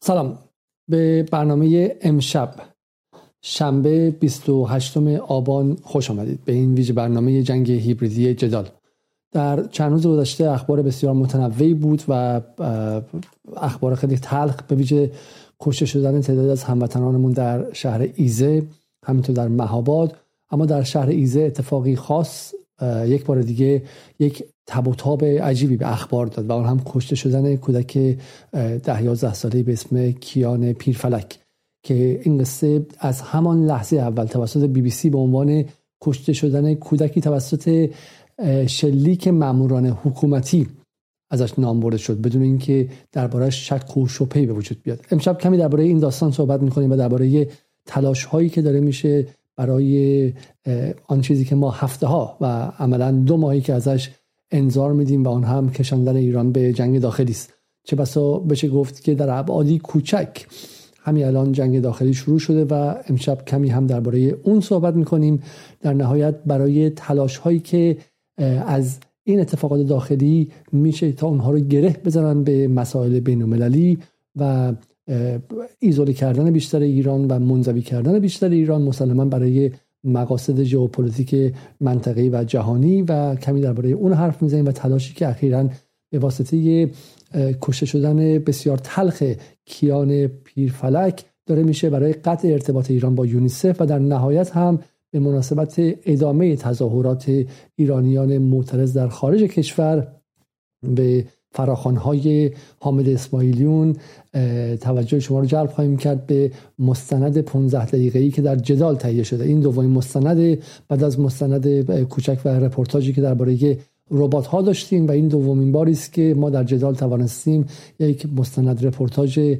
سلام به برنامه امشب شنبه 28 آبان خوش آمدید. به این ویژه برنامه جنگ هیبریدی جدال. در چند روز گذشته اخبار بسیار متنوعی بود و اخبار خیلی تلخ، به ویژه کشته شدن تعدادی از هموطنانمون در شهر ایزه، همینطور در مهاباد. اما در شهر ایزه اتفاقی خاص یک بار دیگه یک تب و تاب عجیبی به اخبار داد و اون هم کشته شدن کودک 10-11 ساله‌ای به اسم کیان پیرفلک که این قصه از همان لحظه اول توسط بیبیسی به عنوان کشته شدن کودکی توسط شلیک ماموران حکومتی ازش نام برده شد بدون اینکه درباره‌اش شک و شبهه‌ای به وجود بیاد. امشب کمی درباره این داستان صحبت می‌کنیم و درباره تلاش‌هایی که داره میشه برای آن چیزی که ما هفته‌ها و عملاً 2 ماهی که ازش انتظار میدیم و آن هم کشاندن ایران به جنگ داخلی است. چه بسا بشه گفت که در ابعادی کوچک همین الان جنگ داخلی شروع شده و امشب کمی هم درباره اون صحبت می‌کنیم. در نهایت برای تلاش‌هایی که از این اتفاقات داخلی میشه تا اونها رو گره بزنن به مسائل بین‌المللی و ایزوله کردن بیشتر ایران و منزوی کردن بیشتر ایران، مسلماً برای مقاصد ژئوپلیتیک منطقه‌ای و جهانی، و کمی درباره اون حرف می‌زنیم و تلاشی که اخیراً به واسطه کشته شدن بسیار تلخ کیان پیرفلک داره میشه برای قطع ارتباط ایران با یونیسف، و در نهایت هم به مناسبت ادامه تظاهرات ایرانیان معترض در خارج کشور به فراخوان‌های حامد اسماعیلیون توجه شما رو جلب خواهیم کرد به مستند 15 دقیقه‌ای که در جدال تهیه شده. این دومین مستند بعد از مستند کوچک و رپورتاجی که درباره ربات‌ها داشتیم و این دومین باری است که ما در جدال توانستیم یک مستند رپورتاج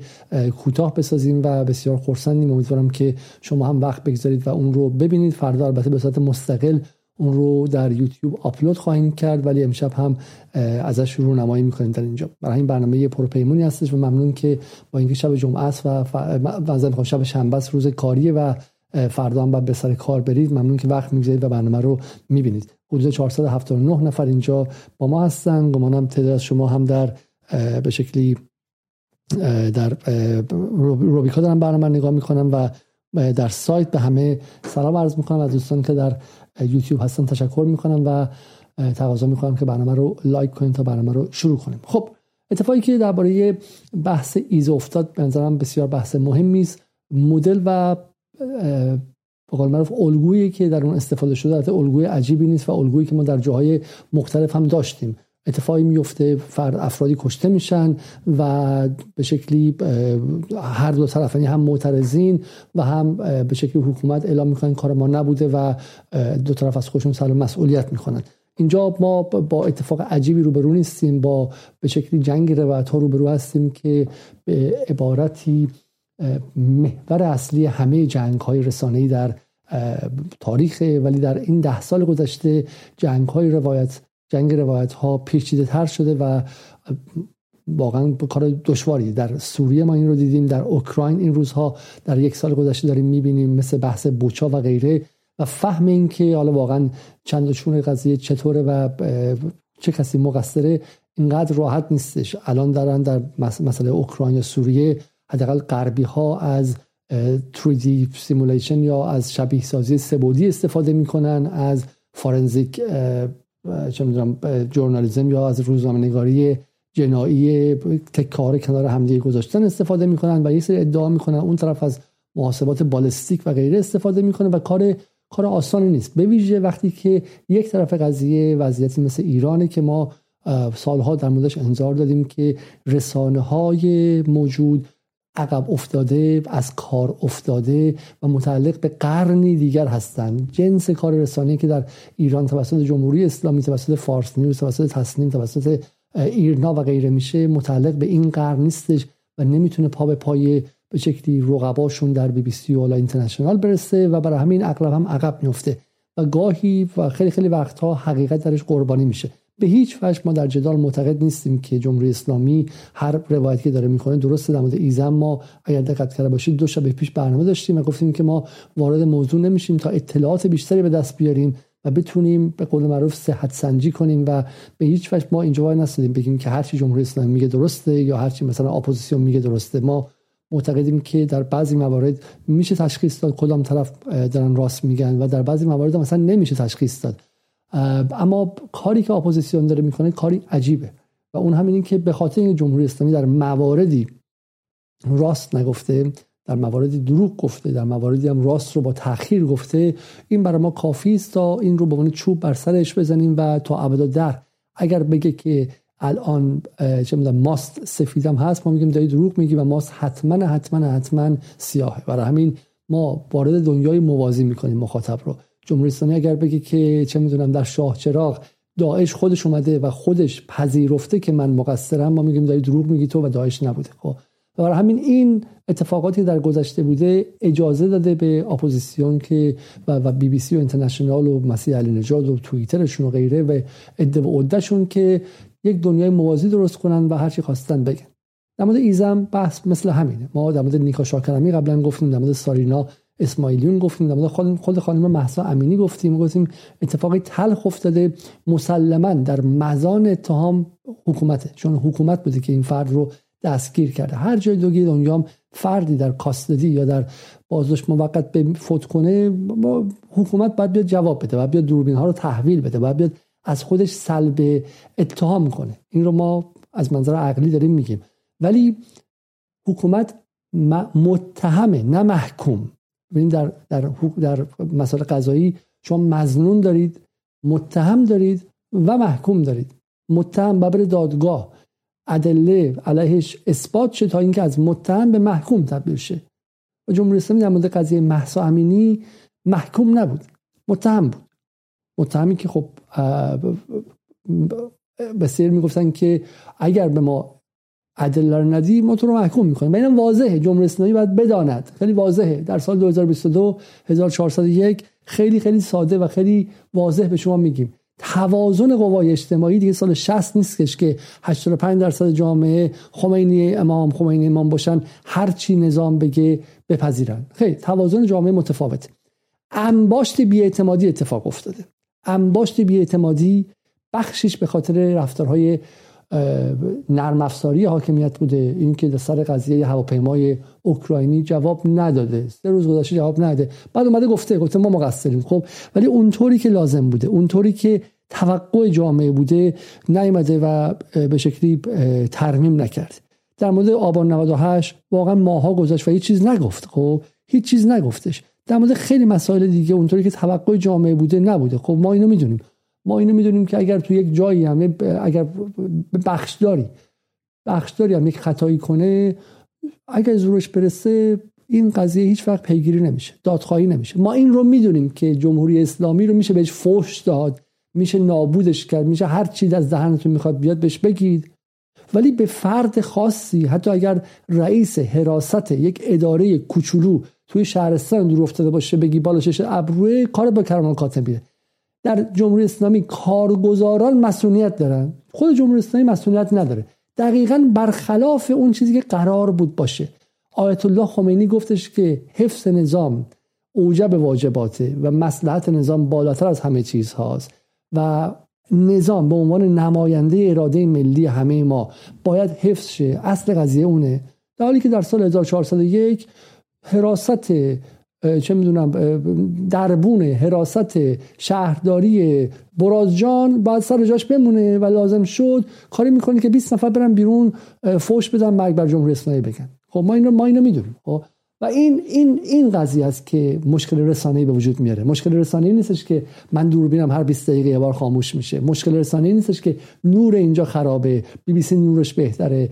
کوتاه بسازیم و بسیار خرسندیم. امیدوارم که شما هم وقت بگذارید و اون رو ببینید. فردا البته به صورت مستقل اون رو در یوتیوب آپلود خواهیم کرد ولی امشب هم ازش رونمایی می‌کنیم در اینجا. برای این برنامه پرپیمونی هستش و ممنون که با اینکه شب جمعه است و شب شنبه است، روز کاریه و فردا هم باید به سر کار برید، ممنون که وقت می‌گذارید و برنامه رو می‌بینید. حدود 479 نفر اینجا با ما هستن. گمانم تعداد از شما هم در به شکلی در روبیکا دارم برنامه نگاه می‌کنم و در سایت به همه سلام عرض می‌کنم. از دوستان که در یوتیوب هستن تشکر می‌کنم و تقاضا می‌کنم که برنامه رو لایک کنید تا برنامه رو شروع کنیم. خب اتفاقی که درباره بحث ایزه افتاد به نظرم بسیار بحث مهمی است. مدل و به قول معروف الگویی که در اون استفاده شده البته الگوی عجیبی نیست و الگویی که ما در جاهای مختلف هم داشتیم. اتفاقی میفته، افرادی کشته میشن و به شکلی هر دو طرف، یعنی هم معترضین و هم به شکلی حکومت اعلام میکنن کار ما نبوده و دو طرف از خودشون سلب مسئولیت میکنن. اینجا ما با اتفاق عجیبی روبرو نیستیم، با به شکلی جنگ روایت‌ها روبرو هستیم که به عبارتی محور اصلی همه جنگ‌های رسانه‌ای در تاریخ، ولی در این 10 سال گذشته جنگ روایت‌ها پیچیده‌تر شده و واقعا کار دشواریه. در سوریه ما این رو دیدیم، در اوکراین این روزها، در 1 سال گذشته داریم می‌بینیم، مثل بحث بوچا و غیره. و فهم این که حالا واقعا چند و چون قضیه چطوره و چه کسی مقصره اینقدر راحت نیستش. الان دارن در مسئله اوکراین یا سوریه حداقل غربی‌ها از 3D سیمولیشن یا از شبیه سازی 3 بعدی استفاده می‌کنن، از فورنزیک جورنالیزم یا از روزنامه‌نگاری جنایی تکه‌ها کنار همدیگه گذاشتن استفاده می‌کنن و یه سری ادعا می‌کنن. اون طرف از محاسبات بالیستیک و غیره استفاده می‌کنه و کار آسانی نیست، به ویژه وقتی که یک طرف قضیه وضعیتی مثل ایرانه که ما سالها در موردش انتظار دادیم که رسانه‌های موجود عقب افتاده، از کار افتاده و متعلق به قرنی دیگر هستند. جنس کار رسانه‌ای که در ایران توسط جمهوری اسلامی، توسط فارس نیوز، توسط تسنیم، توسط ایرنا و غیره میشه متعلق به این قرن نیستش و نمیتونه پا به پای به شکلی رقباشون در بیبیسی و اینترنشنال برسه و برای همین اغلب هم عقب میفته و گاهی و خیلی خیلی وقتها حقیقت درش قربانی میشه. به هیچ وجه ما در جدال معتقد نیستیم که جمهوری اسلامی هر روایتی که داره میکنه درسته. در مورد ایزم ما اگر دقت کرده باشید 2 شب پیش برنامه داشتیم و گفتیم که ما وارد موضوع نمیشیم تا اطلاعات بیشتری به دست بیاریم و بتونیم به قول معروف صحت سنجی کنیم و به هیچ وجه ما اینجوری نشدیم بگیم که هر چی جمهوری اسلامی میگه درسته یا هر چی مثلا اپوزیسیون میگه درسته. ما معتقدیم که در بعضی موارد میشه تشخیص داد کدام طرف دارن راست میگن و در بعضی موارد مثلا نمیشه تشخیص داد. اما کاری که اپوزیسیون داره میکنه کاری عجیبه و اون همین که به خاطر اینکه جمهوری اسلامی در مواردی راست نگفته، در مواردی دروغ گفته، در مواردی هم راست رو با تأخیر گفته، این برای ما کافی است تا این رو به عنوان چوب بر سرش بزنیم و تا ابدا در اگر بگه که الان چه میدونم ماست سفیدم هست، ما میگیم داری دروغ میگی و ماست حتما سیاهه. برای همین ما وارد دنیای موازی میکنیم مخاطب رو. جمهوری اسلامی اگر بگه که چه میدونم در شاه چراغ داعش خودش اومده و خودش پذیرفته که من مقصرم، ما میگیم داری دروغ میگی تو و داعش نبوده. خب برای همین این اتفاقاتی در گذشته بوده اجازه داده به اپوزیسیون که و بی بی سی و اینترنشنال و مسیح علینژاد و توییترشون و غیره و عده‌شون که یک دنیای موازی درست کنن و هر چی خواستن بگن. در مورد ایزم بحث مثل همینه. ما در مورد نیکا شاکرمی قبلا گفتیم، در مورد سارینا اسماعیلیون گفتیم، در مورد خود خانم مهسا امینی گفتیم اتفاقی تلخ افتاده، مسلماً در مزان اتهام حکومته، چون حکومت بوده که این فرد رو دستگیر کرده. هر جای دیگه دنیا فردی در کاستدی یا در بازداشت موقت به فوت کنه، حکومت باید بیاد جواب بده، باید بیاد دوربین‌ها رو تحویل بده، باید بیاد از خودش سلب اتهام کنه. این رو ما از منظر عقلی داریم میگیم، ولی حکومت متهمه نه محکوم. ببینید در مسائل قضایی شما مظنون دارید، متهم دارید و محکوم دارید. متهم ببر دادگاه ادله علیهش اثبات شه تا اینکه از متهم به محکوم تبدیل شه. و جمهوری اسلامی در مورد قضیه مهسا امینی محکوم نبود، متهم بود. متهمی که خب بسیار میگفتن که اگر به ما عدل ندی ما تو رو محکوم میکنیم. ببینم واضحه، جمهوری اسلامی باید بداند، خیلی واضحه. در سال 2022 1401 خیلی خیلی ساده و خیلی واضح به شما میگیم توازن قوای اجتماعی دیگه سال 60 نیستش که 85% جامعه خمینی امام باشن، هر چی نظام بگه بپذیرن. خیلی توازن جامعه متفاوته. انباشت بی‌اعتمادی اتفاق افتاده. انباشت بی‌اعتمادی بخشش به خاطر رفتارهای نرم افزاری حاکمیت بوده، این که در سر قضیه هواپیمای اوکراینی جواب نداده، 3 روز گذشته جواب نداده، بعد اومده گفته ما مقصریم. خب ولی اونطوری که لازم بوده، اونطوری که توقع جامعه بوده نیامده و به شکلی ترمیم نکرد. در مورد آبان 98 واقعا ماها گذشت و هیچ چیز نگفت. خب هیچ چیز نگفتش. در مورد خیلی مسائل دیگه اونطوری که توقع جامعه بوده نبوده. خب ما اینو میدونیم که اگر تو یک جایی هم اگر بخشداری هم یک خطایی کنه، اگر زورش برسه این قضیه هیچ وقت پیگیری نمیشه، دادخواهی نمیشه. ما این رو میدونیم که جمهوری اسلامی رو میشه بهش فحش داد، میشه نابودش کرد، میشه هر چیز از دهنتون میخواد بیاد بهش بگید، ولی به فرد خاصی، حتی اگر رئیس حراست یک اداره کوچولو توی شهرستان دور افتاده باشه بگی بالاشش ابروه، کار به کرمان کاتبیه. در جمهوری اسلامی کارگزاران مسئولیت دارن، خود جمهوری اسلامی مسئولیت نداره. دقیقاً برخلاف اون چیزی که قرار بود باشه. آیت الله خمینی گفتش که حفظ نظام اوجب واجباته و مصلحت نظام بالاتر از همه چیز هاست و نظام به عنوان نماینده اراده ملی همه ما باید حفظ شه. اصل قضیه اونه. در حالی که در سال 1401 حراست دربونه، حراست شهرداری برازجان باید سر جاش بمونه و لازم شد کاری میکنه که 20 نفر برن بیرون فوش بدن، مرگ بر جمهوری اسلامی بگن. خب ما اینو میدونیم. خب و این قضیه است که مشکل رسانه‌ای به وجود میاره. مشکل رسانه‌ای نیستش که من دوربینم هر 20 دقیقه یه بار خاموش میشه. مشکل رسانه‌ای نیستش که نور اینجا خرابه، بی بی سی نورش بهتره،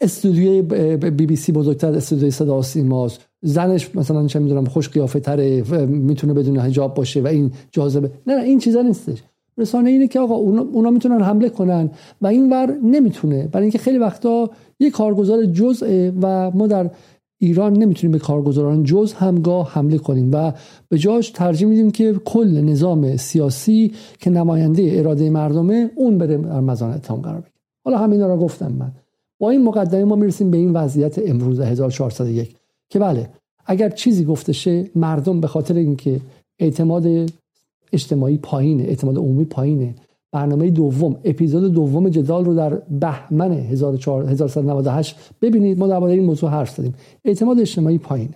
استودیوی بی بی سی بزرگتر از استودیوی صدا و سیماست، زنش مثلا خوش قیافه تره، میتونه بدون حجاب باشه و این جاذبه. نه این چیزا نیستش. رسانه اینه که آقا اونا میتونن حمله کنن و این ور نمیتونه، برای اینکه خیلی وقتا یه کارگزار جزءه و ما در ایران نمیتونیم به کارگزاران جزء همگاه حمله کنیم و به جاش ترجیح میدیم که کل نظام سیاسی که نماینده اراده مردمه اون بره در مزان اتهام قرار بگیره. حالا همینا رو گفتم من. با این مقدمه ما میرسیم به این وضعیت امروز 1401 که بله اگر چیزی گفته شه مردم به خاطر اینکه اعتماد اجتماعی پایینه، اعتماد عمومی پایینه، برنامه دوم، اپیزود دوم جدال رو در بهمن 1498 ببینید. ما درباره این موضوع حرف زدیم. اعتماد اجتماعی پایینه.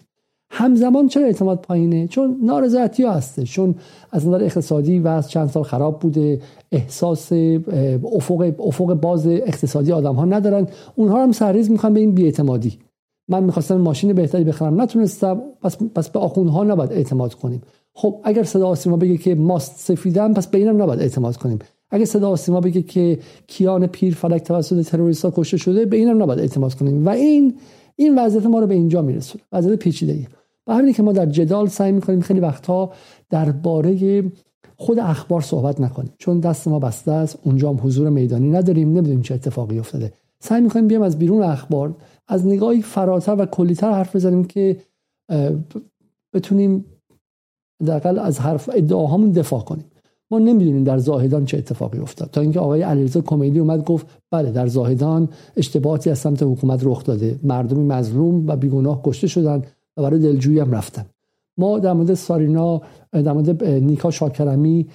همزمان چرا اعتماد پایینه؟ چون نارضایتی‌ها هست، چون از نظر اقتصادی و از چند سال خراب بوده، احساس افق باز اقتصادی آدم‌ها ندارن، اونها هم سرریز می‌خوان به این بی‌اعتمادی. من می‌خواستم ماشین بهتری بخرم نتونستم، پس به آخوندها نباید اعتماد کنیم. خب اگر صدا و سیما بگه که ماست سفیدم، پس به اینم نباید اعتماد کنیم. اگه صدا و سیما بگه که کیان پیرفلک توسط تروریست‌ها کشته شده، به اینم نباید اعتماد کنیم. و این وضعیت ما رو به اینجا میرسونه، وضعیت پیچیده‌ای. و همینه که ما در جدال سعی می‌کنیم خیلی وقت‌ها درباره خود اخبار صحبت نکنیم، چون دست ما بسته است، اونجا هم حضور میدانی نداریم، نمی‌دونیم چه اتفاقی افتاده. سعی می‌کنیم بیام از بیرون اخبار، از نگاهی فراتر و کلی‌تر حرف بزنیم که بتونیم حداقل از حرف ادعاهامون دفاع کنیم. ما نمی‌دونیم در زاهدان چه اتفاقی افتاد، تا اینکه آقای علیرضا کمیلی اومد گفت بله در زاهدان اشتباهاتی از سمت حکومت رخ داده، مردمی مظلوم و بیگناه کشته شدن و برای دلجویی هم رفتن. ما در مورد سارینا، در مورد نیکا شاکرمی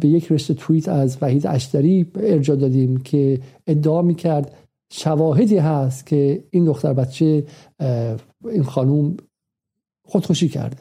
به یک رشته توییت از وحید اشتری ارجاع دادیم که ادعا می‌کرد شواهدی هست که این دختر بچه، این خانم خودکشی کرده.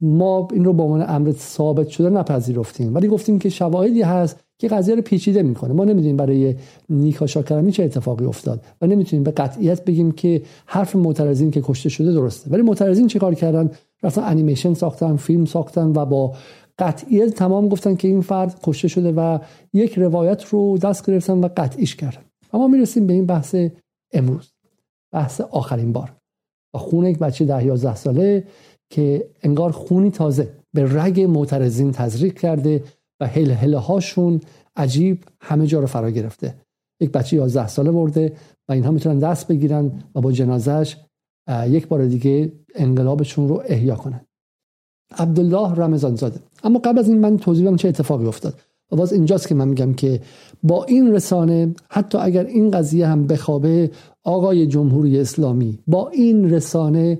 ما این رو با عنوان امر ثابت شده نپذیرفتیم، ولی گفتیم که شواهدی هست که قضیه رو پیچیده میکنه. ما نمیدونیم برای نیکا شاکرمی چه اتفاقی افتاد و نمیتونیم به قطعیت بگیم که حرف معترضین که کشته شده درسته. ولی معترضین چه کار کردن؟ رفتن انیمیشن ساختن، فیلم ساختن و با قطعیت تمام گفتن که این فرد کشته شده و یک روایت رو دست گرفتن و قطعیش کردن. اما میرسیم به این بحث امروز، بحث آخرین بار و خون یک بچه 10-11 ساله که انگار خونی تازه به رگ معترضین تزریق کرده و هلهله هاشون عجیب همه جا رو فرا گرفته. یک بچه 11 ساله مرده و اینها میتونن دست بگیرن و با جنازهش یک بار دیگه انقلابشون رو احیا کنن. عبدالله رمضانزاده. اما قبل از این من توضیح بدم چه اتفاقی افتاد. و باز اینجاست که من میگم که با این رسانه، حتی اگر این قضیه هم بخوابه، آقای جمهوری اسلامی با این رسانه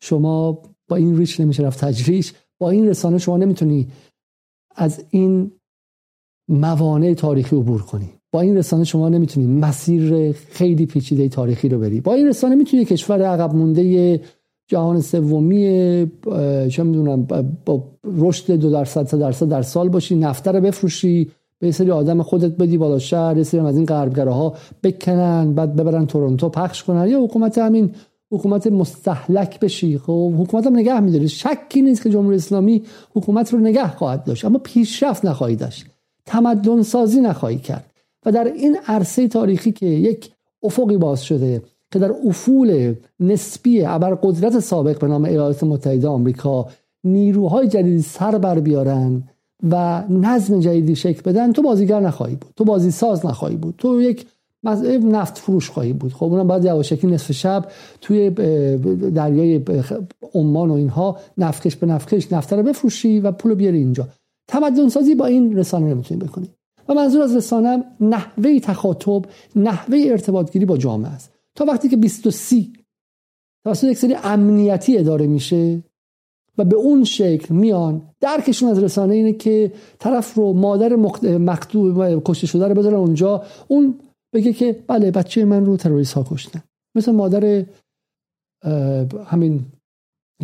شما، با این ریش نمیشه رفت تجریش، با این رسانه شما نمیتونی از این موانع تاریخی عبور کنی، با این رسانه شما نمیتونی مسیر خیلی پیچیده تاریخی رو بری، با این رسانه میتونی کشور عقب مونده جهان سومی چه میدونم با رشد 2% 3% در سال باشی، نفت رو بفروشی، به سری آدم خودت بدی بالا شهر، سری از این غربگراها بکنن، بعد ببرن تورنتو پخش کنن، یا حکومت همین حکومت مستهلک بشی. خب حکومت هم نگه می‌داره، شکی نیست که جمهوری اسلامی حکومت رو نگه خواهد داشت، اما پیشرفت نخواهی داشت، تمدن سازی نخواهی کرد. و در این عرصه تاریخی که یک افقی باز شده که در افول نسبی ابرقدرت سابق به نام ایالات متحده آمریکا نیروهای جدیدی سر بر بیارن و نظم جدیدی شکل بدن، تو بازیگر نخواهی بود، تو بازی ساز نخواهی بود، تو یک مسئله نفت فروش خواهی بود. خب اونم بعد یواشکی نصف شب توی دریای عمان و اینها نفتکش به نفتکش نفت رو بفروشی و پول بیاری اینجا. تمدن سازی با این رسانه نمیتونی بکنی. و منظور از رسانه نحوه تخاطب، نحوه ارتباطگیری با جامعه است. تا وقتی که 23 توسط یک سری امنیتی اداره میشه و به اون شکل میان، درکشون از رسانه اینه که طرف رو مادر مقتول کشته شده رو بذارن اونجا، اون بگه که بله بچه من رو تروریست ها کشتن، مثل مادر همین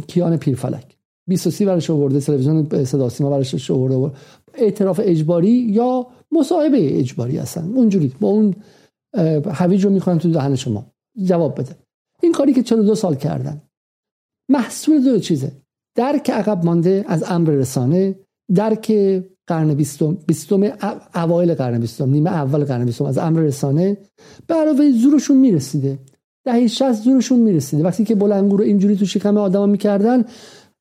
کیان پیرفلک 23 برش آورده، تلویزیون صدا و سیما برش آورده، اعتراف اجباری یا مصاحبه اجباری هستن، اونجوری با اون هویج رو میخوان تو دهن شما جواب بده. این کاری که 42 سال کردن محصول دو چیزه: درک عقب مانده از امر رسانه، درک قرن 20 اوایل قرن 20 نیمه اول قرن 20 از امر رسانه. به علاوه زورشون میرسیده، دهه 60 زورشون میرسیده، وقتی که بلنگو رو اینجوری تو شکم آدما میکردن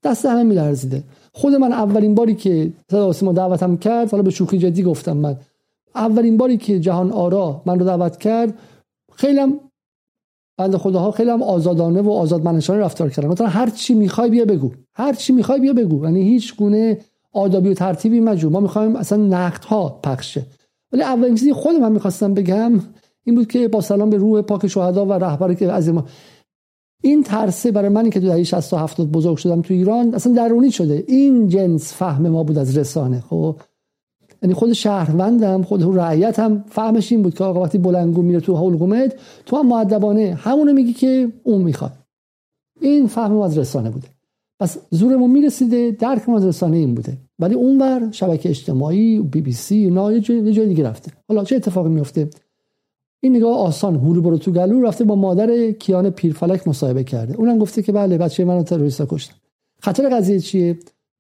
دست همه میلرزیده. خود من اولین باری که صدا و سیما دعوتم کرد، حالا به شوخی جدی گفتم، من اولین باری که جهان آرا من رو دعوت کرد، خیلی هم بنده خداها خیلی هم آزادانه و آزادمنشانه رفتار کردم. مثلا هر چی میخوای بیا بگو، هر چی میخوای بیا بگو، یعنی هیچ گونه آدابی و ترتیبی مجموع، ما میخوایم اصلا نقدها پخش شه. ولی اولین چیزی خودم هم میخواستم بگم این بود که با سلام به روح پاک شهدا و رهبر که از ما، این ترسه برای من که تو دهه 60 تا 70 بزرگ شدم تو ایران، اصلا درونی شده، این جنس فهم ما بود از رسانه. خب یعنی خود شهروندم، خود رعیتم فهمش این بود که آقا وقتی بلندگو میره تو حول قومت، تو هم مؤدبانه همونو میگی که اون میخواد. این فهم از رسانه بوده. پس زورمون میرسیده، درکمون از رسانه این بوده. ولی اونور شبکه اجتماعی، بی بی سی، اینا یه جای دیگه رفته. حالا چه اتفاقی میفته؟ این نگاه آسان هوری برو تو گلو رفته با مادر کیان پیرفلک مصاحبه کرده. اونم گفته که بله بچه منو تروریست‌ها کشتن. خطر قضیه چیه؟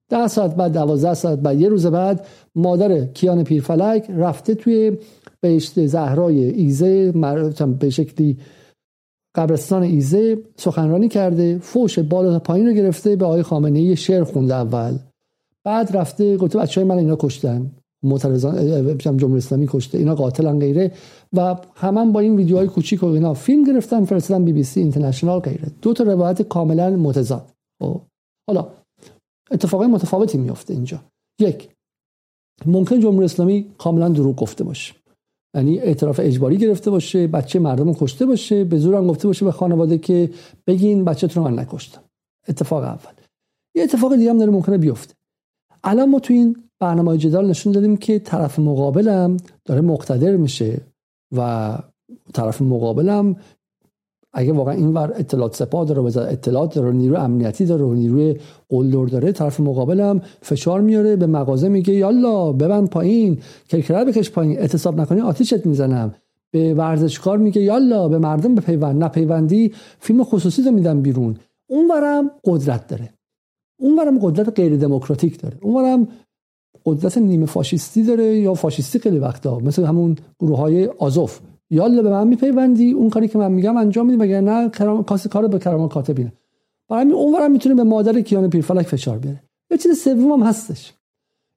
10 ساعت بعد، 12 ساعت بعد، یه روز بعد مادر کیان پیرفلک رفته توی بهشت زهرای ایزه، به شکلی قبرستان ایزه سخنرانی کرده، فوش بالا پایین رو گرفته، به آقای خامنه‌ای شعر خونده اول، بعد رفته گفته بچه‌های من اینا کشتن، معترضان جمهوری اسلامی کشته، اینا قاتلن غیره، و همون با این ویدیوهای کوچیک و اینا فیلم گرفتن فرستادن بیبیسی اینترنشنال غیره. دو تا روایت کاملا متضاد. حالا اتفاقای متفاوتی میفته اینجا. یک، ممکن جمهوری اسلامی کاملا دروغ گفته باشه، یعنی اعتراف اجباری گرفته باشه، بچه مردم کشته باشه، به زور هم گفته باشه به خانواده که بگین بچه‌تون رو من نکشتم. اتفاق اول. یه اتفاق دیگه هم داره ممکنه بیفته. الان ما تو این برنامه جدال نشون دادیم که طرف مقابلم داره مقتدر میشه و طرف مقابلم اگه واقعا اینور اطلاعات سپاه داره، وزارت اطلاعات داره، نیروی امنیتی داره، نیروی قلدر داره، طرف مقابلم فشار میاره، به مغازه میگه یالا ببند پایین، کرکره بکش پایین، اعتصاب نکنی آتیشت میزنم، به ورزشکار میگه یالا به مردم بپیوند، نپیوندی فیلم خصوصی رو میدم بیرون. اونورم قدرت داره، اونورم قدرت غیر دموکراتیک داره، اونورم قدرت نیمه فاشیستی داره یا فاشیستی خیلی وقتا، مثل همون گروه‌های آزوف، یالا به من میپیوندی، اون کاری که من میگم انجام میدی، وگرنه کارو به کرامل کاتبینه. برای همین اونورم میتونه به مادر کیان پیرفلک فشار بیاره. یه چیز سوم هم هستش،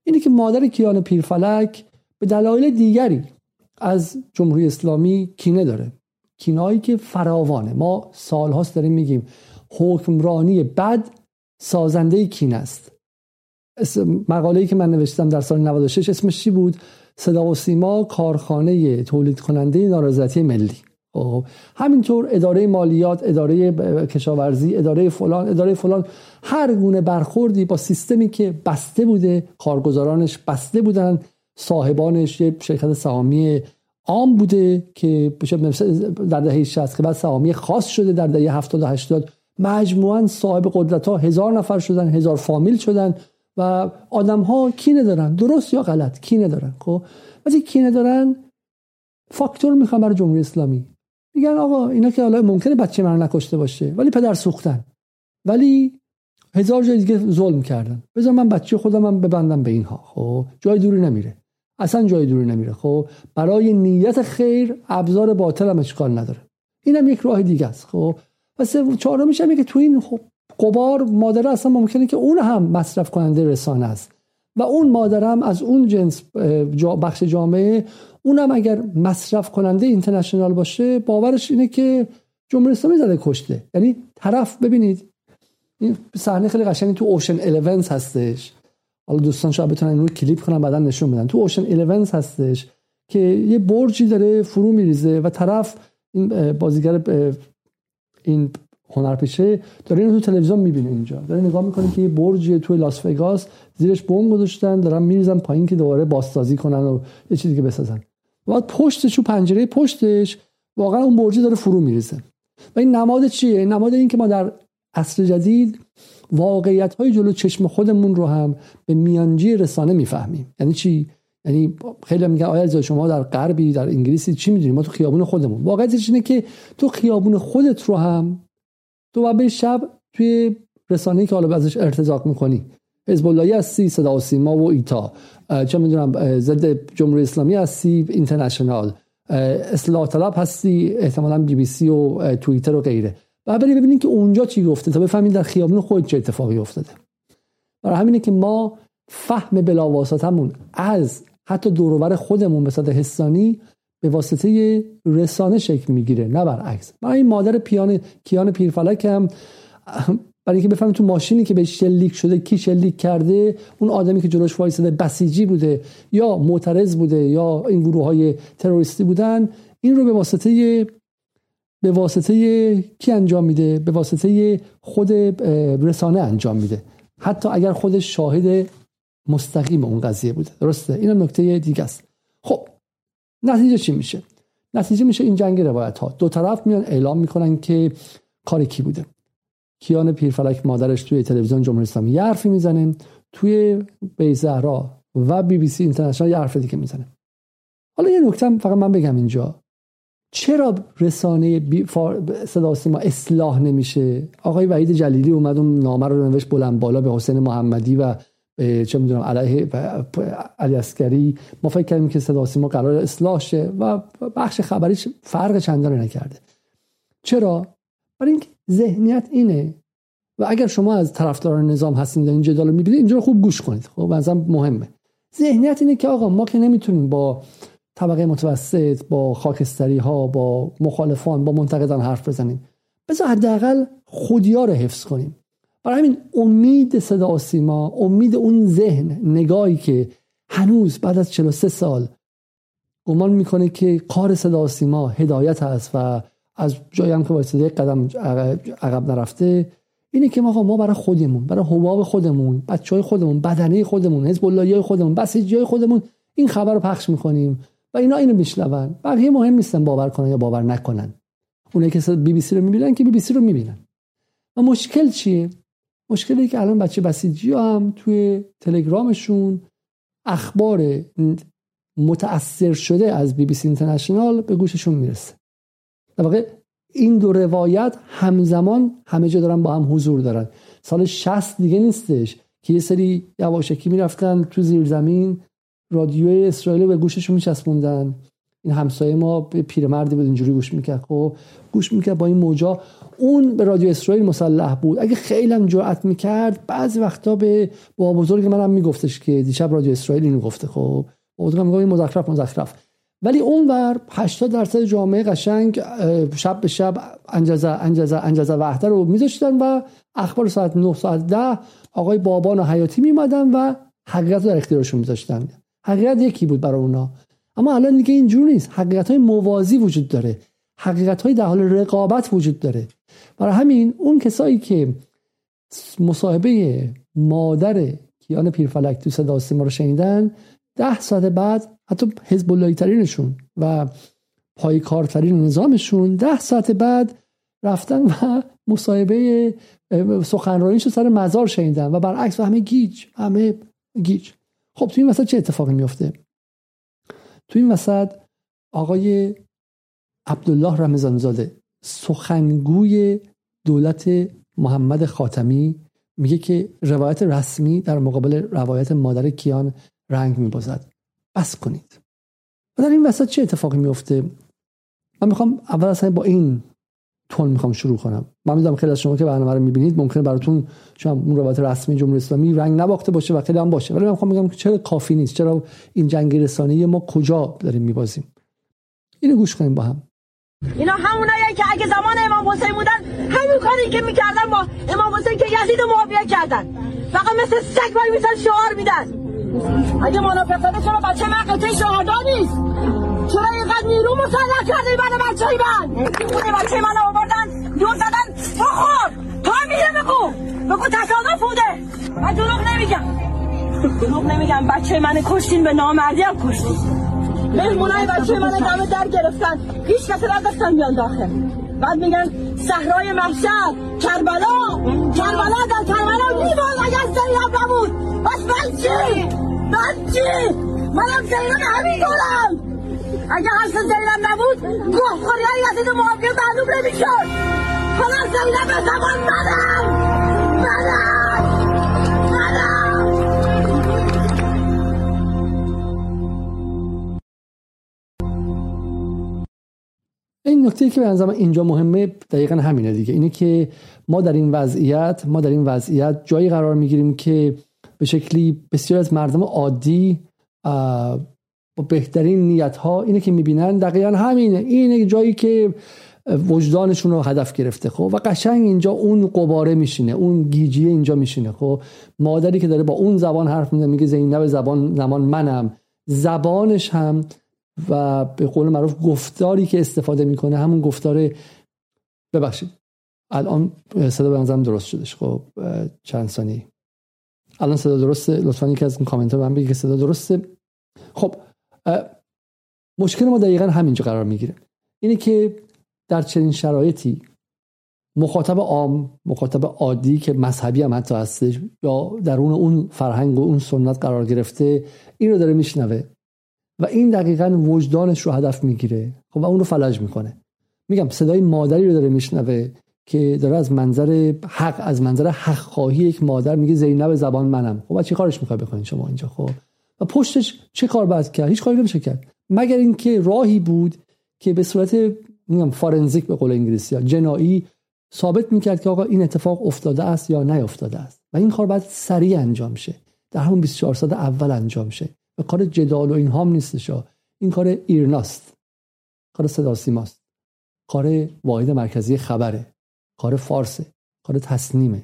اینه که مادر کیان پیرفلک به دلایل دیگری از جمهوری اسلامی کینه داره، کینه‌ای که فراوانه. ما سال‌هاست داریم میگیم حکمرانی بد سازنده کینه است. مقاله‌ای که من نوشتم در سال 96 اسمش چی بود؟ صدا و سیما کارخانه تولید کننده نارضایتی ملی. همینطور اداره مالیات، اداره کشاورزی، اداره فلان، اداره فلان، هر گونه برخوردی با سیستمی که بسته بوده، کارگزارانش بسته بودن، صاحبانش یه شرکت سهامی عام بوده که در دهه 60 که بعد سهامی خاص شده در دهه 70 و 80 مجموعاً صاحب قدرت‌ها 1000 نفر شدن، 1000 فامیل شدن و آدم‌ها کینه دارن، درست یا غلط کینه دارن. خب وقتی کینه دارن فاکتور میخوان برای جمهوری اسلامی، میگن آقا اینا که حالا ممکنه بچه من نکشته باشه ولی پدر سوختن، ولی 1000 جای دیگه ظلم کردن، بذار من بچه خودمم ببندم به اینها. خب جای دوری نمیره، اصلا جای دوری نمیره. خب برای نیت خیر ابزار باطل هم اشکال نداره، اینم یک راه دیگه است. خب واسه چهارمیش هم که تو این قبار مادر اصلا ممکنه که اون هم مصرف کننده رسانه است و اون مادرم از اون جنس بخش جامعه، اونم اگر مصرف کننده اینترنشنال باشه باورش اینه که جمهوری اسلامی زده کشته. یعنی طرف، ببینید این صحنه خیلی قشنگی تو اوشن 11 هستش، حالا دوستان شاید بتونن اینو کلیپ کنن بعدا نشون بدن. تو اوشن 11 هستش که یه برجی داره فرو میریزه و طرف این بازیگر این هنرپیشه داره اینو تو تلویزیون میبینه، اینجا داره نگاه میکنه که یه برجی توی لاس وگاس زیرش بمب گذاشتن، دارن میریزن پایین که دوباره بازسازی کنن و یه چیزی که بسازن. بعد پشتش و پنجره پشتش واقعا اون برجی داره فرو میریزه. و این نماد چیه؟ نماد این که ما در عصر جدید واقعیت‌های جلو چشم خودمون رو هم به میانجی رسانه میفهمیم. یعنی چی؟ یعنی خیلی میگن آیا از شما در غربی، در انگلیسی، چی میدونی؟ ما تو خیابون خودمون. واقعیتش اینه که تو خیابون خودت رو هم تو بعد شب توی رسانه‌ای که حالا ازش ارتزاق می‌کنی، حزب اللهی هستی، صدا و سیما و ایتا، چه می‌دونم ضد جمهوری اسلامی هستی، اینترنشنال، اصلاح طلب هستی، احتمالاً بی بی سی و توییتر و غیره. بعد برید ببینید که اونجا چی گفته تا بفهمید در خیابون خود چه اتفاقی افتاده. برای همینه که ما فهم بلاواسطمون از حتی دور و بر خودمون به صورت حسانی به واسطه رسانه شکل میگیره، نه برعکس. برای این مادر کیان پیرفلک هم برای اینکه بفهمید تو ماشینی که بهش شلیک شده کی شلیک کرده، اون آدمی که جلوش وایساده بسیجی بوده یا معترض بوده یا این گروه‌های تروریستی بودن، این رو به واسطه کی انجام میده؟ به واسطه خود رسانه انجام میده، حتی اگر خودش شاهد مستقیم اون قضیه بوده. درسته؟ اینم نکته دیگه است. خب نتیجه چی میشه؟ نتیجه میشه این جنگ روایت ها. دو طرف میان اعلام میکنن که کار کی بوده. کیان پیرفلک مادرش توی تلویزیون جمهوری اسلامی یه حرفی میزنه، توی بیزهرا و بیبیسی اینترنشنال یه حرف دیگه میزنه. حالا یه نکته هم فقط من بگم اینجا، چرا رسانه صدا و سیما اصلاح نمیشه؟ آقای وحید جلیلی اومد اون نامه رو نوشت بلند بالا به حسین محمدی و چه میدونم علیه علی عسکری. ما فکر کردیم که صدا و سیما قرار اصلاح شه و بخش خبریش فرق چندانی نکرده. چرا؟ برای اینکه ذهنیت اینه و اگر شما از طرفداران نظام هستید این جدال رو میبینید، اینجا رو خوب گوش کنید. خب مثلا مهمه. ذهنیت اینه که آقا ما که نمیتونیم با طبقه متوسط، با خاکستری ها، با مخالفان، با منتقدان حرف بزنیم، بذار حداقل خودیا رو حفظ کنیم. برای همین امید صدا و سیما، امید اون ذهن، نگاهی که هنوز بعد از 43 سال گمان میکنه که کار صدا و سیما هدایت هست و از جایی هم که واسه یک قدم عقب نرفته، اینه که ما برای خودمون، برای حباب خودمون، بچهای خودمون، بدنه خودمون، حزب اللهیای خودمون، بسیجیای خودمون این خبر رو پخش میکنیم و اینا اینو میشنون. بقیه مهم نیستن باور کنن یا باور نکنن. اونایی که بی بی سی رو میبینن که بی بی سی رو میبینن. و مشکل چیه؟ مشکلی که الان بچه بسیجی هم توی تلگرامشون اخبار متأثر شده از بی بی سی اینترنشنال به گوششون میرسه. در واقع این دو روایت همزمان همه جا دارن با هم حضور دارن. سال 60 دیگه نیستش که یه سری یواشکی میرفتن تو زیرزمین رادیوی اسرائیل به گوششون میچسبوندن. این همسایه ما پیرمردی بود اینجوری گوش میکرد، خب گوش میکرد با این موجا. اون به رادیو اسرائیل مسلح بود. اگه خیلی هم جرأت میکرد بعضی وقتا به بابا بزرگ منم میگفتش که دیشب رادیو اسرائیل اینو گفته. خب بابا میگه مزخرف. ولی اونور 80% جامعه قشنگ شب به شب انجزه وحده رو میذاشتن و اخبار ساعت 9 ساعت 10 آقای بابان و حیاتی میمدن و حقیقت رو در اختیارشون میذاشتن. حقیقت یکی بود برای اونا. اما الان دیگه اینجور نیست. حقیقت‌های موازی وجود داره. حقیقت‌های در حال رقابت وجود داره. برای همین اون کسایی که مصاحبه مادر کیان پیرفلک تو صدا و سیما رو شنیدن، 10 ساعت بعد حتی حزب اللهی ترینشون و پایکار ترین نظامشون 10 ساعت بعد رفتن و مصاحبه سخنرانیشو سر مزار شنیدن و برعکس و همه گیج. خب تو این وسط چه اتفاقی میفته؟ تو این وسط آقای عبدالله رمضانزاده، سخنگوی دولت محمد خاتمی، میگه که روایت رسمی در مقابل روایت مادر کیان رنگ میبازد. بس کنید. و در این وسط چه اتفاقی میفته؟ من میخوام اول اصلا با این تون میخوام شروع کنم. من میدونم خیلی از شما که برنامه رو میبینید ممکنه براتون شما اون روایت رسمی جمهوری اسلامی رنگ نباخته باشه و خیلی هم باشه، ولی من میخوام بگم که چرا کافی نیست، چرا این جنگ رسانه‌ای ما کجا داریم میبازیم. اینو گوش کنیم با هم. اینا همونایی که اگه زمان امام حسین بودن همین کاری که میکردن با امام حسین که یزید و معاویه کردن، فقط مثل سگ وای میسن شعار میدن. اگه منافقانه چرا بچه من قطعه شهدا نیست؟ چرا اینقدر نیرو مسلح کرده من بچه های من؟ بچه من رو آوردن دور زدن بخور تا میره بگو تصادف بوده. من دروغ نمیگم. بچه من کشتین، به نامردی هم کشتین. مهمونای بچه من دم در گرفتن، هیچ کسی نداشتن بیان داخل. بعد میگن صحرای محشر، کربلا در کربلا دیوان اگه زنیاب نبود. بس من چی؟ منم زیرم همین دولم. اگه هست زیرم نبود گوه خوری های یزید محاقی معلوم نمیشد. خلاص زیرم به زمان منم. این نکته که به نظرم اینجا مهمه دقیقا همینه دیگه، اینه که ما در این وضعیت جایی قرار میگیریم که به شکلی بسیار از مردم عادی با بهترین نیت‌ها اینه که می‌بینن دقیقاً همینه، اینه جایی که وجدانشون رو هدف گرفته. خب و قشنگ اینجا اون قباره میشینه، اون گیجیه اینجا میشینه. خب مادری که داره با اون زبان حرف میزنه، میگه زینب زمان منم، زبانش هم و به قول معروف گفتاری که استفاده میکنه همون گفتار، ببخشید الان صدا به نظرم درست شدش. خب چند ثانیه الان صدا درسته؟ لطفاً یکی از کامنت ها به من بگید که صدا درسته. خب مشکل ما دقیقاً همینجا قرار میگیره، اینه که در چنین شرایطی مخاطب عام، مخاطب عادی که مذهبی هم حتی هستش یا درون اون فرهنگ و اون سنت قرار گرفته، این رو داره میشنوه و این دقیقاً وجدانش رو هدف میگیره خب و اون رو فلج میکنه. میگم صدای مادری رو داره میشنوه که داره از منظر حق، از منظر حق خواهی یک مادر میگه زینب زبان منم. خب چه کارش میخوای بکنین شما اینجا؟ خب و پشتش چه کار باید کرد؟ هیچ کاری نمیشه کرد مگر اینکه راهی بود که به صورت میگم فارنزیک به قول انگلیسی‌ها جنایی ثابت میکرد که آقا این اتفاق افتاده است یا نیافتاده است و این کار باید سریع انجام شه، در همون 24 ساعت اول انجام شه و کار جدال و اینها هم نیستش، این کار ایرناست، کار صدا و سیماست، کار واحد مرکزی خبره، کار فارسه، کار تسنیمه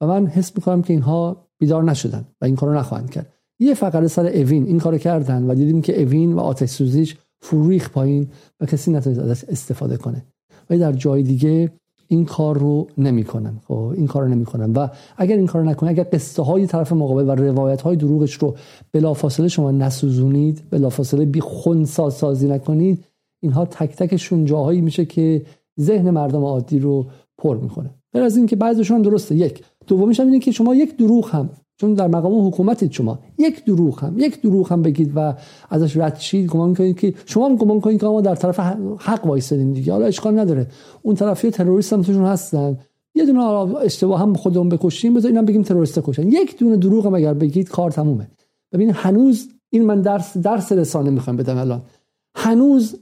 و من حس میکنم که اینها بیدار نشدن و این کارو نخواهند کرد. یه فقره سر اوین این کارو کردن و دیدیم که اوین و آتش سوزیش فروریخ پایین و کسی نتونست ازش استفاده کنه و در جای دیگه این کار رو نمیکنن. خب این کارو نمیکنن و اگر این کارو نکنن، اگر قصه های طرف مقابل و روایت های دروغش رو بلافاصله شما نسوزونید، بلافاصله بی خنثی سازی نکنید، اینها تک تکشون جاهایی میشه که ذهن مردم عادی رو پر میکنه. غیر از این که بعضیشون درسته، یک دومیش هم اینه که شما یک دروغ هم، چون در مقام حکومتید، شما یک دروغ هم بگید و ازش رد شید، گمان کنید که شما هم گمان کنید که ما در طرف حق وایسادیم دیگه، حالا اشکال نداره اون طرفی تروریست هم توشون هستن، یه دونه اشتباه هم خودمون بکشیم، بذار اینا بگیم تروریست کشتن، یک دونه دروغ هم اگر بگید کار تمومه. ببین هنوز این من درس رسانه میخوام بدم الان، هنوز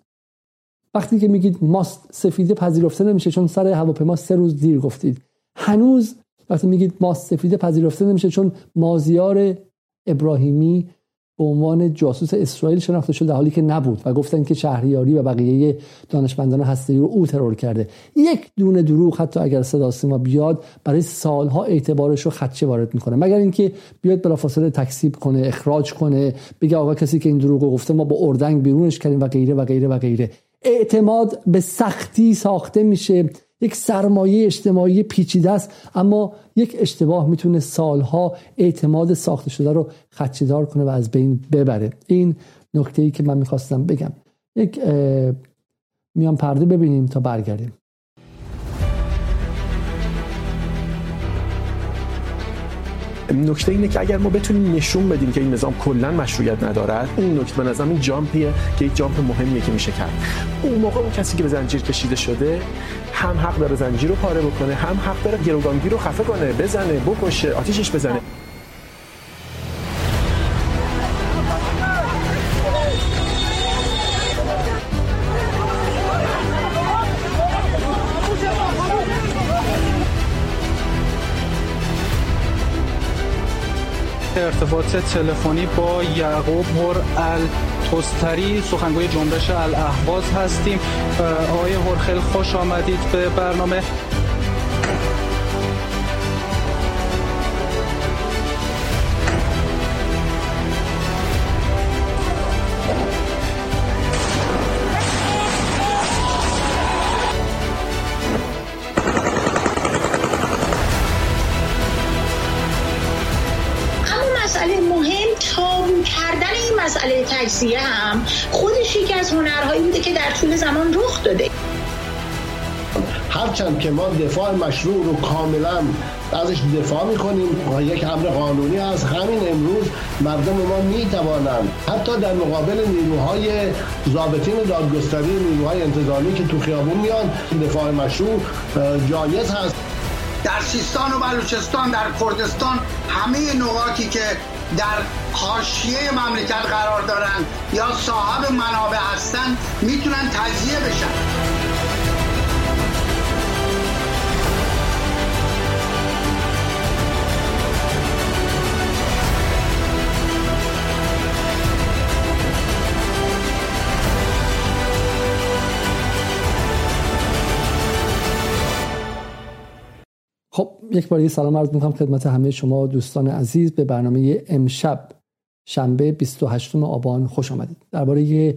وقتی که میگید ماست سفیده پذیرفته نمیشه چون سر هواپیما 3 روز دیر گفتید، هنوز وقتی میگید ماست سفیده پذیرفته نمیشه چون مازیار ابراهیمی به عنوان جاسوس اسرائیل شناخته شد در حالی که نبود و گفتن که شهریاری و بقیه دانشمندان هسته‌ای رو او ترور کرده، یک دونه دروغ حتی اگر صدا و سیما بیاد برای سالها اعتبارش رو خدشه وارد میکنه، مگر اینکه بیاد بلافاصله تکذیب کنه، اخراج کنه، بگه آقا کسی که این دروغ رو گفته ما با اردنگ بیرونش کردیم و غیره و غیره و غیره. اعتماد به سختی ساخته میشه، یک سرمایه اجتماعی پیچیده است، اما یک اشتباه میتونه سالها اعتماد ساخته شده رو خدشه‌دار کنه و از بین ببره. این نکته‌ای که من میخواستم بگم. یک میان پرده ببینیم تا برگردیم. نکته اینه که اگر ما بتونیم نشون بدیم که این نظام کلا مشروعیت ندارد، این نکته به نظرم این جامپیه که یک جامپ مهمیه که میشه کرد. اون موقع اون کسی که به زنجیر کشیده شده هم حق داره زنجیر رو پاره بکنه، هم حق داره گروگانگیر رو خفه کنه، بزنه، بکشه، آتیشش بزنه. ارتباط تلفنی با یعقوب هورالتستری سخنگوی جنبش الاحواز هستیم. آقای هورخل خوش آمدید به برنامه. تجزیه هم خودش یکی از هنرهایی بوده که در طول زمان رخ داده. هرچند که ما دفاع مشروع رو کاملا ازش دفاع می‌کنیم، یک امر قانونی از همین امروز مردم ما می‌توانند حتی در مقابل نیروهای ضابطین دادگستری، نیروهای انتظامی که تو خیابون میان، دفاع مشروع جایز هست. در سیستان و بلوچستان، در کردستان، همه نقاطی که در حاشیه مملکت قرار دارن یا صاحب منابع هستن میتونن تجزیه بشن. خب یک بار دیگه سلام عرض می‌کنم خدمت همه شما دوستان عزیز. به برنامه امشب شنبه 28 آبان خوش آمدید. درباره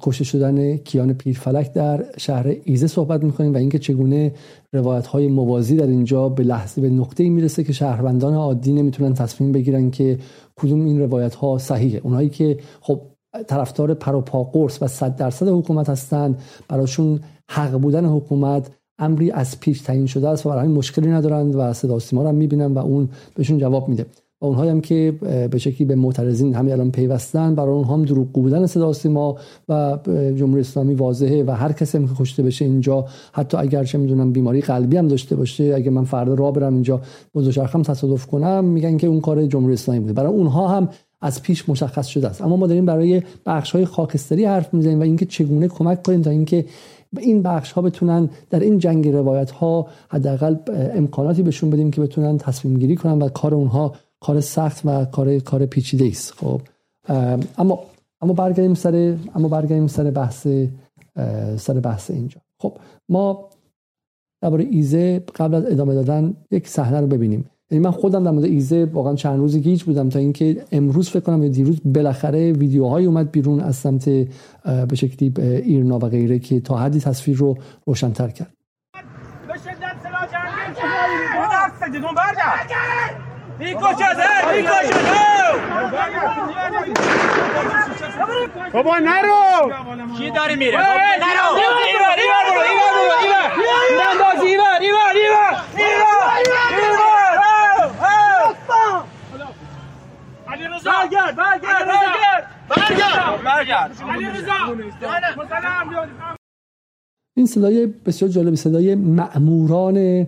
کشته شدن کیان پیرفلک در شهر ایزه صحبت می‌کنیم و اینکه چگونه روایت‌های موازی در اینجا به لحظه به نقطه‌ای میرسه که شهروندان عادی نمیتونن تصمیم بگیرن که کدوم این روایت‌ها صحیحه. اونایی که خب طرفدار پروپا قرص و 100% حکومت هستن، براشون حق بودن حکومت امری از پیش تعیین شده است و برای همین مشکلی ندارند و صدا و سیما رو هم می‌بینن و اون بهشون جواب میده. و اونهایی هم که به شکلی به معترضین همین الان پیوستن، برای اونها هم دروغ بودن صدا و سیما و جمهوری اسلامی واضحه و هر کسی هم که کشته بشه اینجا، حتی اگر چه میدونم بیماری قلبی هم داشته باشه، اگه من فردا راه برم اینجا با دوچرخم تصادف کنم، میگن که اون کار جمهوری اسلامی بوده. برای اونها هم از پیش مشخص شده است. اما ما داریم برای بخش‌های خاکستری حرف می‌زنیم و اینکه چگونه کمک کنیم تا اینکه این بخش‌ها بتونن در این جنگ روایت‌ها حداقل امکاناتی بهشون بدیم که بتونن تصمیم‌گیری کنن و کار اونها کار سخت و کار پیچیده است. خب اما برگردیم سر بحث اینجا. خب ما درباره ایزه قبل از ادامه دادن یک صحنه رو ببینیم. یعنی من خودم در مورد ایزه واقعا چند روزی گیج بودم تا اینکه امروز فکر کنم یا دیروز بالاخره ویدیوهای اومد بیرون از سمت به شکلی ایرنا و غیره که تا حدی تصویر رو روشن‌تر کرد. به شدت سلاح جنگی که دست جدون بردار بیکوچه بابا نرو کی داره میره نرو ایوار این صدای بسیار جالب، صدای مأموران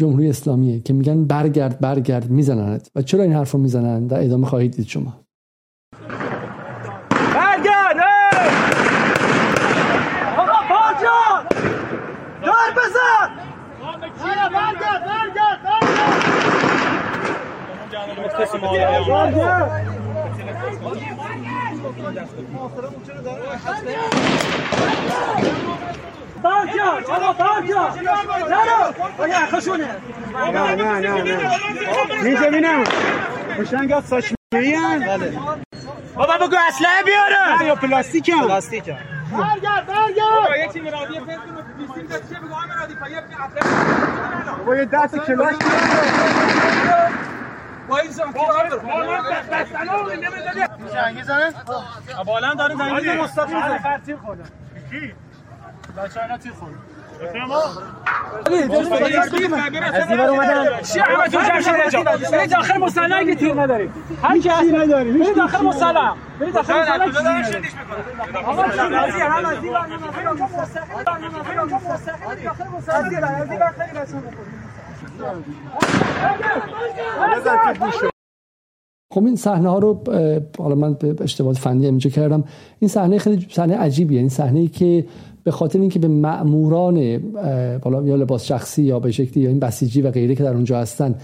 جمهوری اسلامیه که میگن برگرد میزنند. و چرا این حرفو میزنن در ادامه خواهید دید شما. برگرد آقا پاجا دار بزن برگرد باجا نرو یا خشونه نه میشه بینم خوشنگا ساشمیان بابا بگو اسلحه بیارن نه یا پلاستیکم برگرد بابا یکی مرادی فکر کنه 20 تا چیه بگو مرادی پای اطراف بابا یه دست کلاش وایسام کارو بسنو نمیذاره خوشنگی زنه بالا داره زنگ مستقیم فرتین خورده کی بچه‌ها تیر خورد. شما از دیوار اومدن. چی احمد جمشید نجا؟ برید داخل مصلی اگه تیر نداری. هر کی تیر نداری. برید داخل مصلی. برید داخل مصلی. آقا از دیوار دیوار خیلی بچه‌ها بخورید. خب این صحنه ها رو حالا من به اشتباه فنی اینجا کردم. این صحنه خیلی صحنه عجیبیه. این صحنه‌ای که به خاطر اینکه به مأموران بالا یا لباس شخصی یا به شکلی یا این بسیجی و غیره که در اونجا هستن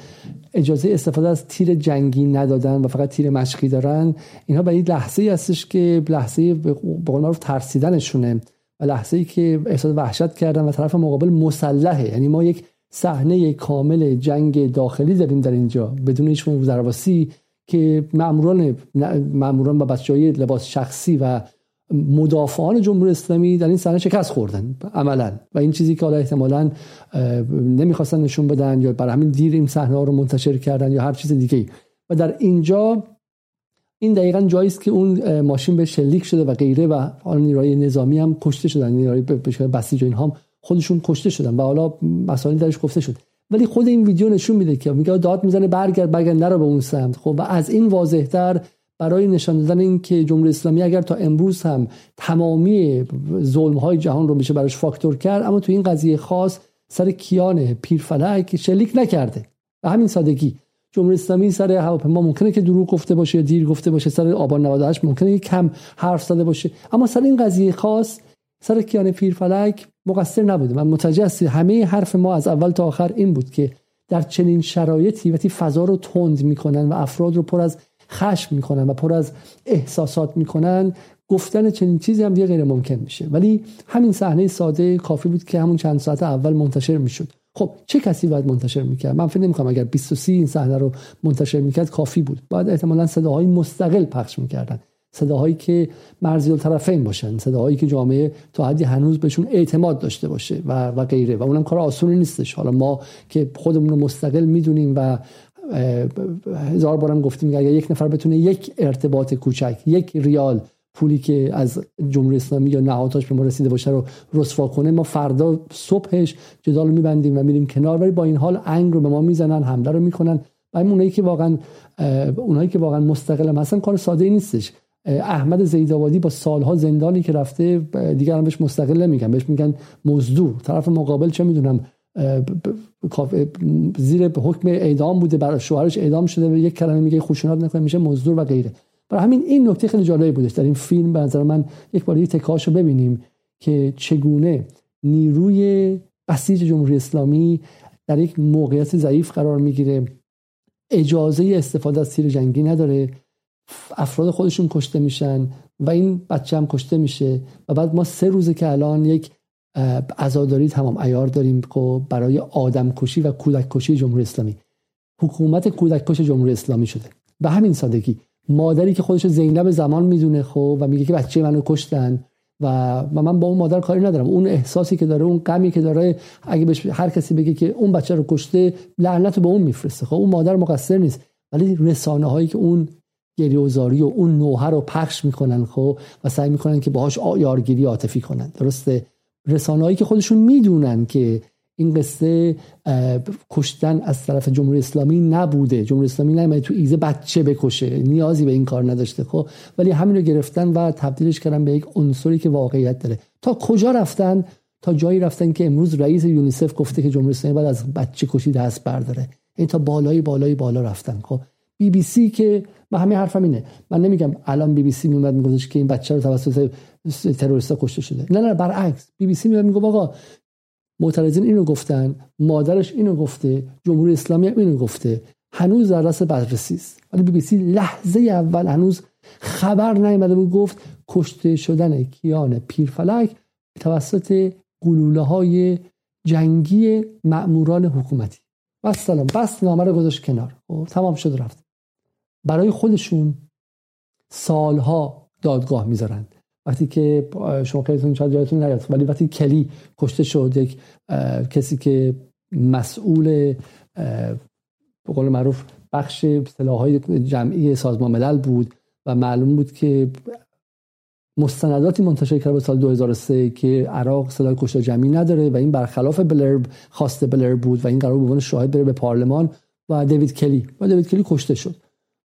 اجازه استفاده از تیر جنگی ندادن و فقط تیر مشقی دارن، اینها به این لحظه‌ای هستش که لحظه به قول معروف ترسیدنشونه و لحظه‌ای که احساس وحشت کردن و طرف مقابل مسلحه. یعنی ما یک صحنه کامل جنگ داخلی داریم در اینجا بدون هیچ گونه زرواسی که مأموران و بچه‌های لباس شخصی و مدافعان جمهوری اسلامی در این صحنه شکست خوردن عملاً و این چیزی که حالا احتمالاً نمیخواستن نشون بدن یا برای همین دیر این صحنه ها رو منتشر کردن یا هر چیز دیگه. و در اینجا این دقیقاً جایی است که اون ماشین به شلیک شده و غیره و حالا نیروهای نظامی هم کشته شدن، نیروهای بسیج اینها هم خودشون کشته شدن و حالا مسائل درش گفته شد. ولی خود این ویدیو نشون میده که میگه داد میزنه برگرد نرو به اون سمت. خب و از این واضح‌تر برای نشان دادن این که جمهوری اسلامی اگر تا امروز هم تمامی ظلم‌های جهان رو میشه براش فاکتور کرد، اما تو این قضیه خاص سر کیان پیرفلک شلیک نکرده. و همین سادگی جمهوری اسلامی سر هواپیما ممکنه که دروغ گفته باشه یا دیر گفته باشه، سر آبان 98 ممکنه که کم حرف زده باشه، اما سر این قضیه خاص سر کیان پیرفلک مقصر نبوده. من متوجه هستم همه حرف ما از اول تا آخر این بود که در چنین شرایطی وقتی فضا رو تند می‌کنن و افراد رو پر از خشم میکنن و پر از احساسات میکنن، گفتن چنین چیزی هم دیگه غیر ممکن میشه. ولی همین صحنه ساده کافی بود که همون چند ساعت اول منتشر میشد. خب چه کسی باید منتشر میکرد؟ من فکر نمیکنم اگر 20 و 30 این صحنه رو منتشر میکرد کافی بود. باید احتمالاً صداهای مستقل پخش میکردن. صداهایی که مرزی الطرفین باشن، صداهایی که جامعه تا حدی هنوز بهشون اعتماد داشته باشه و غیره، و اونم کار آسونی نیستش. حالا ما که خودمون رو مستقل میدونیم و هزار بارم گفتیم که اگر یک نفر بتونه یک ارتباط کوچک، یک ریال پولی که از جمهوری اسلامی یا نهادهاش به ما رسیده باشه رو رسوا کنه، ما فردا صبحش جدال رو میبندیم و میریم کنار. ولی با این حال انگ رو به ما میزنن، حمله رو میکنن. و اونایی که واقعا مستقلم هستن کار ساده نیستش. احمد زیدآبادی با سالها زندانی که رفته، دیگه الان بهش مستقل نمیگن، بهش میگن مزدور. طرف مقابل چه میدونم زیر حکم اعدام بوده، برای شوهرش اعدام شده و یک کلمه میگه خوشونت نکنه، میشه مزدور و غیره. برای همین این نکته خیلی جالبی بودش در این فیلم. به نظر من یک بار دیگه تکاشو ببینیم که چگونه نیروی بسیج جمهوری اسلامی در یک موقعیت ضعیف قرار میگیره، اجازه استفاده از تیر جنگی نداره، افراد خودشون کشته میشن و این بچه هم کشته میشه. و بعد ما 3 روزه که الان یک عزاداری تمام عیار داریم برای آدم کشی و کودک کشی جمهوری اسلامی. حکومت کودک کش جمهوری اسلامی شده. به همین سادگی مادری که خودش زینب زمان میدونه و میگه که بچه منو کشتن و من با اون مادر کاری ندارم، اون احساسی که داره، اون غمی که داره، اگه بهش هر کسی بگه که اون بچه رو کشته، لعنتو به اون میفرسته. اون مادر مقصر نیست، ولی رسانه‌هایی که اون گریه‌وزاری و اون نوحه رو پخش میکنن و سعی میکنن که باهاش یارگیری عاطفی کنن. درسته، رسانه‌هایی که خودشون میدونن که این قصه کشتن از طرف جمهوری اسلامی نبوده، جمهوری اسلامی نمیاد تو ایزه بچه بکشه، نیازی به این کار نداشته، ولی همین رو گرفتن و تبدیلش کردن به یک عنصری که واقعیت داره. تا کجا رفتن؟ تا جایی رفتن که امروز رئیس یونیسف گفته که جمهوری اسلامی باید از بچه کشی دست برداره. این تا بالای بالای بالا رفتن. بیبیسی که ما همین حرفم اینه، من نمیگم الان بیبیسی میومد میگفتش که این بچه رو توسط تروریستا کشته شده. نه، برعکس، بیبیسی میومد میگفت آقا معترضین اینو گفتن، مادرش اینو گفته، جمهوری اسلامی هم اینو گفته، هنوز در رأس بررسی است. ولی بیبیسی لحظه اول هنوز خبر نیامده بود، گفت کشته شدن کیان پیرفلک توسط گلوله‌های جنگی مأموران حکومتی. والسلام، بس نامه رو گذاشت کنار و تمام شد رفت. برای خودشون سالها دادگاه میذارن. وقتی که شما خیلیتون شاید جایتون نیاد، ولی وقتی کلی کشته شد، یک کسی که مسئول به قول معروف بخش سلاح‌های جمعی سازمان ملل بود و معلوم بود که مستنداتی منتشر کرده سال 2003 که عراق سلاح کشته جمعی نداره و این برخلاف بلرب، خواست بلرب بود و این قرار به عنوان شاهد بره به پارلمان و دیوید کلی کشته شد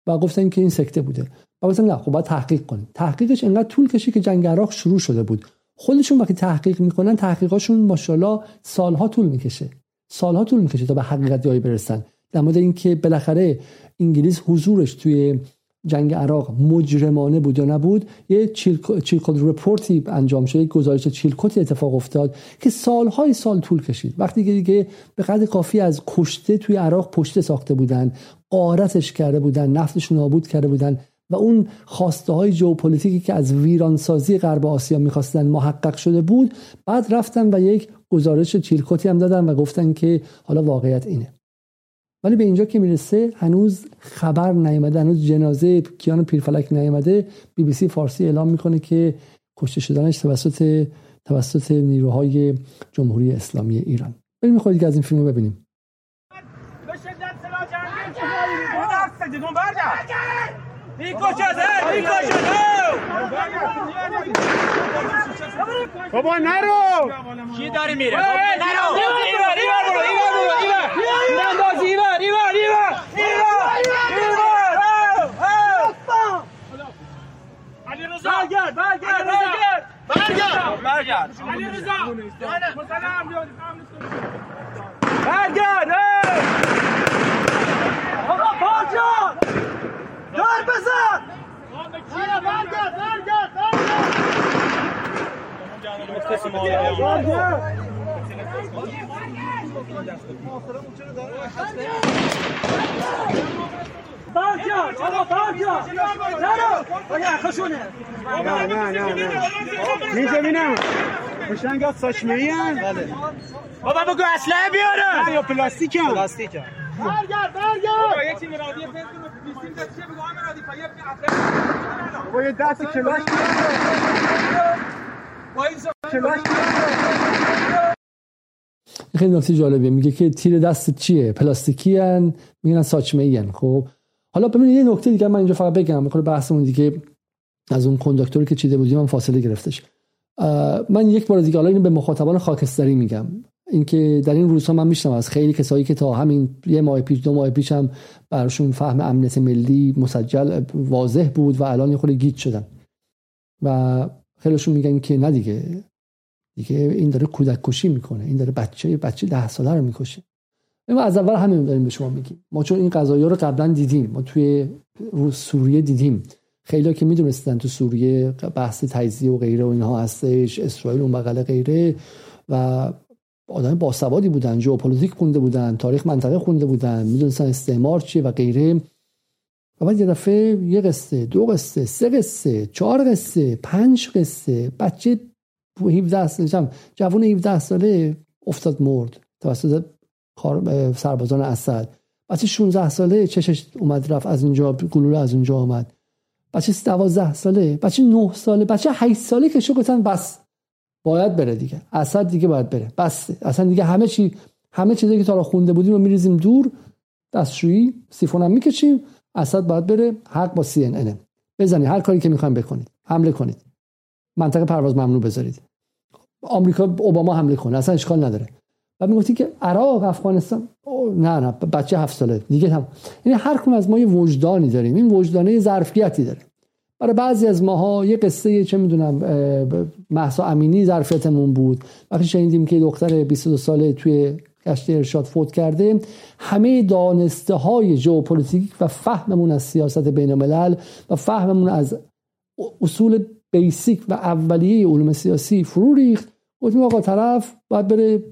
و گفتن که این سکته بوده. مثلا نه، خب باید تحقیق کنیم. تحقیقش انقدر طول کشید که جنگ عراق شروع شده بود. خودشون وقتی تحقیق میکنن، تحقیقاشون ماشاءالله سالها طول میکشه تا به حقیقت جایی برسن. در مورد اینکه بالاخره انگلیس حضورش توی جنگ عراق مجرمانه بود یا نبود، یه چیلکوت رپورتی انجام شد، یک گزارش چیلکوت اتفاق افتاد که سالهای سال طول کشید. وقتی که دیگه به قدر کافی از کشته توی عراق پشته ساخته بودن، غارتش کرده بودن، نفتش نابود کرده بودن و اون خواسته های ژئوپلیتیکی که از ویرانسازی غرب آسیا میخواستن محقق شده بود. بعد رفتن و یک گزارش چیلکوتی هم دادن و گفتن که حالا واقعیت اینه. ولی به اینجا که میرسه هنوز خبر نیامده، هنوز جنازه کیان پیرفلک نیامده. بی بی سی فارسی اعلام میکنه که کشته شدنش توسط نیروهای جمهوری اسلامی ایران. بریم خودی که از این فیلم رو ببینیم. بابا نرو، کی داری میره؟ نرو، ایوار دار بزن! برگرد! بابا بگو اسلحه بیاره! نه یا پلاستیک هم! برگرد یه چیز رادیه فیس کنم 20 تا چه بگم رادیه پای اطراف با یه دست کلاش خیلی نکته جالبیه. میگه که تیر دست چیه؟ پلاستیکی ان، میگن ساچمه ای ان. خب حالا ببینید یه نکته دیگه من اینجا فقط بگم، میخوام بحثمون دیگه از اون کنداکتوری که چیده بودیم من فاصله گرفتش. من یک بار دیگه حالا اینو به مخاطبان خاکستری میگم، اینکه در این روزها من میشنم از خیلی کسایی که تا همین یه ماه پیش دو ماه پیش هم براشون فهم امنیت ملی مسجل واضح بود و الان یه خورده گیج شدن و خیلیشون میگن که نه دیگه این داره کودک کشی میکنه، این داره بچه 10 ساله رو میکشه. ما از اول همین داریم به شما میگیم، ما چون این قضایا رو قبلا دیدیم، ما توی سوریه دیدیم، خیلیا که میدونستن تو سوریه بحث تجزیه و غیره و اینها هستش، اسرائیل اون بغل غیره، و آدم باسوادی بودن، ژئوپلیتیک خونده بودن، تاریخ منطقه خونده بودن، میدونستن استعمار چیه و غیره. و بعد یه دفعه یه قصه، دو قصه، سه قصه، چهار قصه، پنج قصه، بچه 17 سالشم جوون 17 ساله افتاد مرد توسط سربازان اسد، بچه 16 ساله چشش اومد رفت از اینجا، گلوله از اونجا اومد، بچه 12 ساله، بچه 9 ساله، بچه 8 ساله که شو گفتن بس باید بره دیگه، اسد دیگه باید بره، بس اصلا دیگه همه چیزی که تا حالا خونده بودیم رو میریزیم دور، دستشویی سیفونم میکشیم، اسد باید بره، حق با CNN بزنید، هر کاری که میخواین بکنید، حمله کنید، منطقه پرواز ممنوع بذارید، آمریکا اوباما حمله کنه، اصلا اشکال نداره. بعد میگفتی که عراق، افغانستان، نه بچه 7 ساله دیگه هم. یعنی هر کدوم از ما یه وجدانی داریم، این وجدانه ظرفیتی داره. برای بعضی از ماها یه قصه چه میدونم مهسا امینی ظرفیتمون بود، وقتی شنیدیم که دختر 22 ساله توی کشت ارشاد فوت کرده، همه دانسته های ژئوپلیتیک و فهممون از سیاست بین الملل و فهممون از اصول بیسیک و اولیه علوم سیاسی فرو ریخت. گفتیم آقا طرف باید بره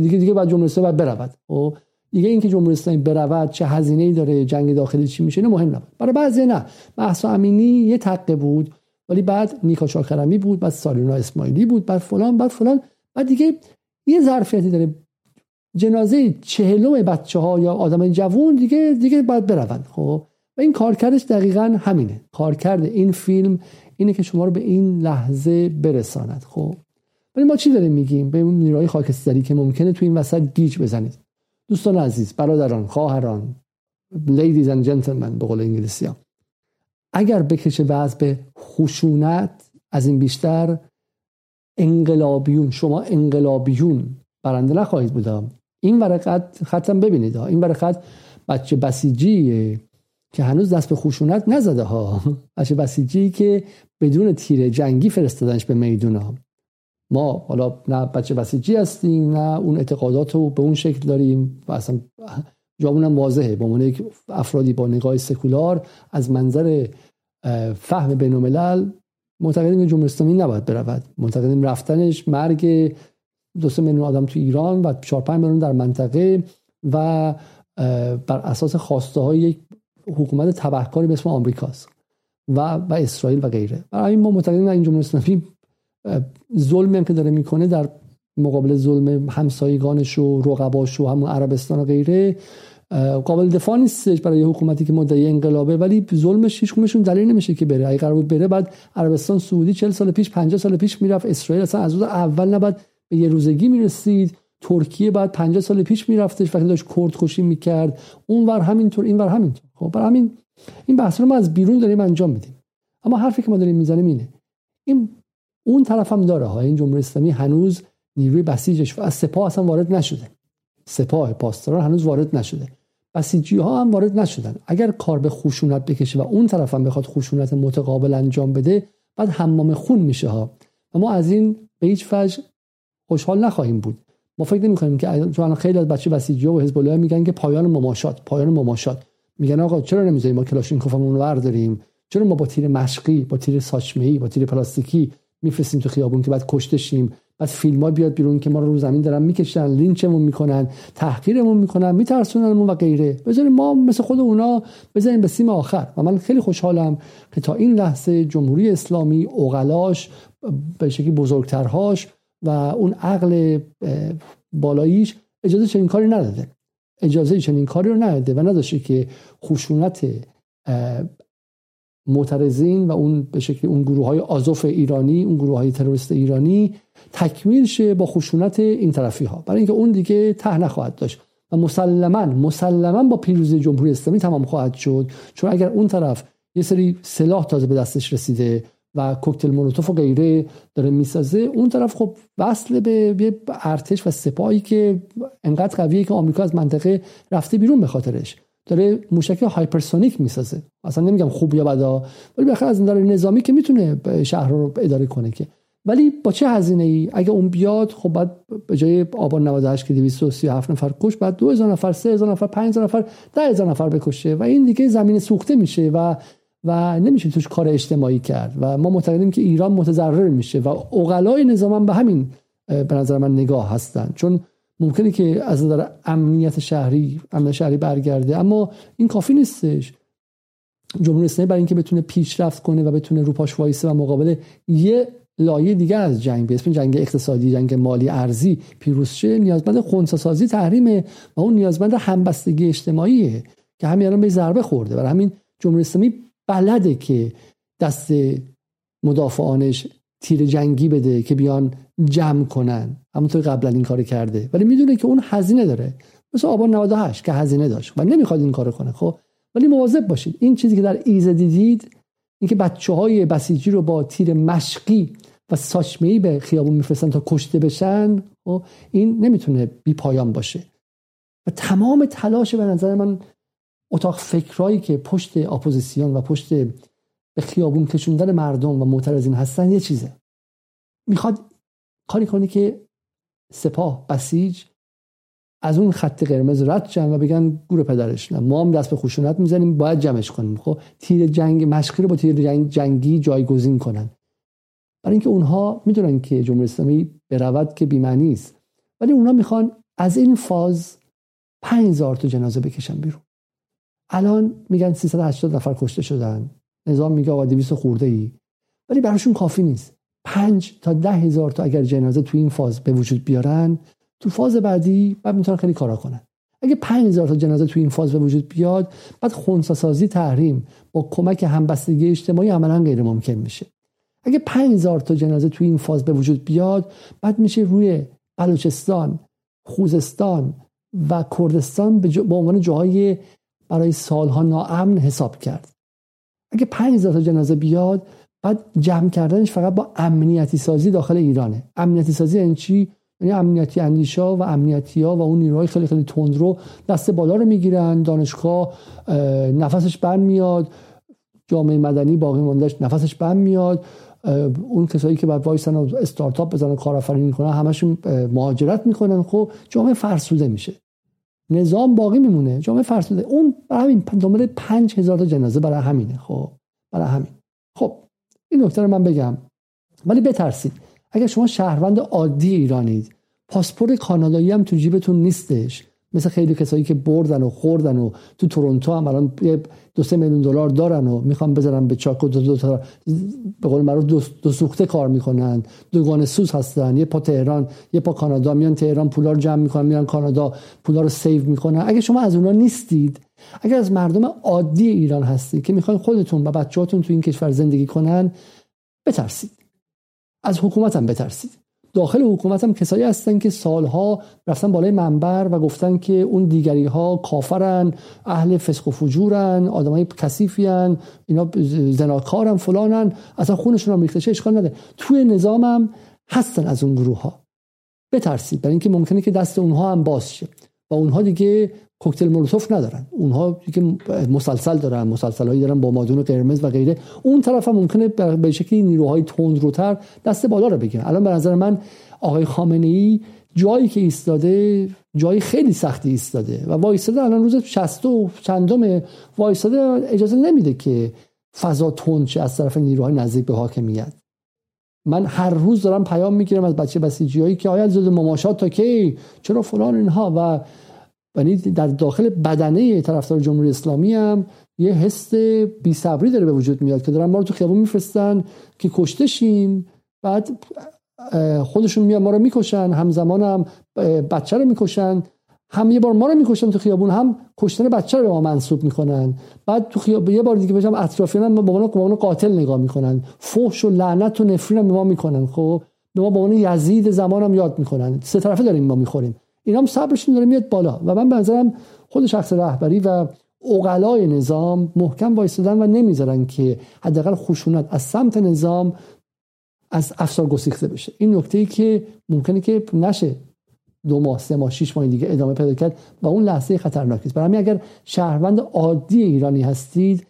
دیگه بعد جمهوری اسلامی برود. خب دیگه اینکه جمهوری اسلامی برود چه هزینه‌ای داره، جنگ داخلی چی میشه، نه مهم نبود. برای بعضی نه، مهسا امینی یه تقه بود، ولی بعد نیکا شاکرمی بود، بعد سارینا اسماعیلی بود، بعد فلان، بعد فلان، بعد دیگه یه ظرفیتی داره. جنازه 40 بچه‌ها یا آدم جوان دیگه باید برون. خب و این کارکردش دقیقاً همینه. کارکرد این فیلم اینه که شما رو به این لحظه برساند. خب ولی ما چی داریم میگیم؟ به اون نیروهای خاکستری که ممکنه تو این وسط گیج بزنید. دوستان عزیز، برادران، خواهران، لیدیز اند جنتلمن به قول انگلیسی‌ها، اگر بکشه وضع به خشونت، از این بیشتر انقلابیون، شما انقلابیون برنده نخواهید بودم. این ورقت ختم ببینید ها، این ورقت بچه بسیجیه که هنوز دست به خشونت نزده ها، بچه بسیجی که بدون تیر جنگی فرستادنش به میدون ها. ما حالا نه بچه بسیجی هستیم، نه اون اعتقادات رو به اون شکل داریم و اصلا جامونم واضحه به عنوان یک افرادی با نگاه سکولار از منظر فهم بین الملل معتقدیم که جمهوری اسلامی نباید برود، معتقدیم رفتنش مرگ 2 میلیون آدم تو ایران و 4-5 میلیون در منطقه و بر اساس خواسته های یک حکومت تبهکاری به اسم آمریکاست و اسرائیل و غیره. برای ما معتقدیم این جمهوری اسلامی ظلمی هم که داره میکنه در مقابل ظلم همسایگانش و رقباش و همون عربستان و غیره قابل دفاع نیستش برای حکومتی که مدعی انقلابه، ولی ظلمش هیچ کمشون دلیل نمیشه که بره. اگه قرار بود بره، بعد عربستان سعودی 40 سال پیش 50 سال پیش میرفت، اسرائیل اصلا از اول نباید به یه روزگی میرسید، ترکیه بعد 50 سال پیش میرفتش وقتی داشت کردکشی میکرد، اونور همینطور، اینور همینطور. خب برای همین این بحث رو ما از بیرون داریم انجام میدیم، اما حرفی که ما داریم میزنیم اینه، این اون طرف هم داره ها. این جمهوری اسلامی هنوز نیروی بسیجش از سپاه اصلا وارد نشده، سپاه پاسداران هنوز وارد نشده، بسیجی ها هم وارد نشدن. اگر کار به خشونت بکشه و اون طرف هم بخواد خشونت متقابل انجام بده، بعد حمام خون میشه ها. و ما از این به هیچ وجه خوشحال نخواهیم بود. ما فکر نمی‌کنیم که چون خیلی از بچه بسیجی‌ها و حزب الله میگن که پایان مماشات، میگن آقا چرا نمیذاریم ما کلاشینکوفمون رو برداریم، چرا ما با تیر مشقی، با تیر ساچمه‌ای، با تیر پلاستیکی میفرستیم تو خیابون که بعد کشته شیم، بعد فیلم‌ها بیاد بیرون که ما رو زمین دارن میکشن، لینچمون میکنن، تحقیرمون میکنن، میترسوننمون و غیره. بذاریم ما مثل خود اونا بزنیم به سیم آخر. و من خیلی خوشحالم که تا این لحظه جمهوری اسلامی، عقلاش به شکلی بزرگترهاش و اون عقل بالاییش اجازه چنین کاری نداده. اجازه چنین کاری رو نده و نذاشه که خشونت معترضین و اون به شکلی اون گروه‌های آزوف ایرانی، اون گروه‌های تروریست ایرانی تکمیل شه با خشونت این طرفی‌ها، برای اینکه اون دیگه ته نخواهد داشت و مسلماً با پیروزی جمهوری اسلامی تمام خواهد شد. چون اگر اون طرف یه سری سلاح تازه به دستش رسیده و کوکتل مولوتوف و غیره داره میسازه، اون طرف خب وصل به ارتش و سپاهی که انقدر قویه که آمریکا از منطقه رفته بیرون به خاطرش، داره موشک هایپرسونیک میسازه. اصلا نمیگم خوب یا بدا، ولی به خاطر از نظر نظامی که میتونه شهر رو اداره کنه که، ولی با چه هزینه‌ای؟ اگه اون بیاد خب بعد به جای آبان 98 که 237 نفر کش، بعد 2000 نفر، 3000 نفر، 5000 نفر، 10000 نفر بکشه و این دیگه زمین سوخته میشه و نمیشه توش کار اجتماعی کرد و ما معتقدیم که ایران متضرر میشه و عقلای نظام هم به همین به نظر من نگاه هستن، چون ممکنه که از نظر امنیت شهری برگرده، اما این کافی نیستش. جمهوری اسلامی برای اینکه بتونه پیشرفت کنه و بتونه روپاش وایسه و مقابل یه لایه دیگه از جنگ به اسم جنگ اقتصادی، جنگ مالی ارزی پیروز شه، نیازمند خنثی‌سازی، تحریم و اون نیازمند همبستگی اجتماعیه که همین الان به ضربه خورده. برای همین جمهوری اسلامی بلده که دست مدافعانش تیر جنگی بده که بیان جمع کنن، همونطور قبلا این کار کرده، ولی میدونه که اون هزینه داره، مثلا آبان 98 که هزینه داشت و نمیخواد این کارو کنه. خب ولی مواظب باشید، این چیزی که در ایزه دیدید، اینکه بچهای بسیجی رو با تیر مشقی و ساچمه‌ای به خیابون میفرستن تا کشته بشن، خب این نمیتونه بی پایان باشه و تمام تلاش به نظر من اتاق فکرایی که پشت اپوزیسیون و پشت به خیابون کشوندن مردم و معترضین هستن یه چیزه. میخواد کاری کنه که سپاه بسیج از اون خط قرمز رد شن و بگن گور پدرش، نه ما هم دست به خشونت میزنیم، باید جمعش کنیم. خب تیر جنگ مشقی رو با تیر جنگی جایگزین کنن، برای اینکه اونها میدونن که جمهوری اسلامی برود که بی‌معنی است، ولی اونها میخوان از این فاز 5000 تا جنازه بکشن بیرون. الان میگن 380 نفر کشته شدن، نظام میگه آقا 200 خورده ای، ولی براشون کافی نیست. 5 تا 10000 تا اگر جنازه تو این فاز به وجود بیارن، تو فاز بعدی بعد میتونن خیلی کارا کنن. اگه 5000 تا جنازه تو این فاز به وجود بیاد، بعد خنثی‌سازی، تحریم با کمک همبستگی اجتماعی عملاً غیر ممکن میشه. اگه 5000 تا جنازه تو این فاز به وجود بیاد، بعد میشه روی بلوچستان، خوزستان و کردستان به عنوان جاهای برای سالها ناامن حساب کرد. اگه 5000 تا جنازه بیاد، بعد جمع کردنش فقط با امنیتی سازی داخل ایرانه. امنیتی سازی یعنی چی؟ یعنی امنیتی اندیشا و امنیتی‌ها و اون نیروهای خیلی خیلی تند رو دست بالا رو میگیرن، دانشگاه نفسش بند میاد، جامعه مدنی باقی موندهش نفسش بند میاد، اون کسایی که بعد وایسن و استارتاپ بزنن، کارآفرینی کنن، همشون مهاجرت میکنن. خب جامعه فرسوده میشه، نظام باقی میمونه، جامعه فرسوده. اون برای همین دنبال 5000 تا جنازه برای همینه. خب برای همین خب این نکته رو من بگم، ولی بترسید. اگر شما شهروند عادی ایرانید، پاسپورت کانادایی هم تو جیبتون نیستش، مثل خیلی کسایی که بردن و خوردن و تو تورنتو هم الان 2-3 میلیون دلار دارن و میخوان بذارن به چاک و دو به قول معروف دو سوخته کار میکنن، دوگانه سوز هستن، یه پا تهران یه پا کانادا، میان تهران پولا رو جمع میکنن، میان کانادا پولا رو سیو میکنن. اگه شما از اونها نیستید، اگر از مردم عادی ایران هستید که میخواین خودتون و بچه‌هاتون تو این کشور زندگی کنن، بترسید. از حکومت هم بترسید. داخل حکومت هم کسایی هستن که سالها رفتن بالای منبر و گفتن که اون دیگری ها کافرن، اهل فسق و فجورن، آدمای کثیفی ان، اینا زناکارن، فلانن، اصلا خونشون هم ریخته شه، اشکال نداره. توی نظام هم هستن از اون گروه ها، بترسید، برای اینکه ممکنه که دست اونها هم باز شه و اونها دیگه کوکتل مولوتوف ندارن، اونها دیگه مسلسل دارن، مسلسلایی دارن با مادون قرمز و غیره. اون طرف هم ممکنه به شکلی نیروهای تندروتر دست بالا رو بگیرن. الان به نظر من آقای خامنه‌ای جایی که ایستاده، جایی خیلی سختی ایستاده و وایساده. الان روز 60 و چندم وایساده، اجازه نمیده که فضا تند از طرف نیروهای نزدیک به حاکمیت. من هر روز دارم پیام میگیرم از بچه بسیجیایی که آیا زد مماشات تا کی، چرا فلان، اینها. و یعنی در داخل بدنه طرفدار جمهوری اسلامی هم یه حس بی‌صبری داره به وجود میاد که دارن ما رو تو خیابون میفرستن که کشته شیم، بعد خودشون میان ما رو میکشن، همزمان هم بچه رو میکشن، هم یه بار ما رو میکشن تو خیابون، هم کشتن بچه رو به ما منسوب میکنن. بعد تو خیابون یه بار دیگه بچم اطرافیانم به ما قاتل نگاه میکنن، فحش و لعنت و نفرین هم به ما میکنن. خب به ما به عنوان یزید زمانم یاد میکنن. سه طرفه داریم ما میخوریم. اینا هم صبرشون داره میاد بالا و من به نظرم خود شخص رهبری و عقلای نظام محکم وایسادن و نمیذارن که حداقل خشونت از سمت نظام از افسار گسیخته بشه. این نکته‌ای که ممکنه که نشه 2 ماه 3 ماه 6 ماه دیگه ادامه پیدا کرد و اون لحظه خطرناکی است. برای همین اگر شهروند عادی ایرانی هستید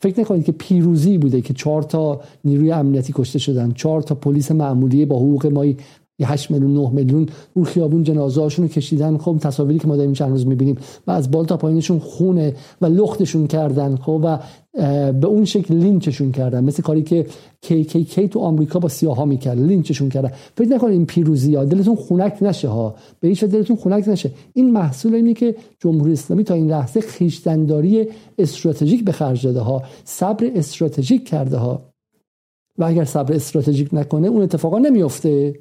فکر نکنید که پیروزی بوده که 4 تا نیروی امنیتی کشته شدن، 4 تا پلیس معمولی با حقوق مایی 8 میلیون 9 میلیون اون خیابون جنازه‌هاشون رو کشیدن. خب تصاویری که ما داریم چند روز می‌بینیم و از بالا تا پایینشون خونه و لختشون کردن، خب و به اون شکل لینچشون کردن، مثل کاری که KKK تو آمریکا با سیاها می‌کرد، لینچشون کردن. فکر نکنید این پیروزی‌ها، دلتون خنک نشه ها، به هیچ وجه دلتون خنک نشه. این محصول اینه که جمهوری اسلامی تا این لحظه خویشتنداری استراتژیک به خرج داده ها، صبر استراتژیک کرده ها و اگر صبر استراتژیک نکنه اون اتفاقا نمی‌افته،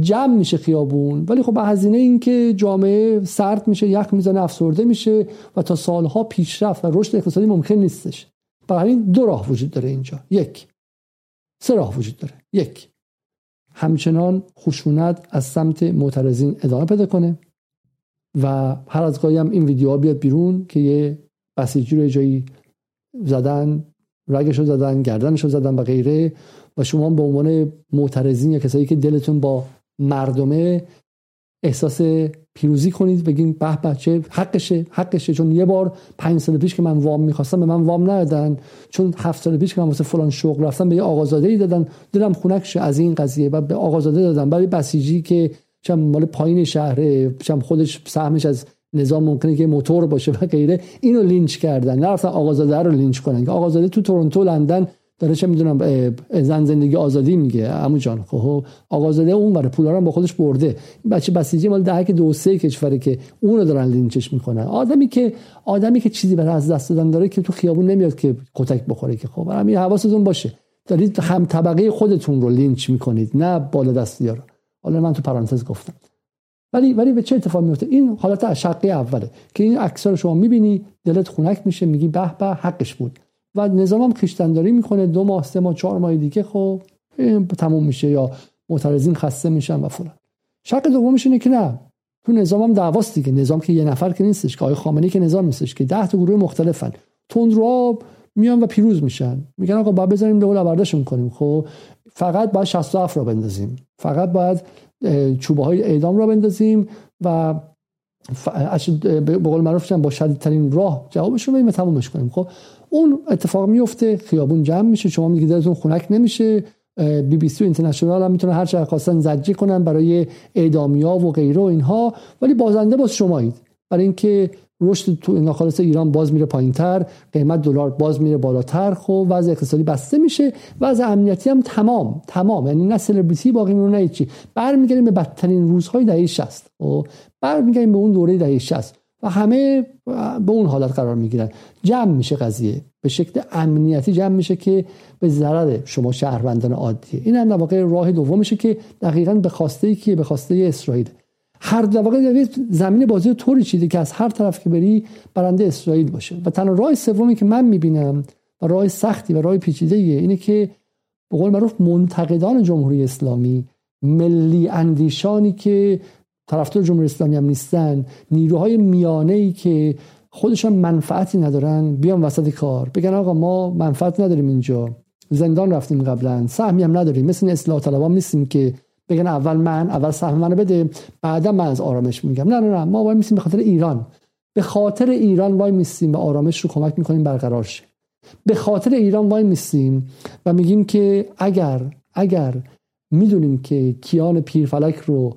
جمع میشه خیابون. ولی خب به هزینه این که جامعه سرد میشه، یخ میزنه، افسرده میشه و تا سالها پیشرفت و رشد اقتصادی ممکن نیستش. برای همین 2 راه وجود داره اینجا. 1 3 راه وجود داره. 1 همچنان خشونت از سمت معترضین ادامه پیدا کنه و هر از گاهی هم این ویدیوها بیاد بیرون که یه بسیجی رو جایی زدن، رگشو زدن، گردنشو زدن و غیره و شما به عنوان معترضین یا کسایی که دلتون با مردمه احساس پیروزی کنید، بگین به به چه حقشه، چون یه بار 5 سال پیش که من وام می‌خواستم به من وام ندادن، چون 7 سال پیش که من واسه فلان شغل رفتم به یه آقازاده‌ای دادن، دلم خنک شد از این قضیه و به آقازاده دادم. برای بسیجی که چم مال پایین شهره، چم خودش سهمش از نظام ممکنه که موتور باشه و غیره، اینو لینچ کردن. نرفتن آقازاده رو لینچ کنن که آقازاده تو تورنتو لندن داره چه میدونم زن زندگی آزادی میگه عمو جان. خب آقازاده اون برای پولا رو با خودش برده. بچه بسیجی مال دهه 2-3 کشوره که اونو دارن لینچش میکنن. آدمی که چیزی برای از دست دادن داره که تو خیابون نمیاد که کتک بخوره که. خب همین حواستون باشه، دارید هم طبقه خودتون رو لینچ میکنید نه بالا دستیارو. حالا من تو پرانتز گفتم ولی به چه اتفاقی میفته؟ این حالت اشقی اوله که این عکس‌ها رو شما میبینی دلت خنک میشه، میگی به به حقش بود و نظام هم خیشتنداری میکنه. 2 ماه 3 ماه 4 ماه دیگه خب تموم میشه یا معترضین خسته میشن و فلان. شق دومش اینه که نه، تو نظام هم دعواست دیگه. نظام که یه نفر که نیستش، که آقای خامنه‌ای که نظام نیستش، که 10 تا گروه مختلفن. تندرو میان و پیروز میشن، میگن آقا باید بزنیم دولت برداشت میکنیم. خب فقط باید 67 را بندازیم، فقط باید چوبه های اعدام را بندازیم و به قول معروف با شدیدترین راه جوابشون بدیم و تمومش کنیم. خب اون اتفاق میفته، خیابون جمع میشه، شما میگید دلتون خنک نمیشه. بیبیسی اینترنشنال هم میتونه هر چقدر خواستن زجه کنن برای اعدامیا و غیره و اینها، ولی بازنده باز شمایید، برای اینکه رشد تو ناخالص ایران باز میره پایینتر، قیمت دلار باز میره بالاتر، خب وضع اقتصادی بسته میشه، وضع امنیتی هم تمام، یعنی نه سلبریتی باقی میمونه نه چیزی. برمیگردیم به بدترین روزهای دهه 60 و برمیگردیم به اون دوره دهه 60 و همه به اون حالت قرار میگیرن. جمع میشه قضیه به شکل امنیتی، جمع میشه که به ضرر شما شهروندان عادیه. این هم در واقع راه دومشه که دقیقاً به خواسته ای که به خواسته اسرائیل هر دفعه زمین بازی طوری چیده که از هر طرف که بری برنده اسرائیل باشه. و تنها راه سومی که من میبینم و راه سختی و راه پیچیده‌ایه اینه که به قول معروف منتقدان جمهوری اسلامی، ملی اندیشانی که طرفدار جمهوری اسلامی هم نیستن، نیروهای میانه‌ای که خودشان منفعتی ندارن، بیان وسط کار بگن آقا ما منفعت نداریم، اینجا زندان رفتیم قبلا، سهمی هم نداریم، مثل اصلاح طلبان نیستیم که بگن اول سهم منو بده بعدا من از آرامش میگم. نه ما وای میسیم به خاطر ایران وای میسیم و آرامش رو کمک میکنیم برقرار شه. به خاطر ایران وای میسیم و میگیم که اگر میدونیم که کیان پیرفلک رو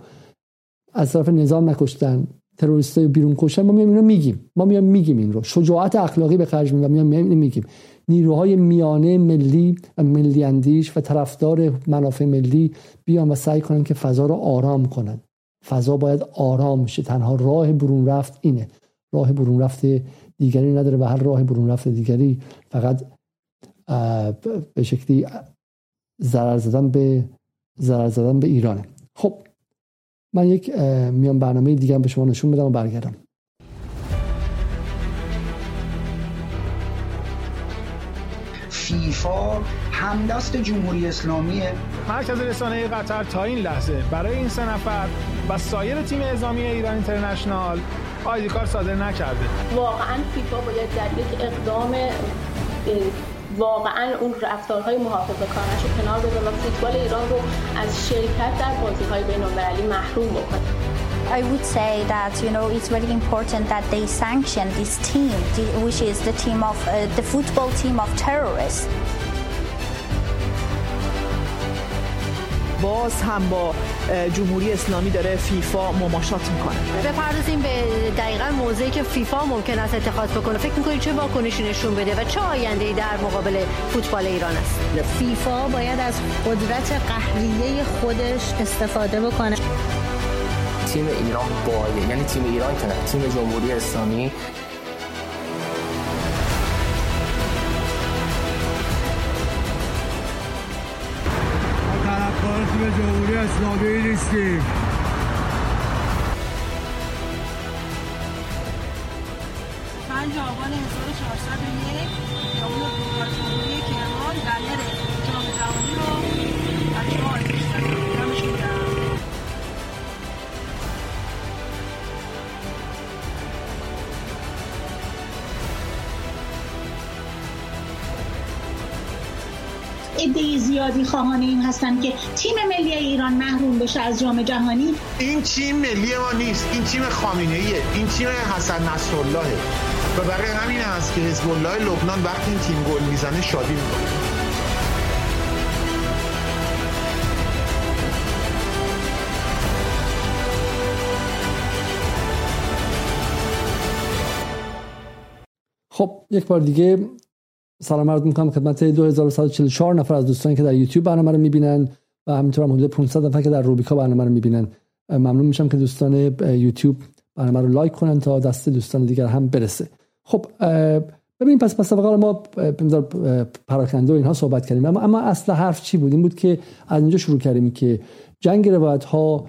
از طرف نظام نکشتن، تروریستای بیرون کشتن، ما میایم اینو میگیم، ما میایم میگیم این رو شجاعت اخلاقی به خرج میدیم و میایم اینو میگیم. نیروهای میانه ملی و ملی اندیش و طرفدار منافع ملی بیان و سعی کنن که فضا رو آرام کنن. فضا باید آرام شه. تنها راه برون رفت اینه. راه برون رفت دیگری نداره و هر راه برون رفت دیگری فقط به شکلی ضرر زدن به ایرانه. خب من یک میان برنامه دیگه هم به شما نشون بدم و برگردم. فیفا همدست جمهوری اسلامیه. مرکز رسانه قطر تا این لحظه برای این سه نفر و سایر تیم اعزامی ایران اینترنشنال آیدی کارت صادر نکرده. واقعا فیفا باید در یک اقدام واقعا اون رفتارهای محافظه‌کارانه رو کنار بذاره و فوتبال ایران رو از شرکت در بازی‌های بین‌المللی محروم بکنه. I would say that, you know, it's very important that they sanction this team, which is the team of the football team of terrorists. باز هم با جمهوری اسلامی داره فیفا مماشات میکنه. بپردازیم به دقیقاً موضعی که فیفا ممکن است اتخاذ بکنه. فکر میکنید چه واکنشی نشون بده و چه آینده‌ای در مقابل فوتبال ایران است؟ فیفا باید از قدرت قهریه خودش استفاده بکنه. تیم ایران باید، یعنی تیم ایران که نه، تیم جمهوری اسلامی. ما طرفدار تیم جمهوری اسلامی نیستیم. آبان 1401 یا اون بزرگوار جمهوری کرمان بنر جام جهانی رو برای ما آتش زدن. عده زیادی خواهان این هستند که تیم ملی ایران محروم بشه از جام جهانی. این تیم ملی ما نیست، این تیم خامنه‌ایه، این تیم حسن نصراللهه و برای همین هست که حزب الله لبنان وقتی این تیم گل میزنه شادی میکنه. خب یک بار دیگه سلام عرض میکنم خدمت 2144 نفر از دوستانی که در یوتیوب برنامه رو میبینن و همینطور هم حدود 500 نفر که در روبیکا برنامه رو میبینن. ممنون میشم که دوستان یوتیوب برنامه رو لایک کنن تا دست دوستان دیگر هم برسه. خب ببینیم پس واقعا ما پراکنده و اینها صحبت کردیم، اما اصل حرف چی بود؟ این بود که از اینجا شروع کردیم که جنگ روایت‌ها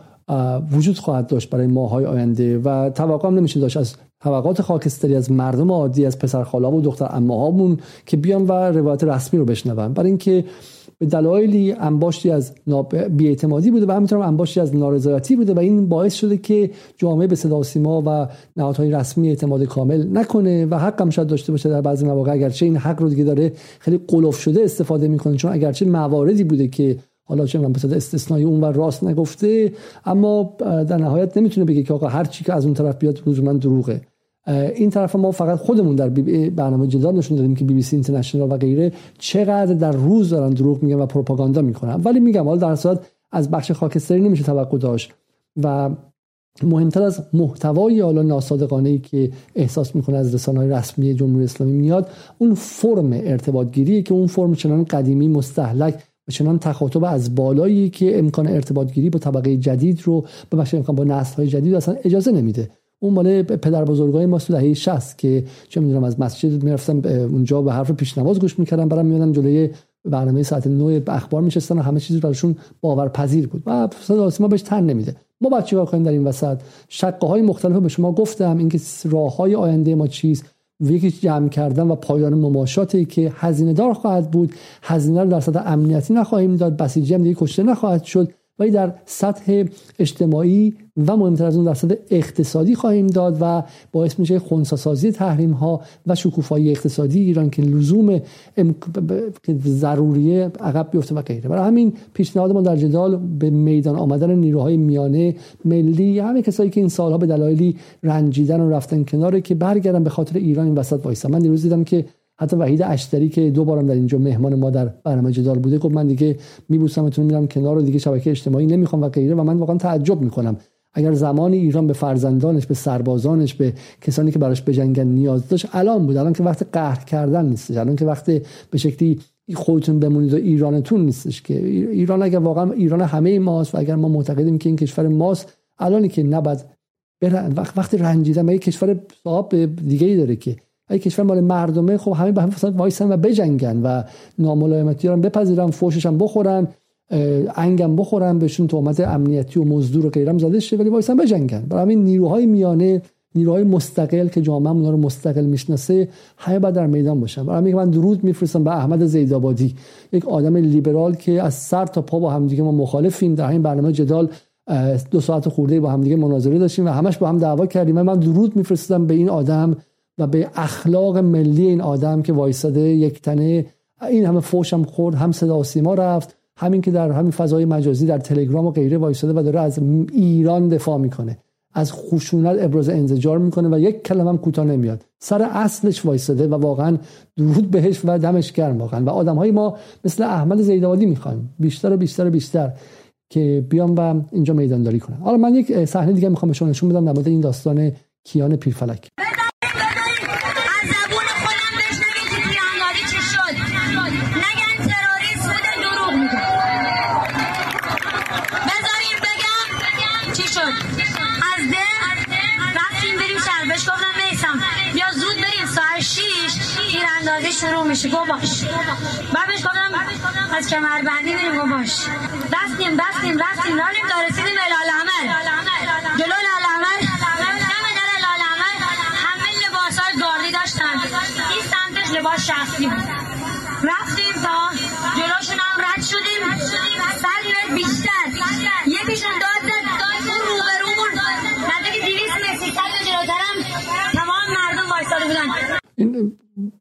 وجود خواهد داشت برای ماهای آینده و توقع هم نمیشه داشت از طبقات خاکستری، از مردم عادی، از پسرخاله‌ها و دختر عمه‌هامون که بیان و روایت رسمی رو بشنون، برای اینکه به دلایلی انباشتی از بی‌اعتمادی بوده و همینطور هم انباشتی از نارضایتی بوده و این باعث شده که جامعه به صدا و سیما و نهادهای رسمی اعتماد کامل نکنه و حق هم شاید داشته باشه در بعضی مواقع، اگرچه این حق رو دیگه داره خیلی قلف شده استفاده می‌کنه، چون اگرچه مواردی بوده که حالا چون من به صورت استثنایی اون و راست نگفته، اما در نهایت نمیتونه بگه که آقا هر چی که از اون طرف بیاد لزوما دروغه. این طرف ما فقط خودمون در برنامه جدال نشون دادیم که بیبیسی اینترنشنال و غیره چقدر در روز دارن دروغ میگن و پروپاگاندا میکنن، ولی میگم حالا در صورت از بخش خاکستری نمیشه توقع داشت و مهمتر از محتوای حالا ناصادقانه‌ای که احساس میکنه از رسانه‌های رسمی جمهوری اسلامی میاد، اون فرم ارتباط گیریه که اون فرم چنان قدیمی مستهلک و چنان تخاطب از بالایی که امکان ارتباط گیری با طبقه جدید رو به بخش امکان با نسل‌های جدید اصلا اجازه نمیده. اون مال پدر بزرگای ما تو دهه 60 که چه میدونم از مسجد میرفتم اونجا به حرف پیشنواز گوش میکردم، برام میادم جلوی برنامه ساعت 9 اخبار میشستن و همه چیز براشون باورپذیر بود و صدا سیما بهش تن نمیده. ما باید چیکار کنیم در این وسط؟ شقه های مختلف به شما گفتم، اینکه راههای آینده ما چیست، یکی جمع کردن و پایان مماشاتی که هزینه دار خواهد بود، هزینه رو در سطح امنیتی نخواهیم داد، بسیجی هم دیگه کشته نخواهد شد، ولی در سطح اجتماعی و مهمتر از اون در سطح اقتصادی خواهیم داد و باعث میشه خنثی‌سازی تحریم ها و شکوفایی اقتصادی ایران که لزوم ضروریه عقب بیفته و غیره. برای همین پیشنهاد ما در جدال به میدان آمدن نیروهای میانه ملی، همه کسایی که این سالها به دلایلی رنجیدن و رفتن کناره که برگردن به خاطر ایران این وسط وایسن. من دیروز دیدم که حتی وحید اشتری که دو بارم در اینجا مهمان ما در برنامه جدال بوده گفت من دیگه میبوسمتون میرم کنار و دیگه شبکه اجتماعی نمیخوام و غیره، و من واقعا تعجب میکنم. اگر زمان ایران به فرزندانش، به سربازانش، به کسانی که براش بجنگن نیاز داشت، الان بود. الان که وقت قهر کردن نیستش، الان که وقت به شکلی خودتون بمونید و ایرانتون نیستش، که ایران اگر واقعا ایران همه ماست و اگر ما معتقدیم که این کشور ماست، الانی که نباید وقت رنجیدن. یه کشور صاحب دیگه‌ای داره که اگه کشور مال مردمه، خب همه به هم فساد وایسن و بجنگن و ناملایمتی رو بپذیرن، فوشش هم بخورن، انگم بخورن، بهشون تهمت امنیتی و مزدور و غیره هم زده شه، ولی وایسن بجنگن. برای همین نیروهای میانه نیروهای مستقل که جامعه اونها رو مستقل میشناسه حیا بعد در میدان باشن. برای اینکه من درود میفرستم به احمد زیدآبادی، یک آدم لیبرال که از سر تا پا با همدیگه ما مخالفیم. در این برنامه جدال 2 ساعت خورده با همدیگه مناظره داشتیم و همش با هم دعوا کردیم. من درود میفرستم به این آدم و به اخلاق ملی این آدم که وایساده یک تنه این همه فوشم خورد، هم صدا و سیما رفت، همین که در همین فضای مجازی در تلگرام و غیره وایساده و داره از ایران دفاع میکنه، از خشونت ابراز انزجار میکنه و یک کلمه هم کوتاه نمیاد، سر اصلش وایساده و واقعا درود بهش و دمش گرم واقعا. و آدمهای ما مثل احمد زیدآبادی میخوایم بیشتر و بیشتر و بیشتر که بیام و اینجا میدانداری کنن. حالا من یک صحنه دیگه میخوام بهشون نشون بدم در مورد این داستان کیان پیرفلک. شروع میشه گوباش، بعدش گفتم از کمربندی میریم گوباش، رفتیم رانیم تا رسیدیم جلو لالعمل. دم در لالعمل همه لباسای گاردی داشتن، این سمتش لباس شخصی بود. رفتیم تا جلوشون هم رد شدیم، سر بیشتر یکیشون داد روبرومون نزدیک 200 متر جلوترم تمام مردم وایساده بودن. این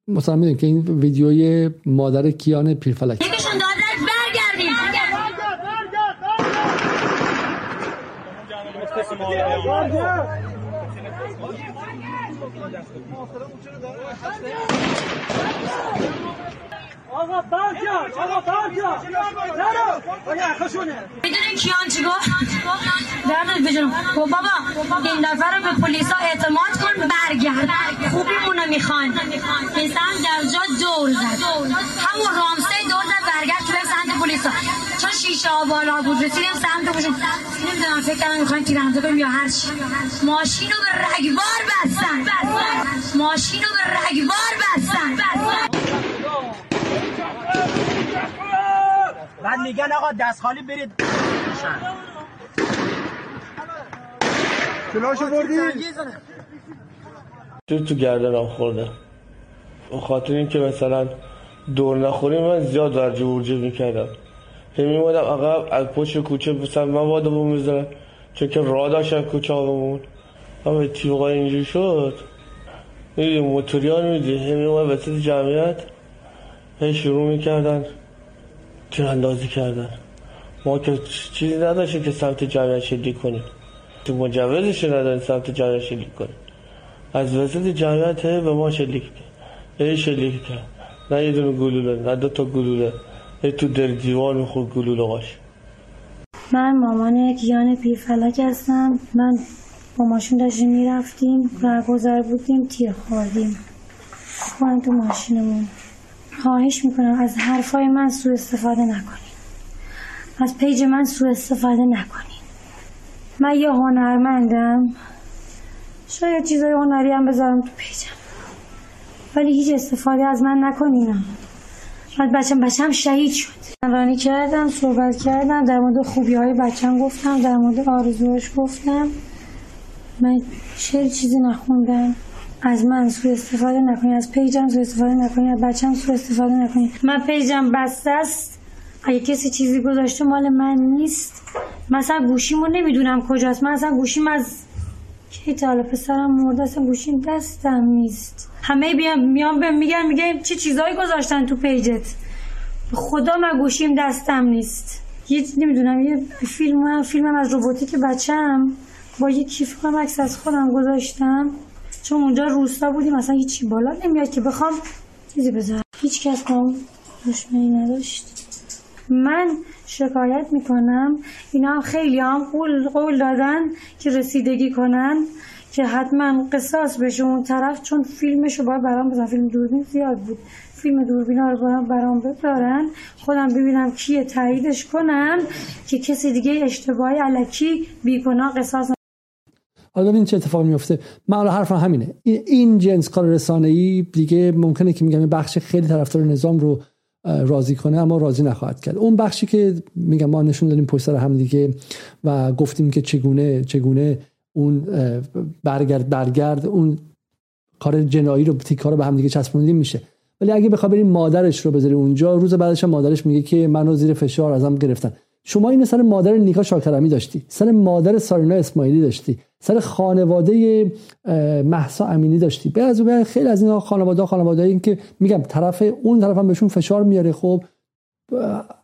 مثلا میدونی که این ویدیوی مادر کیان پیرفلک میدونی کیان چی گفت؟ دردت بجنم بابا این دفعه رو به پلیسا اعتماد کن برگرد، خوبیمونو میخوان. این سم در جا دور زد، همون رامسه دور زد برگرد توی سمت پلیسا، چون شیشه ها بالا بود. رسیدیم سمت پلیسا، نمیدونم فکر کردم میخوان تیراندازی کنیم یا هرچی. ماشین رو به رگبار بستن، بعد میگن آقا دست خالی برید کلاشو بردید تو گردنم خورده. خاطر این که مثلا دور نخوریم من زیاد در جورجه میکردم، میموندم عقب از پشت کوچه مثلا من وادمون میذارم، چون که راه داشتم کوچه هامون همه تیوقای اینجوری شد میدید موتوریان میدید میموند وسط جمعیت هی شروع میکردن تیراندازی کردن. ما که چیزی نداشتیم که سمت جمعیت شلیک کنیم، تو مجوزش نداریم سمت جمعیت شلیک کنیم. از وسط جمعیت به ما شلیک کرد، نه یه دونه گلوله نه دو تا گلوله، یه تو در دیوار میخورد گلوله‌هاش. من مامان کیان پیرفلک هستم. من با ماشین داشتیم میرفتیم، راهگذر بودیم، تیر خوردیم تو ماشینمون. خواهش میکنم از حرفای من سوء استفاده نکنین، از پیج من سوء استفاده نکنین. من یه هنرمندم، شاید چیزای هنری هم بذارم تو پیجم، ولی هیچ استفاده از من نکنین. بعد بچم شهید شد. رانی کردم، صحبت کردم، در مورد خوبی های بچم گفتم، در مورد آرزوهاش گفتم. من شعر چیزی نخوندم. از من سوء استفاده نکنید، از پیجم سوء استفاده نکنید، از بچم سوء استفاده نکنید. من پیجم بسته است، اگه کسی چیزی گذاشته مال من نیست. مثلا گوشیمو نمیدونم کجاست، من اصلا گوشیم از کی تا حالا پسرم مرده اصلا گوشیم دستم نیست. همه بیان بهم میگن چه چیزایی گذاشتن تو پیجت. خدا من گوشیم دستم نیست. نمیدونم یه فیلمم از رباتیک بچم با یه کیف عکس از خودم گذاشتم. چون اونجا روستا بودیم اصلا هیچی بالا نمیاد که بخوام چیزی بذارم. هیچ کس با اون دشمنی نداشت. من شکایت میکنم اینا خیلی هم قول دادن که رسیدگی کنن که حتما قصاص بشه اون طرف، چون فیلمشو باید برام بذارن. فیلم دوربین زیاد بود، فیلم دوربینا رو باید برام بذارن، خودم ببینم کیه، تاییدش کنم که کسی دیگه اشتباهی الکی بیگناه قصاص. حالا ببین چه اتفاقی میفته. من حرفم همینه، این جنس کار رسانه‌ای دیگه ممکنه که میگم بخش خیلی طرفدار نظام رو راضی کنه، اما راضی نخواهد کرد. اون بخشی که میگم ما نشون دادیم پشت سر هم دیگه و گفتیم که چگونه اون برگرد اون کار جنایی رو تیکارو به هم دیگه چسبوندیم میشه. ولی اگه بخوای بریم مادرش رو بذاری اونجا، روز بعدش هم مادرش میگه که منو زیر فشار ازم گرفتن. شما این سر مادر نیکا شاکرمی داشتی، سر مادر سارینا اسماعیلی داشتی، سر خانواده مهسا امینی داشتی. به از اون خیلی از اینا خانواده‌ای که میگم طرف اون طرف هم بهشون فشار میاره. خب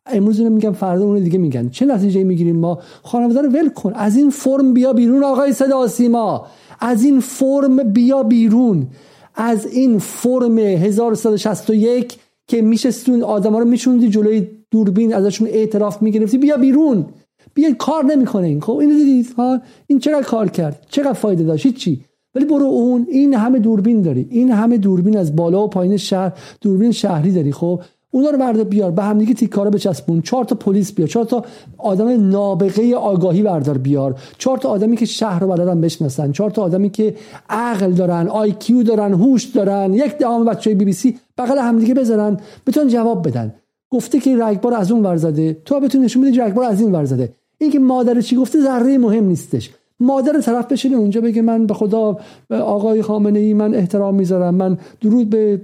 امروز اینو میگم، فردا اون دیگه میگن. چه نتیجه‌ای میگیریم ما؟ خانواده رو ول کن، از این فرم بیا بیرون آقای صدا و سیما، از این فرم بیا بیرون، از این فرم 1361 که میشستون آدما رو میشوندی جلوی دوربین ازشون اعتراف میگرفتی، بیا بیرون، بیا. کار نمیکنه این. خب اینو دیدید ها، این چقدر کار کرد، چقدر فایده داشت؟ چی؟ ولی برو اون، این همه دوربین داری، این همه دوربین از بالا و پایین شهر، دوربین شهری داری. خب اونا رو بردا بیار، به هم دیگه تیکارا بچسبون. 4 تا پلیس بیار، 4 تا آدم نابغه آگاهی بردار بیار، 4 تا آدمی که شهر و بلدن بشناسن، 4 تا آدمی که عقل دارن، آی کیو دارن، هوش دارن، یک دهم بچهای بیبیسی بغل هم دیگه بذارن، بتون جواب بدن. گفته که رگبار از اون ور زده، تو بتون نشون بدی رگبار از این ور زده. این که مادر چی گفته ذره مهم نیستش. مادر طرف بشینه اونجا بگه من به خدا آقای خامنه ای من احترام میذارم، من درود به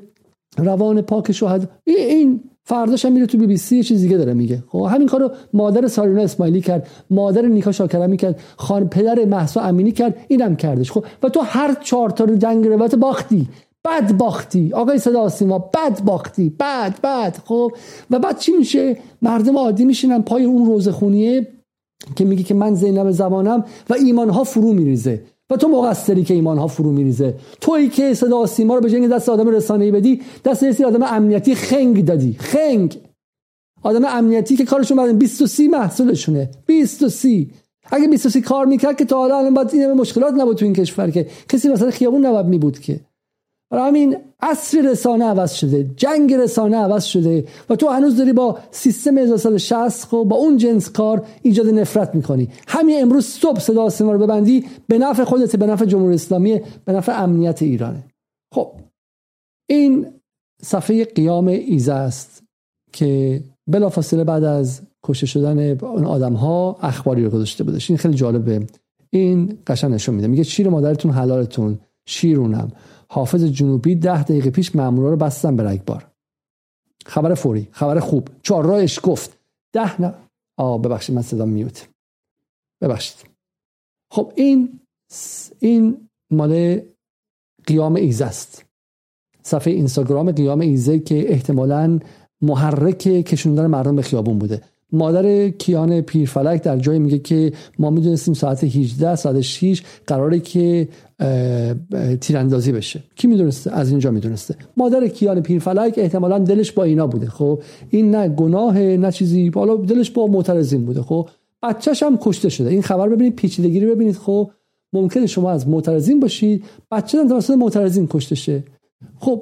روان پاک شهدا. این فرداش هم میره تو بیبیسی یه چیز دیگه داره میگه. خب همین کارو مادر سارینا اسماعیلی کرد، مادر نیکا شاکرمی کرد، پدر مهسا امینی کرد، اینم کردش. خب و تو هر چهار تا رو جنگ روات باختی، بد باختی آقای صدا سیما، بد باختی، بد. خب و بعد چی میشه؟ مردم عادی میشینن پای اون روزخونیه که میگه که من زینب زبانم و ایمانها فرو میریزه. و تو مقصری که ایمانها فرو میریزه، تویی که صدا سیما رو به جای دست آدم رسانه‌ای بدی، دست یه سری آدم امنیتی خنگ دادی. خنگ آدم امنیتی که کارشون بعد 20 و 30 محصولشونه، 20 و 30. اگه 20 و 30 کار میکرد که تا حالا الان بعد این مشکلات نبود تو این کشور، که کسی مثلا خیابون نبود میبود. که برای همین عصر رسانه عوض شده، جنگ رسانه عوض شده و تو هنوز داری با سیستم 1960 با اون جنس کار ایجاد نفرت میکنی. همین امروز صبح صدا سیما رو ببندی، به نفع خودت، به نفع جمهوری اسلامی، به نفع امنیت ایرانه. خب این صفحه قیام ایزه است که بلافاصله بعد از کشته شدن اون آدم ها اخباری رو گذاشته بودش. این خیلی جالبه، این قشنگ نشون میده. میگه شیر مادرتون حلالتون، شیرونم. حافظ جنوبی 10 دقیقه پیش مامورا رو بستن به رگبار. خبر فوری، خبر خوب. چهارراهش گفت 10 ببخشید من صدا میوت. ببخشید. خب این مال قیام ایزه است. صفحه اینستاگرام قیام ایزه که احتمالاً محرک کشوندن مردم به خیابون بوده. مادر کیان پیرفلک در جایی میگه که ما میدونستیم ساعت 18 ساعت 6 قراره که تیراندازی بشه. کی میدونسته؟ از اینجا میدونسته. مادر کیان پیرفلک احتمالاً دلش با اینا بوده. خب این نه گناه نه چیزی، حالا دلش با معترضین بوده. خب بچه‌ش هم کشته شده. این خبر ببینید، پیچیدگی رو ببینید. خب ممکنه شما از معترضین باشید، بچه‌تون توسط معترضین کشته شه. خب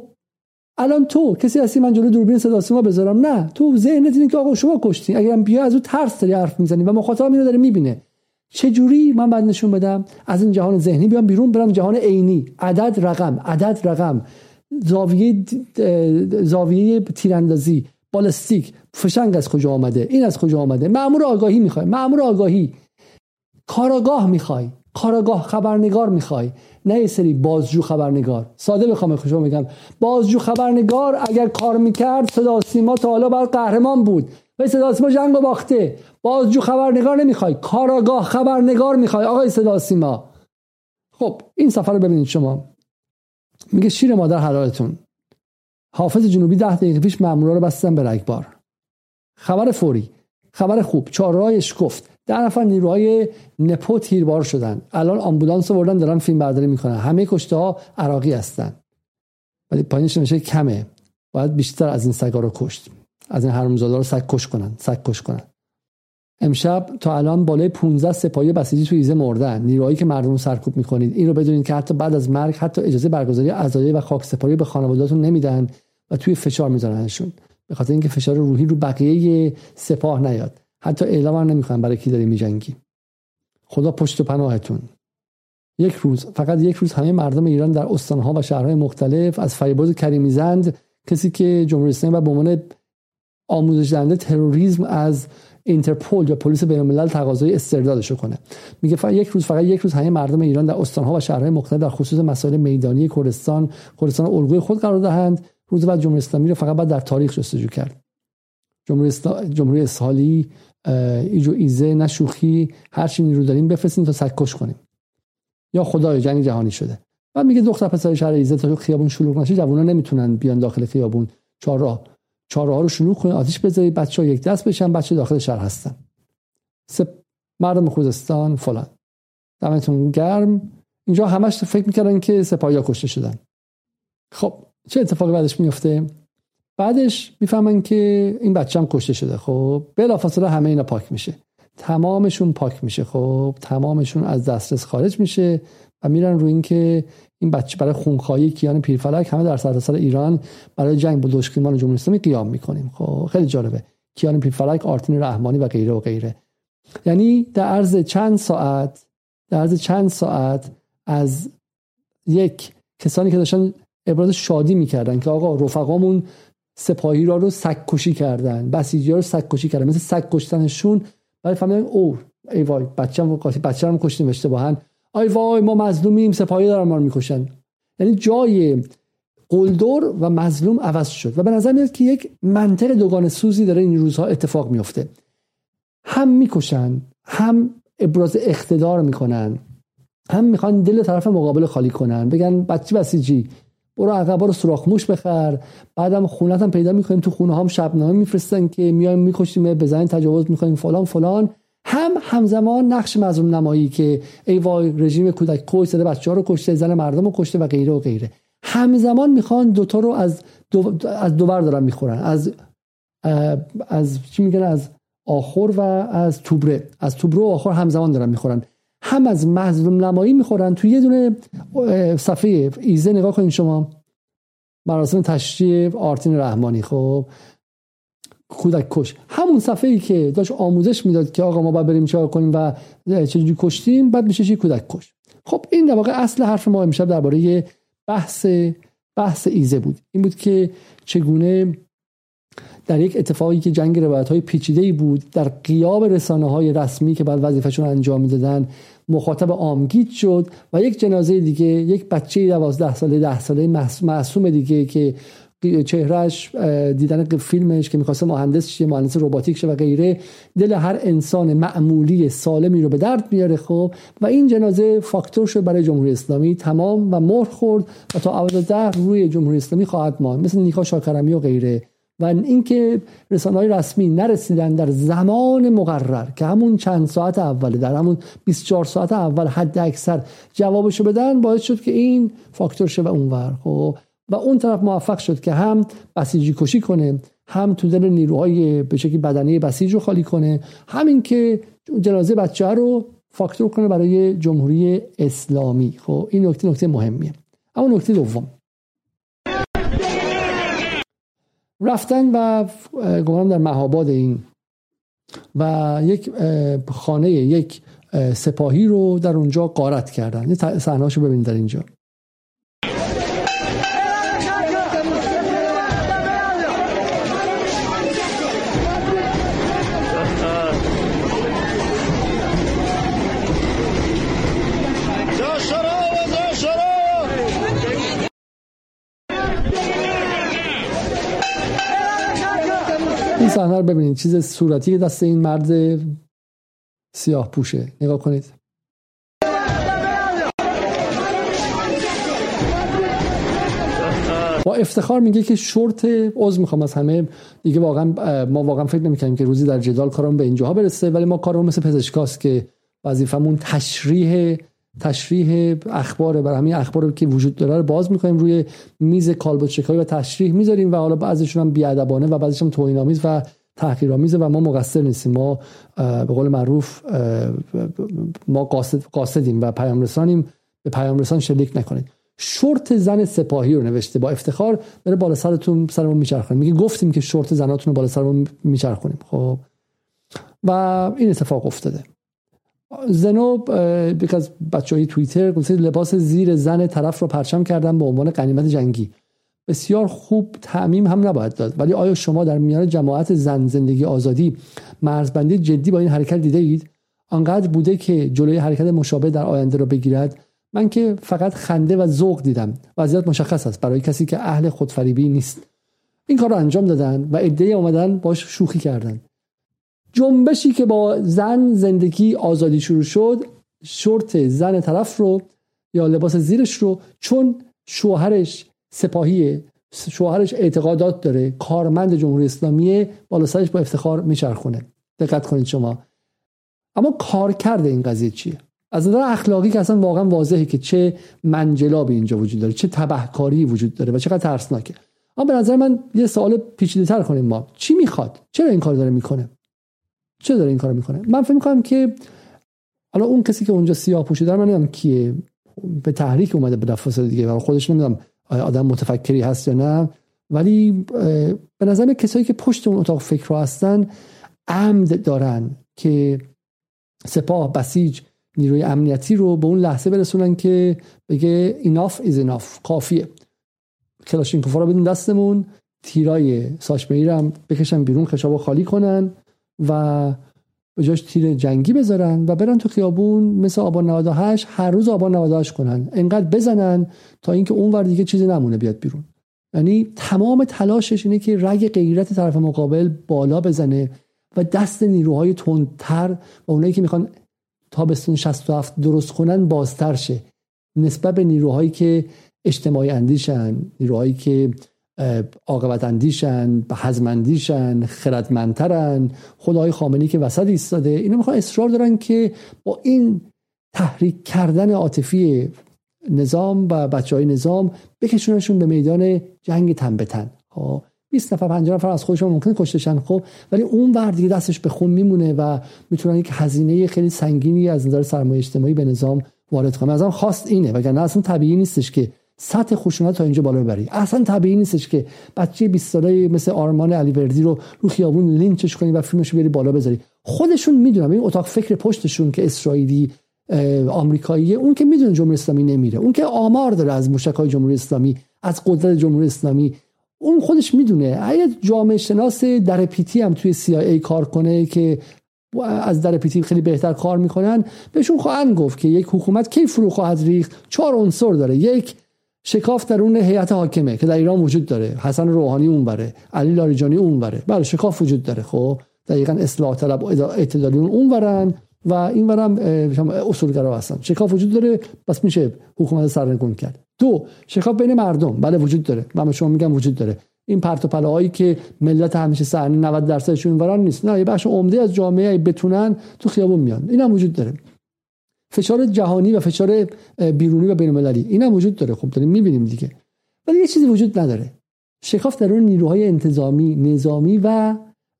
الان تو کسی هستی من جلو دوربین صدا سیما بذارم؟ نه، تو ذهنت اینه که آقا شما کشتین. اگرم بیا از اون ترس داری حرف میزنی و مخاطب اینو داره میبینه. چه جوری من بعد نشون بدم از این جهان ذهنی بیام بیرون، برم جهان عینی؟ عدد رقم، عدد رقم، زاویه تیراندازی، بالستیک، فشنگ از کجا آمده، این از کجا آمده. مأمور آگاهی میخوای، مأمور آگاهی. کاراگاه میخوای، کاراگاه خبرنگار میخوای، نه یه سری بازجو خبرنگار. ساده بخوام خوشم بگم، بازجو خبرنگار اگر کار میکرد صدا سیما تا حالا باید قهرمان بود، ولی صدا سیما جنگو باخته. بازجو خبرنگار نمیخوای، کاراگاه خبرنگار میخوای آقای صدا سیما. خب این صفحه رو ببینید شما. میگه شیر مادر حلالتون، حافظ جنوبی 10 دقیقه پیش مامورا رو بستن به رگبار. خبر فوری، خبر خوب. چهارراهش گفت 10 نفر نیروهای نپو تیربار شدن. الان آمبولانس رو بردن دارن فیلم برداری میکنن. همه کشته ها عراقی هستن. ولی پایینش نمیشه، کمه. باید بیشتر از این سگا رو کشت. از این حرامزادا رو سگ کش کنن. امشب تا الان بالای 15 سپاهی بسیجی تو ایزه مردن. نیروهایی که مردم رو سرکوب میکنید. این رو بدونید که حتی بعد از مرگ حتی اجازه برگزاری عزاداری و خاک سپاری به خانواده‌هاتون نمیدن و توی فشار میذارنشون. به خاطر اینکه فشار روحی رو بقیه سپاه نیاد. حتی اعلام هم نمیخوام برای کی داری میجنگی. خدا پشت و پناهتون. یک روز، فقط یک روز، همه مردم ایران در استانها و شهرهای مختلف از فریبرز کریمی زند، کسی که جمهوری اسلامی و به عنوان آموزش دهنده تروریسم از اینترپول یا پلیس بین الملل تقاضای استردادش کنه. میگه فقط یک روز همه مردم ایران در استانها و شهرهای مختلف در خصوص مسائل میدانی کردستان الگوی خود قرار دهند. روز بعد جمهوری اسلامی رو فقط بعد در تاریخ جستجو کرد. جمهوری اسلامی ایجو ایزه نشوخی هر چی نیرو داریم بفرستین تا سکوش کنیم. یا خدای جنگ جهانی شده. بعد میگه دختر پسر شهر ایزه تا خیابون شلوغ نشه جوونا نمیتونن بیان داخل خیابون. چهارراه رو شلوغ کنید، آتیش بذارید، بچه‌ها یک دست بشن، بچه داخل شهر هستن. مردم خوزستان فلان. دمتون گرم. اینجا همش فکر می‌کردن که سپاهیا کشته شدن. خب چه اتفاقی بعدش میفته؟ بعدش میفهمن که این بچه هم کشته شده. خب بلافاصله همه اینا پاک میشه، تمامشون پاک میشه. خب تمامشون از دسترس خارج میشه و میرن روی این که این بچه برای خونخواهی کیان پیرفلک همه در سراسر ایران برای جنگ با دشمنان جمهوری اسلامی قیام میکنیم. خب خیلی جالبه. کیان پیرفلک، آرتین رحمانی و غیره و غیره. یعنی در عرض چند ساعت از یک کسانی که داشتن ابراز شادی میکردن که آقا رفقامون سپاهی را رو سگ‌کشی کردن، بسیجی‌ها رو سگ‌کشی کردن، مثل سگ‌کشتنشون، برای فهمیدن ای وای بچه‌ام کشتیم اشتباهاً، ای وای ما مظلومیم، سپاهی دارن ما رو می‌کشن. یعنی جای قلدر و مظلوم عوض شد و به نظر میاد که یک منطق دوگانه سوزی داره این روزها اتفاق میفته. هم می‌کشن، هم ابراز اقتدار می‌کنن، هم می‌خوان دل طرف مقابل خالی کنن، بگن بچه بسیجی برو عقبا رو سوراخ موش بخر، بعدم خونت هم پیدا میکنیم، تو خونه هم شبنامه میفرستن که میایم میکشیم، بزنیم، تجاوز میکنیم، فلان فلان. همزمان نقش مظلوم نمایی که ای وای رژیم کودک کش زده، بچه‌ها رو کشته، زن مردم رو کشته و غیره و غیره. همزمان میخوان دوتا رو از دوبر دارن میخورن، از چی میگن، از آخر و از توبره و آخر همزمان دارن میخورن. هم از مظلوم نمایی میخورن. تو یه دونه صفحه ایزه نگاه کنین شما، مراسم تشریف آرتین رحمانی، خب کودک کش، همون صفحه‌ای که داشت آموزش میداد که آقا ما باید بریم چیکار کنیم و چجوری کشتیم، بعد میشه چی، کودک کش. خب این در واقع اصل حرف ما امشب درباره بحث ایزه بود. این بود که چگونه در یک اتفاقی که جنگ روایت‌های پیچیده‌ای بود، در غیاب رسانه‌های رسمی که بعد وظیفه‌شون انجام می‌دادن، مخاطب عامگیر شد و یک جنازه دیگه، یک بچه 12 ساله معصوم دیگه که چهرهش دیدن فیلمش که می‌خواسته مهندس رباتیک شه و غیره، دل هر انسان معمولی سالمی رو به درد میاره. خب و این جنازه فاکتور شد برای جمهوری اسلامی، تمام و مهر خورد و تا عوض ده روی جمهوری اسلامی خواهد ماند، مثل نیکا شاکرمی و غیره. و اینکه رسانه‌های رسمی نرسیدن در زمان مقرر که همون چند ساعت اول، در همون 24 ساعت اول حد اکثر جوابشو بدن، باعث شد که این فاکتور شه و اونور. خب و اون طرف موفق شد که هم بسیجی کشی کنه، هم تو دل نیروهای به شکلی بدنه بسیج رو خالی کنه، همین که جنازه بچه‌ها رو فاکتور کنه برای جمهوری اسلامی. خب این نکته مهمیه. اما نکته دوم، رفتن و گمانم در مهاباد این و یک خانه یک سپاهی رو در اونجا غارت کردن. یه صحنه‌اشو ببینید در اینجا. صحنه رو ببینید، چیز صورتی که دست این مرد سیاه پوشه، نگاه کنید. با افتخار میگه که شورت عضو میخوام از همه دیگه. ما واقعا فکر نمیکنیم که روزی در جدال کارمون به اینجاها برسه، ولی ما کارمون مثل پزشکاست که وظیفمون تشریح اخباره. برای همین اخباری که وجود داره رو باز می‌کنیم، روی میز کالبدشکایی و تشریح می‌ذاریم و حالا بعضیشون هم بیادبانه و بعضیشون هم توهین‌آمیز و تحقیرآمیزه و ما مقصر نیستیم. ما به قول معروف ما قاصدیم و پیامرسانیم، به پیامرسان شلیک نکنید. شورت زن سپاهی رو نوشته، با افتخار داره بالا سرمون میچرخونه، میگه گفتیم که شورت زناتون رو بالا سرمون میچرخونیم. خب و این اتفاق افتاده. زنوب یکی از بچه‌های توییتر گفت لباس زیر زن طرف رو پرچم کردن به عنوان غنیمت جنگی. بسیار خوب تعمیم هم نباید داد. ولی آیا شما در میان جماعت زن زندگی آزادی مرزبندی جدی با این حرکت دیده اید؟ آنقدر بوده که جلوی حرکت مشابه در آینده را بگیرد؟ من که فقط خنده و ذوق دیدم. وضعیت مشخص است برای کسی که اهل خودفریبی نیست. این کار را انجام دادن و عده‌ای آمدن باش شوخی کردن. جنبشی که با زن زندگی آزادی شروع شد، شورت زن طرف رو یا لباس زیرش رو، چون شوهرش سپاهیه، شوهرش اعتقادات داره، کارمند جمهوری اسلامیه، بالا سرش با افتخار میچرخونه. دقت کنید شما. اما کارکرد این قضیه چیه؟ از نظر اخلاقی که اصلا واقعا واضحه که چه منجلابی اینجا وجود داره، چه تبهکاری وجود داره و چقدر ترسناکه. اما به نظر من یه سوال پیچیده‌تر کنیم ما. چی میخواد؟ چرا این کار داره میکنه؟ چه داره این کارو میکنه؟ من فکر میکنم که حالا اون کسی که اونجا سیاه‌پوشی داره، من نمیدونم کیه، به تحریک اومده به دفعه دیگه و خودش نمیدونم آدم متفکری هست یا نه، ولی به نظر کسایی که پشت اون اتاق فکر رو هستن عمد دارن که سپاه بسیج نیروی امنیتی رو به اون لحظه برسونن که بگه enough is enough، کافیه، کلاشینکوفا رو بدون دستمون، تیرای ساشمه‌ای رو هم بکشن بیرون، خشابو خالی کنن و به جاش تیر جنگی بذارن و برن تو خیابون مثل آبان 98 هر روز آبان 98 کنن، انقدر بزنن تا اینکه اونور دیگه چیزی نمونه بیاد بیرون. یعنی تمام تلاشش اینه که رگ غیرت طرف مقابل بالا بزنه و دست نیروهای تندتر و اونایی که میخوان تابستون 67 درست کنن بازتر شه نسبت به نیروهایی که اجتماعی اندیشن، نیروهایی که عاقبت اندیشن، به هضم اندیشن، خردمندترن، خدای خامنه‌ای که وسط ایستاده. اینا میخوان اصرار دارن که با این تحریک کردن عاطفی نظام و بچهای نظام بکشونشون به میدان جنگ تن به تن. 20 نفر 50 نفر از خودشون ممکن کشتشن، خب، ولی اون ور دیگه دستش به خون میمونه و میتونن یک هزینه خیلی سنگینی از نظر سرمایه اجتماعی به نظام وارد کنن. مثلا خواست اینه، وگرنه اصلا طبیعی نیستش که سطح خشونت تا اینجا بالا ببری. اصلا طبیعی نیستش که بچه 20 ساله مثل آرمان علیوردی رو خیابون لینچش کنی و فیلمشو بری بالا بذاری. خودشون میدونن، این اتاق فکر پشتشون که اسرائیلی آمریکاییه، اون که میدونه جمهوری اسلامی نمیره، اون که آمار داره از موشک‌های جمهوری اسلامی، از قدرت جمهوری اسلامی، اون خودش میدونه. اگه جامعه شناس در پیتی هم توی CIA کار کنه که از در پیتی خیلی بهتر کار میکنن، بهشون خواهند گفت که یک حکومت کی فرو خواهد ریخت. 4 عنصر داره: یک، شکاف درون هیئت حاکمه که در ایران وجود داره، حسن روحانی اونوره، علی لاریجانی اونوره، بله شکاف وجود داره، خب دقیقاً اصلاح طلب اعتدالیون اونورن و اینورم اصولگرا هستن، شکاف وجود داره، بس میشه حکومت سرنگون کرد. 2، شکاف بین مردم، بله وجود داره، من شما میگم وجود داره، این پرت و پلاهایی که ملت همیشه صحنه 90%شون اینوران نیست، نه یه بخش عمده از جامعه بتونن تو خیابون میان، اینم وجود داره. فشار جهانی و فشار بیرونی و بین‌المللی، اینم وجود داره، خب داریم می‌بینیم دیگه. ولی یه چیزی وجود نداره، شکاف درون نیروهای انتظامی، نظامی و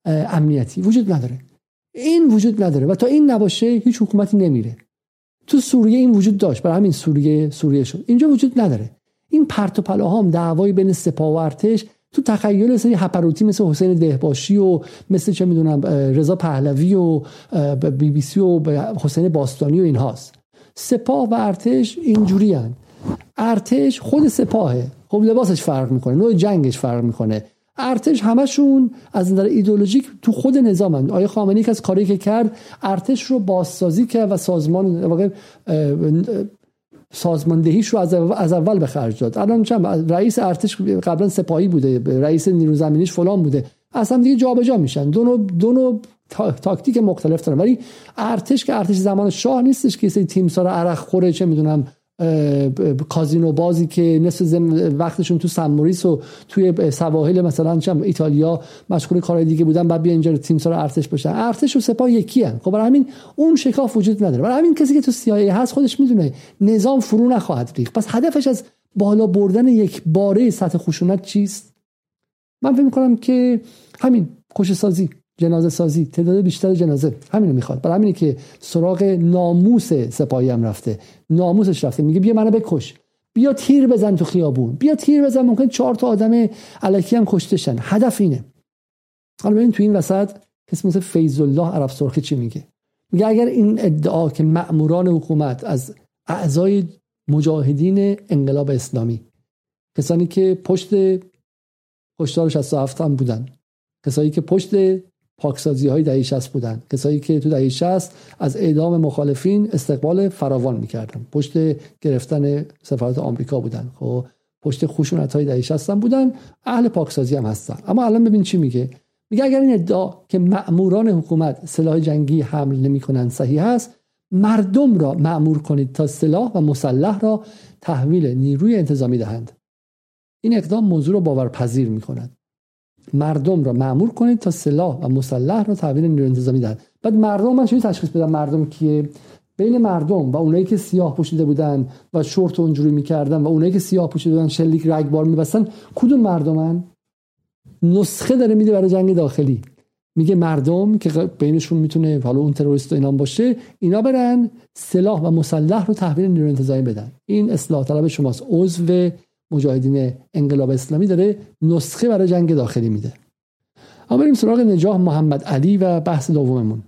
امنیتی وجود نداره. این وجود نداره و تا این نباشه هیچ حکومتی نمیره. تو سوریه این وجود داشت، برای همین سوریه شد. اینجا وجود نداره. این پرت و پلاها هم دعوای بین سپاه و ارتش تو تخیل سری هپروتی مثل حسین دهباشی و مثل چه میدونم رضا پهلوی و BBC و حسین باستانی و اینهاست. سپاه و ارتش اینجوری هن. ارتش خود سپاهه، خب لباسش فرق میکنه، نوع جنگش فرق میکنه. ارتش همشون از نظر ایدئولوژیک تو خود نظامن. آیه خامنه‌ای که از کاری که کرد ارتش رو بازسازی کرد و سازماندهیش رو از اول به خرج داد. الان چند رئیس ارتش قبلا سپاهی بوده، رئیس نیرو زمینیش فلان بوده، اصلا دیگه جابجا میشن، دو نوع تاکتیک مختلف دارن. ولی ارتش که ارتش زمان شاه نیستش که سری تیمسار عرق خوره، چه میدونم کازینو بازی که نصف وقتشون تو سن موریس و توی سواحل مثلا چم ایتالیا مشغول کارهای دیگه بودن، بعد بیا اینجا تیمسار ارتش بشن. ارتش و سپاه یکی ان، خب برای همین اون شکاف وجود نداره. برای همین کسی که تو CIA هست خودش میدونه نظام فرو نخواهد ریخت. پس هدفش از بالا بردن یک باره سطح خشونت چیست؟ من فکر می‌کنم که همین کشته سازی، جنازه سازی، تعداد بیشتر جنازه، همین رو میخواد. برای همینه که سراغ ناموس سپاهی هم رفته، ناموسش رفته، میگه بیا منو بکش، بیا تیر بزن تو خیابون، بیا تیر بزن، ممکن 4 آدم الکی هم کشته شن. هدف اینه. حالا ببین تو این وسط کسی مثل فیض الله عرب سرخی چی میگه. میگه اگر این ادعا که مأموران حکومت از اعضای مجاهدین انقلاب اسلامی کسانی که پشت کشتار 67 هم بودن، کسایی که پشت پاکسازی های دهه 60 بودن، کسایی که تو دهه 60 از اعدام مخالفین استقبال فراوان میکردن، پشت گرفتن سفارت آمریکا بودن، خب پشت خشونت های دهه 60 هم بودن، اهل پاکسازی هم هستن. اما الان ببین چی میگه. میگه اگر این ادعا که مأموران حکومت سلاح جنگی حمل نمیکنن صحیح است، مردم را مأمور کنید تا سلاح و مسلح را تحویل نیروی انتظامی دهند. این اقدام موضوع را باورپذیر میکند. مردم را مأمور کنید تا سلاح و مسلح را تحویل نیروی انتظامی دهند. بعد مردم من چجوری تشخیص بدم مردم کیه؟ بین مردم و اونایی که سیاه پوشیده بودن و شورت اونجوری میکردن و اونایی که سیاه پوشیده بودن شلیک رگبار میبستن کدوم مردمن؟ نسخه داره میده برای جنگ داخلی. میگه مردم که بینشون میتونه حالا اون تروریست و اینا باشه، اینا برن سلاح و مسلح رو تحویل نیروی انتظامی بدن. این اصلاح طلب شماست، عضو مجاهدین انقلاب اسلامی، داره نسخه برای جنگ داخلی میده. اما بریم سراغ نجاح محمد علی و بحث دوممون.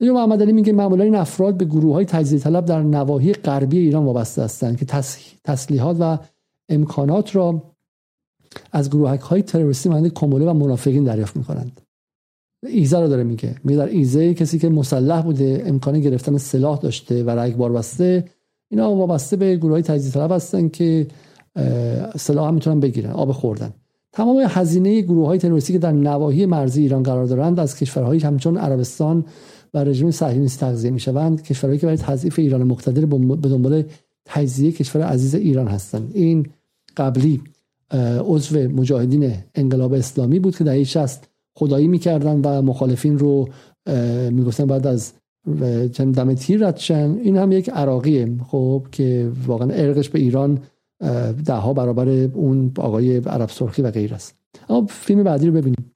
نجاح محمد علی میگه معمولا این افراد به گروه‌های تجزیه طلب در نواحی غربی ایران وابسته هستند که تسلیحات و امکانات را از گروه‌های تروریستی مانند کومله و منافقین دریافت می‌کنند. ایزه رو داره میگه. میگه در ایزه کسی که مسلح بوده، امکان گرفتن سلاح داشته و رگبار بسته، اینا وابسته به گروه‌های تجزیه طلب هستن که سلاح هم میتونن بگیرن، آب خوردن. تمام هزینه گروه‌های تروریستی که در نواحی مرزی ایران قرار دارند از کشورهایی همچون عربستان و رژیم صهیونیست تغذیه میشوند، کشورهایی که برای تضعیف ایران مقتدر به دنبال تجزیه کشور عزیز ایران هستند. این قبلی عضو مجاهدین انقلاب اسلامی بود که دهه 60 خدایی میکردن و مخالفین رو میگفتن بعد از چند دم تیر رد شن. این هم یک عراقیه خب که واقعا ارقش به ایران ده ها برابر اون آقای عرب سرخی و غیر است. اما فیلم بعدی رو ببینیم.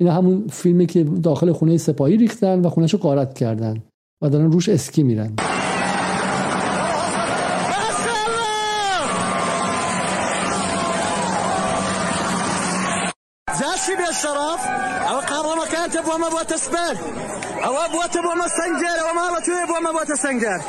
این همون فیلمی که داخل خونه سپاهی ریختن و خونهشو غارت کردن و دارن روش اسکی میرن. الشرف او قرمك انت ابو ما بوت اسبال او ابو ما سنجر او ما توي ابو ما بوت سنجر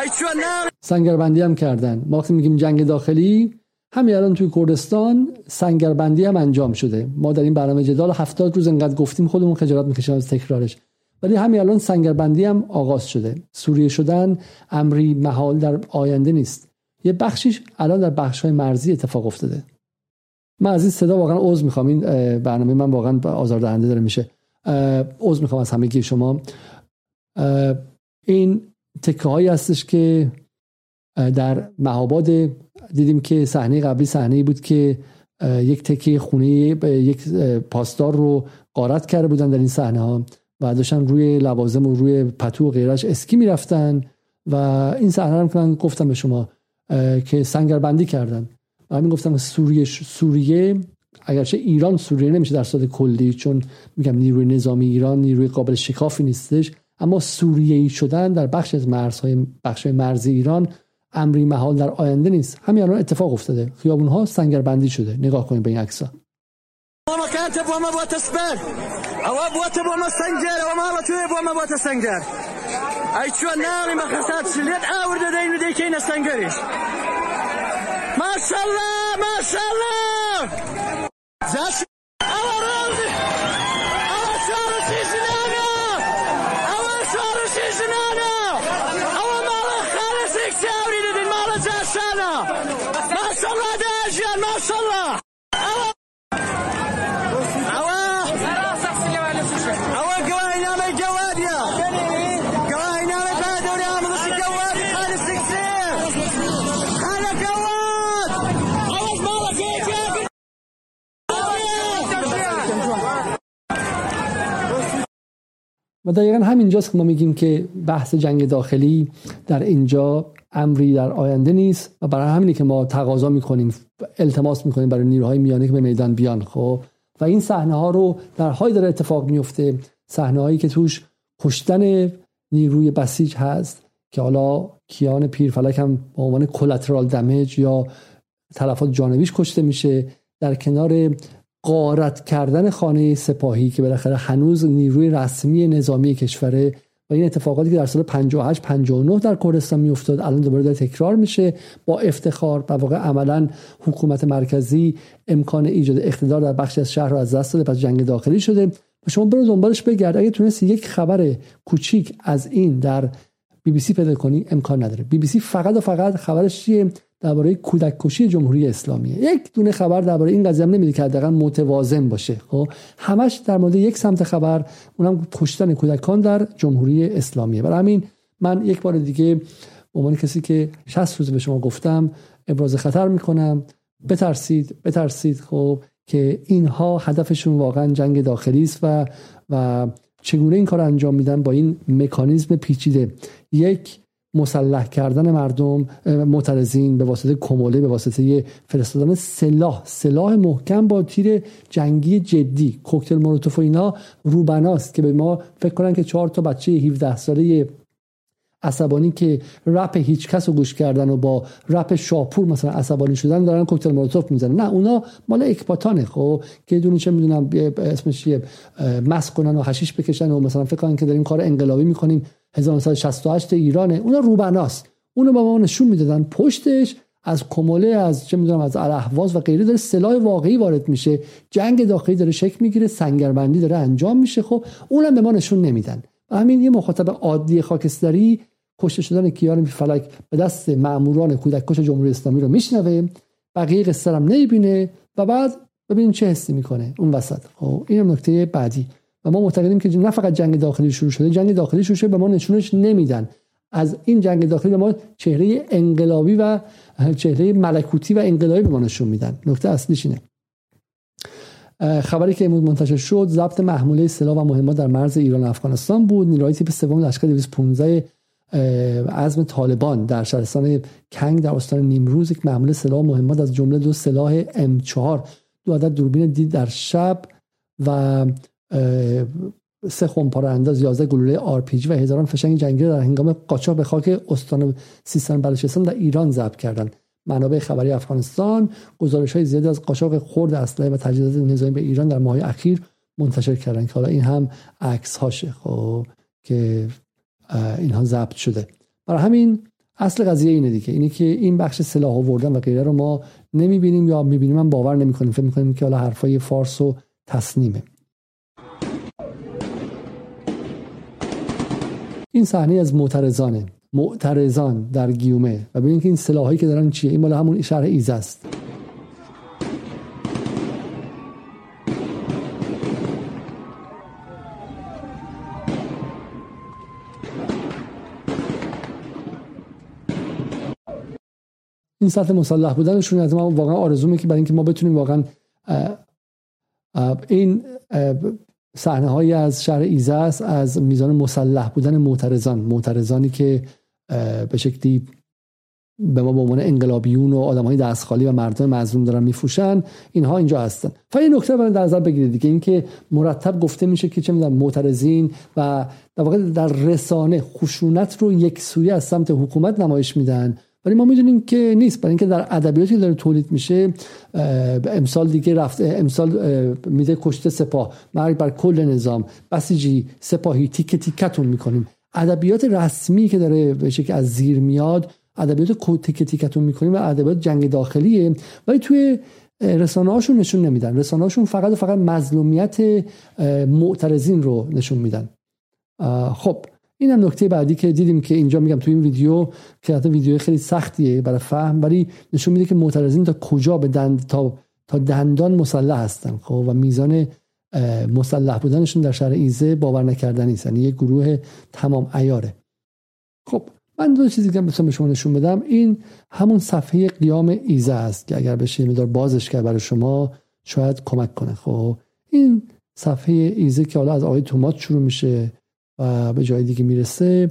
اي چون سنگربندی هم کردن. ما وقتی میگیم جنگ داخلی، همین الان توی کردستان سنگربندی هم انجام شده. ما در این برنامه جدال 70 روز انقدر گفتیم، خودمون خجالت میکشیم از تکرارش، ولی همین الان سنگربندی هم آغاز شده. سوریه شدن امری محال در آینده نیست. یه بخشیش الان در بخش‌های مرزی اتفاق افتاده. من از این صدا واقعا عذر میخوام. این برنامه من واقعا آزاردهنده داره میشه. عذر میخوام از همگی شما. این تکه هایی هستش که در مهاباد دیدیم که صحنه قبلی صحنه‌ای بود که یک تکه خونه یک پاسدار رو غارت کرده بودن در این صحنه ها و داشتن روی لوازم و روی پتو و غیرش اسکی میرفتن و این صحنه رو من گفتم به شما که سنگربندی کردن. من گفتم سوریه اگرچه ایران سوریه نمیشه در صورت کلی، چون میگم نیروی نظامی ایران نیروی قابل شکافی نیستش، اما سوریه‌ای شدن در بخش از مرزهای بخشای مرزی ایران امری محال در آینده نیست. همین الان اتفاق افتاده. خیابون‌ها سنگربندی شده. نگاه کنید به این عکس‌ها. ماشاءالله زاش اورال اوا شارو شیزنانا اوا مالا خالص اکساوری دین مالا جاشانا ماشاءالله داجان ماشاءالله اوا قواینا ما جوادیا قواینا ما بدر عمرو الجوادي خالص اکساوری انا جواد. و دقیقا همینجاست که ما میگیم که بحث جنگ داخلی در اینجا امری در آینده نیست و برای همینه که ما تقاضا میکنیم، التماس میکنیم برای نیروهای میانه که به میدان بیان. خب و این صحنه ها رو در حال داره اتفاق میفته. صحنه هایی که توش کشتن نیروی بسیج هست که حالا کیان پیرفلک هم به عنوان کلاترال دمیج یا تلفات جانبیش کشته میشه، در کنار غارت کردن خانه سپاهی که بالاخره هنوز نیروی رسمی نظامی کشور و این اتفاقاتی که در سال 58 59 در کردستان میافتاد الان دوباره داره تکرار میشه با افتخار. و واقعا عملا حکومت مرکزی امکان ایجاد اقتدار در بخشی از شهر رو از دست داده، پس جنگ داخلی شده. و شما برو دنبالش بگرد، اگه تونستی یک خبر کوچیک از این در بی بی سی پیدا کنی امکان نداره. بی بی سی فقط و فقط خبرش چیه؟ درباره کودک کشی جمهوری اسلامیه. یک دونه خبر درباره این قضیه هم نمیده که حداقل متوازن باشه. خب همش در مورد یک سمت خبر، اونم کشتن کودکان در جمهوری اسلامیه. برای همین من یک بار دیگه به عنوان کسی که 60 روز به شما گفتم ابراز خطر میکنم، بترسید. خب که اینها هدفشون واقعا جنگ داخلی است و چگونه این کار انجام میدن با این مکانیزم پیچیده، یک مسلح کردن مردم معترضین به واسطه کومله، به واسطه فرستادن سلاح محکم با تیر جنگی جدی، کوکتل مولوتوف و اینا روبناست که به ما فکر کنن که 4 تا بچه 17 ساله عصبانی که رپ هیچ کس رو گوش کردن و با رپ شاپور مثلا عصبانی شدن دارن کوکتل مولوتوف میزنن. نه، اونا مال اکباتانه خب که دونی چه میدونم اسمش چیه مس کنن و حشیش بکشن و مثلا فکر کنن که داریم کار انقلابی میکنیم 1968 ایرانه. اونا روبناست، اونو با ما نشون میدادن. پشتش از کومله، از چه میدونم از الاحواز و غیره داره سلاح واقعی وارد میشه، جنگ داخلی داره شکل میگیره، سنگربندی داره انجام میشه. خب اونم به ما نشون نمیدن. همین یه مخاطب عادی خاکستری کشته شدن کیان پیرفلک به دست ماموران کودککش جمهوری اسلامی رو میشنوه، بقیه قصه هم نمیبینه و بعد ببینیم چه حسی میکنه اون وسط. خب اینم نکته بعدی. و ما معتقدیم که نه فقط جنگ داخلی شروع شده، جنگ داخلی شروع شده به ما نشونش نمیدن. از این جنگ داخلی به ما چهره انقلابی و چهره ملکوتی و انقلابی به ما نشون میدن. نکته اصلیش اینه. خبری که امروز منتشر شد، ضبط محموله سلاح و مهمات در مرز ایران و افغانستان بود. نیروهای تیپ سوم لشکر 215 عزم طالبان در شهرستان کنگ در استان نیمروز یک محموله سلاح و مهمات از جمله 2 سلاح M4، 2 عدد دوربین دید در شب و 3 خمپاره انداز، 11 گلوله RPG و هزاران فشنگ جنگی در هنگام قاچاق به خاک استان سیستان بلوچستان در ایران ضبط کردند. منابع خبری افغانستان گزارش‌های زیادی از قاچاق خرد اسلحه و تجهیزات نظامی به ایران در ماه‌های اخیر منتشر کردن که حالا این هم عکس‌هاشه خب که اینها ضبط شده. برای همین اصل قضیه اینه دیگه، اینه که این بخش سلاح آوردن و غیره رو ما نمی‌بینیم یا می‌بینیم من باور نمی‌کنیم، فکر می‌کنیم که حالا حرفای فارس و تسنیمه. این صحنه از معترضان در گیومه و ببینید که این سلاحایی که دارن چیه. این مال همون شهر ایزه است. این سطح مسلح بودنشون از ما واقعا آرزومه که برای اینکه ما بتونیم واقعا این صحنه هایی از شهر ایزه است از میزان مسلح بودن معترضانی که به شکلی به ما به عنوان انقلابیون و آدم‌های دست خالی و مردم مظلوم دارن میفروشن، اینها اینجا هستن. فقط یه نکته برای در نظر بگیرید دیگه، اینکه مرتب گفته میشه که چه می‌دونم معترضین و در واقع در رسانه خشونت رو یکسویه از سمت حکومت نمایش میدن، ولی ما میدونیم که نیست. برای اینکه در ادبیاتی داره تولید میشه امسال میده کشته سپاه، مرگ بر کل نظام، بسیجی سپاهی، تیکه تیکتون میکنیم. ادبیات رسمی که داره به شکلی از زیر میاد ادبیات تیکه تیکتون میکنیم و ادبیات جنگ داخلیه، ولی توی رسانه هاشون نشون نمیدن. رسانه هاشون فقط و فقط مظلومیت معترضین رو نشون میدن. خب این هم نکته بعدی که دیدیم که اینجا میگم توی این ویدیو که حتی ویدیو خیلی سختیه برای فهم، ولی نشون میده که معترضین تا کجا به تا دندان مسلح هستن. خب و میزان مسلح بودنشون در شهر ایزه باور نکردنی است، یعنی یک گروه تمام عیاره. خب من دو چیزی که میخوام به شما نشون بدم، این همون صفحه قیام ایزه است که اگر بشه یه مقدار بازش کرد برای شما شاید کمک کنه. خب این صفحه ایزه که حالا از آقای تومات شروع میشه و به جای دیگه میرسه.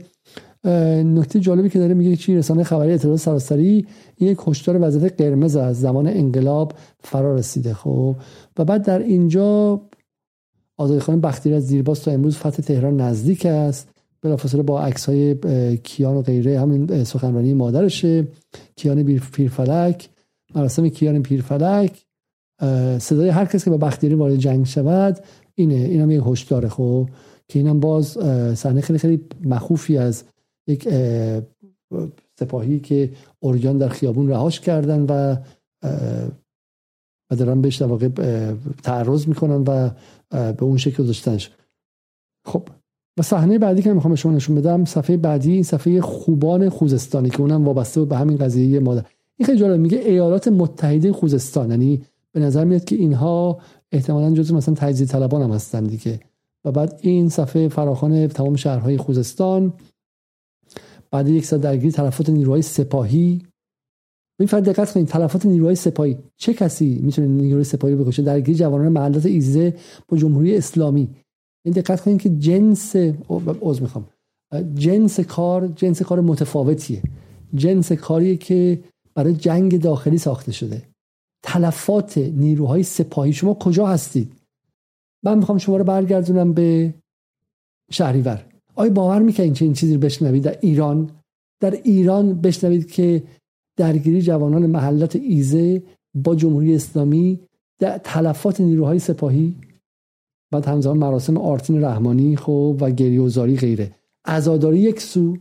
نکته جالبی که داره میگه چی رسانه خبری اطلاعات سراسری یک هشدار وضعیت قرمز از زمان انقلاب فرا رسیده. خب و بعد در اینجا آزادی خانم بختیاری از دیرباز تا امروز فتح تهران نزدیک است، بلافاصله با عکس‌های کیان و غیره، همین سخنرانی مادرشه کیان پیرفلک، مراسم کیان پیرفلک، صدای هر کس که با بختیاری وارد جنگ شود اینه. اینم یک هشدار. خب که اینم باز صحنه خیلی خیلی مخوفی از یک سپاهی که اوریان در خیابون رهاش کردن و دارن بهش در واقع تعرض میکنن و به اون شکل داشتنش. خب و صحنه بعدی که میخوام شما نشون بدم، صفحه بعدی، این صفحه خوبان خوزستانی که اونم وابسته به همین قضیه مادر. این خیلی جالب، میگه ایالات متحده خوزستان، یعنی به نظر میاد که اینها احتمالاً جزو مثلا تجزیه طلبان هم هستن دیگه. و بعد این صفحه فراخوان تمام شهرهای خوزستان، بعد یک صد درگیری تلفات نیروهای سپاهی. این فرد دقت کنید، تلفات نیروهای سپاهی، چه کسی میتونه نیروهای سپاهی رو بکشه؟ درگیری جوانان محلات ایزه با جمهوری اسلامی. این دقت کنید که جنس کار متفاوتیه، جنس کاریه که برای جنگ داخلی ساخته شده. تلفات نیروهای سپاهی، شما کجا هستید؟ من میخوام شما رو برگردونم به شهریور. آیا باور میکنید چه این چیزی رو بشنوید در ایران بشنوید که درگیری جوانان محلات ایزه با جمهوری اسلامی، در تلفات نیروهای سپاهی؟ بعد همزمان مراسم آرتین رحمانی خب و گریه‌وزاری غیره. عزاداری یک سو،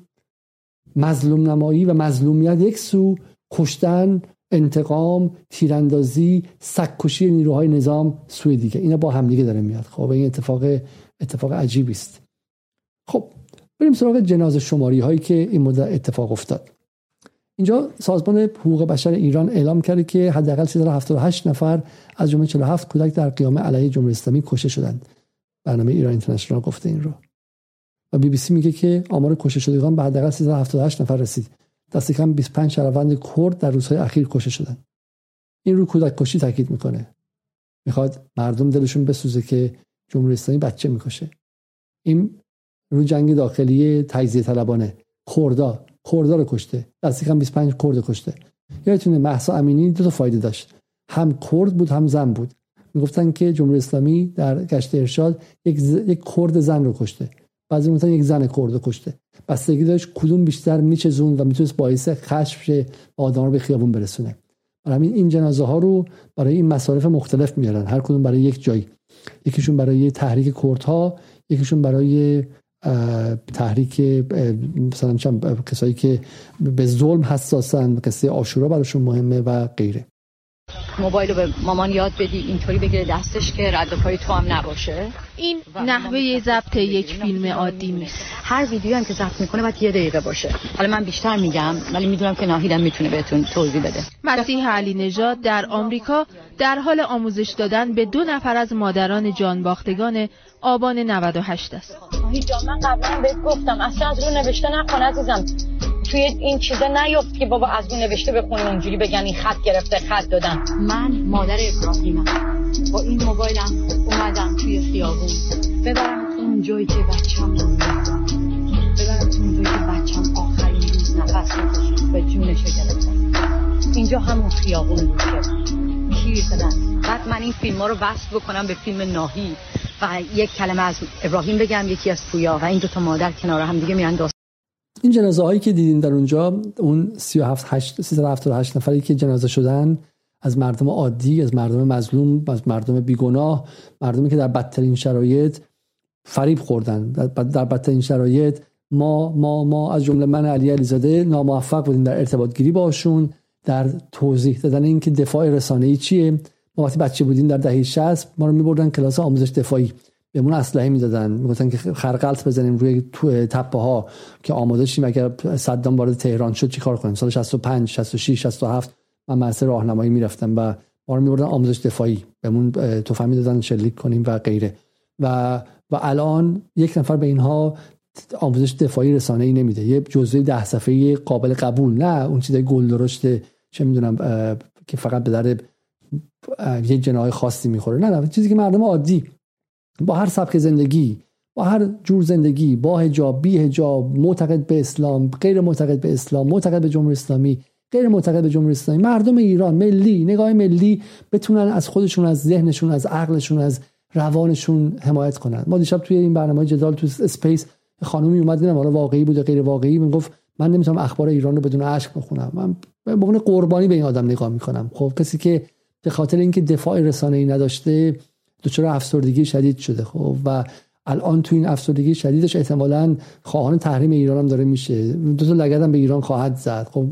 مظلوم نمایی و مظلومیت یک سو، کشتن، انتقام، تیراندازی، سگ‌کشی نیروهای نظام سوی دیگه. اینا با هم دیگه داره میاد. خب این اتفاق عجیبی است. خب بریم سراغ جنازه شماری هایی که این مدت اتفاق افتاد. اینجا سازمان حقوق بشر ایران اعلام کرده که حداقل 378 نفر از جمله 47 کودک در قیام علیه جمهوری اسلامی کشته شدند. برنامه ایران اینترنشنال گفته این رو. و بیبیسی میگه که آمار کشته شدگان به حداقل 378 نفر رسید. دست کم 25 شهروند کرد در روزهای اخیر کشته شدند. این رو کودک کشی تاکید میکنه. میخواد مردم دلشون بسوزه که جمهوری اسلامی بچه میکشه. این رو جنگ داخلی تجزیه طلبانه. کردار کشته، دستی کم 25 کرد کشته. یادتونه مهسا امینی دو تا فایده داشت، هم کرد بود هم زن بود. میگفتن که جمهوری اسلامی در گشت ارشاد یک کرد زن رو کشته، بعضی میگفتن یک زن کرد رو کشته. بستگی داشت کدوم بیشتر میچزون و میتونست باعث خشم شه، آدم رو به خیابون برسونه. برای همین این جنازه ها رو برای این مصارف مختلف میارن، هر کدوم برای یک جایی، یکیشون برای تحریک کردها، یکیشون برای تحریک مثلا چند کسایی که به ظلم حساسن، قصه عاشورا براشون مهمه و غیره. موبایل رو به مامان یاد بدی اینطوری بگیره دستش که رد و پای تو هم نباشه. این نحوه ضبط یک فیلم عادی نیست. هر ویدیویی هم که ضبط میکنه باید یه دقیقه باشه. حالا من بیشتر میگم ولی میدونم که ناهیدم میتونه بهتون توضیح بده. مسیح علینژاد در آمریکا در حال آموزش دادن به 2 نفر از مادران جانباختگان آبان 98 است. هیچ‌جا من قبلا بهت گفتم اصلا از رو نوشته نخون عزیزم. توی این چیزا نیافت که بابا از اون نوشته بخونی اونجوری بگن این خط گرفته خط دادن. من مادر ابراهیمم، با این موبایلم اومدم توی خیابون. ببرم اون جایی که بچه‌م بود، ببرم اون جایی که بچه‌م آخرین روز نفس می‌کشید به جونش گرفتن. اینجا همون خیابون بود که شیر زدن. بعد من این فیلم‌ها رو وصل بکنم به فیلم ناهی و یک کلمه از ابراهیم بگم، یکی از پویا، و این دو تا مادر کنار هم دیگه میرن. این جنازه هایی که دیدین در اونجا، اون 378 نفری که جنازه شدن، از مردم عادی، از مردم مظلوم، از مردم بیگناه، مردمی که در بدترین شرایط فریب خوردن، در بدترین شرایط ما از جمله من علی علیزاده ناموفق بودیم در ارتباط گیری باشون، در توضیح دادن این که دفاع رسانه‌ای چیه. ما وقتی بچه بودیم در دهه 60 ما رو می‌بردن کلاس آموزش دفاعی، بهمون اسلحه می‌دادن، می‌گفتن که خرقلت بزنیم روی تپه‌ها که آماده شیم اگر صدام وارد تهران شد چیکار کنیم. سال 65 66 67 من مدرسه راهنمایی می‌رفتم و ما رو می‌بردن آموزش دفاعی، بهمون تفنگ می‌دادن شلیک کنیم و غیره. و الان یک نفر به اینها آموزش دفاعی رسانه‌ای نمیده، یه جزوه 10 صفحه‌ای قابل قبول، نه اون چیزای گلدرشت چه می‌دونم که فقط به درد یه جناح خاصی میخوره. نه چیزی که مردم عادی با هر سبک زندگی، با هر جور زندگی، با حجاب، بی حجاب، معتقد به اسلام، غیر معتقد به اسلام، معتقد به جمهوری اسلامی، غیر معتقد به جمهوری اسلامی، مردم ایران ملی، نگاه ملی، بتونن از خودشون، از ذهنشون، از عقلشون، از روانشون حمایت کنن. ما دیشب توی این برنامه جدال تو اسپیس خانومی اومد، نه والا واقعی بود غیر واقعی، میگفت من نمیتونم اخبار ایران رو بدون اشک بخونم، من به عنوان قربانی به این آدم نگاه میکنم. خب کسی که به خاطر اینکه دفاع رسانه‌ای نداشته دچار افسردگی شدید شده، خب و الان تو این افسردگی شدیدش احتمالاً خواهان تحریم ایران هم داره میشه، دو تا لگدم به ایران خواهد زد. خب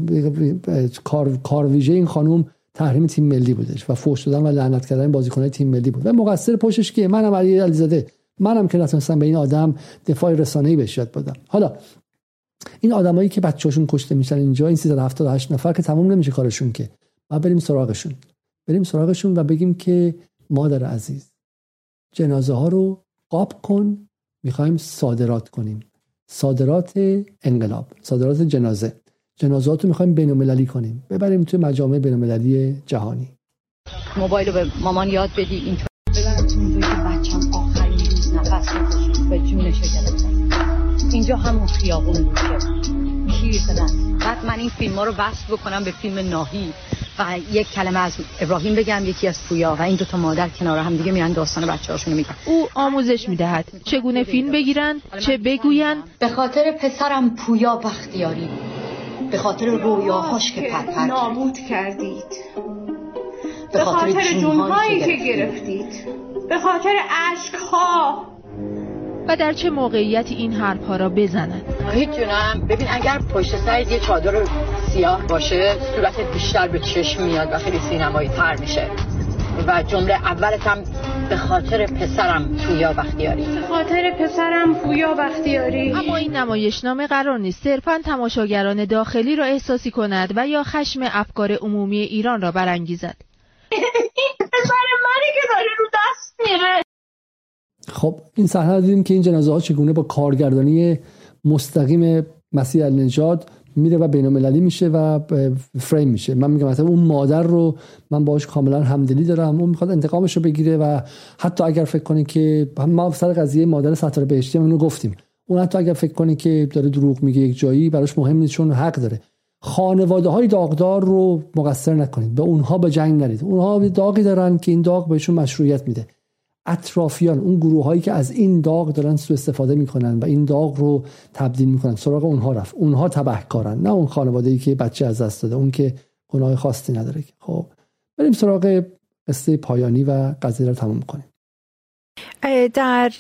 کار ویژه این خانم تحریم تیم ملی بودش و فحش دادن و لعنت کردن بازیکن‌های تیم ملی بود و مقصر پشتش کیه؟ منم علیزاده، منم که نتونستم به این آدم دفاع رسانه‌ای بهش یاد بدم. حالا این آدمایی که بچه‌هاشون کشته میشن اینجا، این 378 نفر که تموم نمیشه کارشون، که ما بریم سراغشون و بگیم که مادر عزیز جنازه ها رو قاب کن، میخوایم صادرات کنیم، صادرات انقلاب، صادرات جنازات رو میخوایم بین‌المللی کنیم، ببریم توی مجامع بین‌المللی جهانی. موبایل رو به مامان یاد بدی، اینطور ببرتون که بچه‌م آخرین روز نفس بکشه، به جونش بگردم. اینجا همون خیابون میشه میشی سنن. بعد من این فیلم‌ها رو وصل بکنم به فیلم ناهی و یک کلمه از ابراهیم بگم، یکی از پویا، و این دو تا مادر کنار هم دیگه میرن داستان بچه‌هاشون رو میگن. او آموزش میدهد چگونه فیلم بگیرن، چه بگوین. به خاطر پسرم پویا بختیاری، به خاطر رویاهاش که پرپر نابود کردید، به خاطر جونهایی که گرفتید، به خاطر عشقها. و در چه موقعیتی این حرفها را بزنن؟ هیچ جونم، ببین اگر پشت سرت یه چادر سیاه باشه صورتت بیشتر به چشم میاد و خیلی سینمایی تر میشه. و جمله اولت هم به خاطر پسرم پویا بختیاری، به خاطر پسرم پویا بختیاری. اما این نمایشنامه قرار نیست صرفاً تماشاگران داخلی را احساسی کند و یا خشم افکار عمومی ایران را برانگیزد. این پسر منی که داره رو دست میره. خب این صحنه رو دیدیم که این جنازه ها چگونه با کارگردانی مستقیم مسیح علینژاد میره و بین‌المللی میشه و فریم میشه. من میگم مثلا اون مادر رو من باهاش کاملا همدلی دارم، اون میخواد انتقامش رو بگیره و حتی اگر فکر کنه که ما سر قضیه مادر ستاره بهشتی اونو گفتیم، اون حتی اگر فکر کنه که داره دروغ میگه یک جایی براش مهم نیست چون حق داره. خانواده‌های داغدار رو مقصر نکنید، به اونها به جنگ نرید، اونها داغی دارن که این داغ بهشون مشروعیت میده. اطرافیان اون گروهایی که از این داغ دارن سوء استفاده میکنن و این داغ رو تبدیل میکنن، سراغ اونها رفت. اونها تبهکارن، نه اون خانواده‌ای که بچه از دست داده، اون که گناه خاصی نداره. خب بریم سراغ قصه پایانی و قضیه رو تموم کنیم. در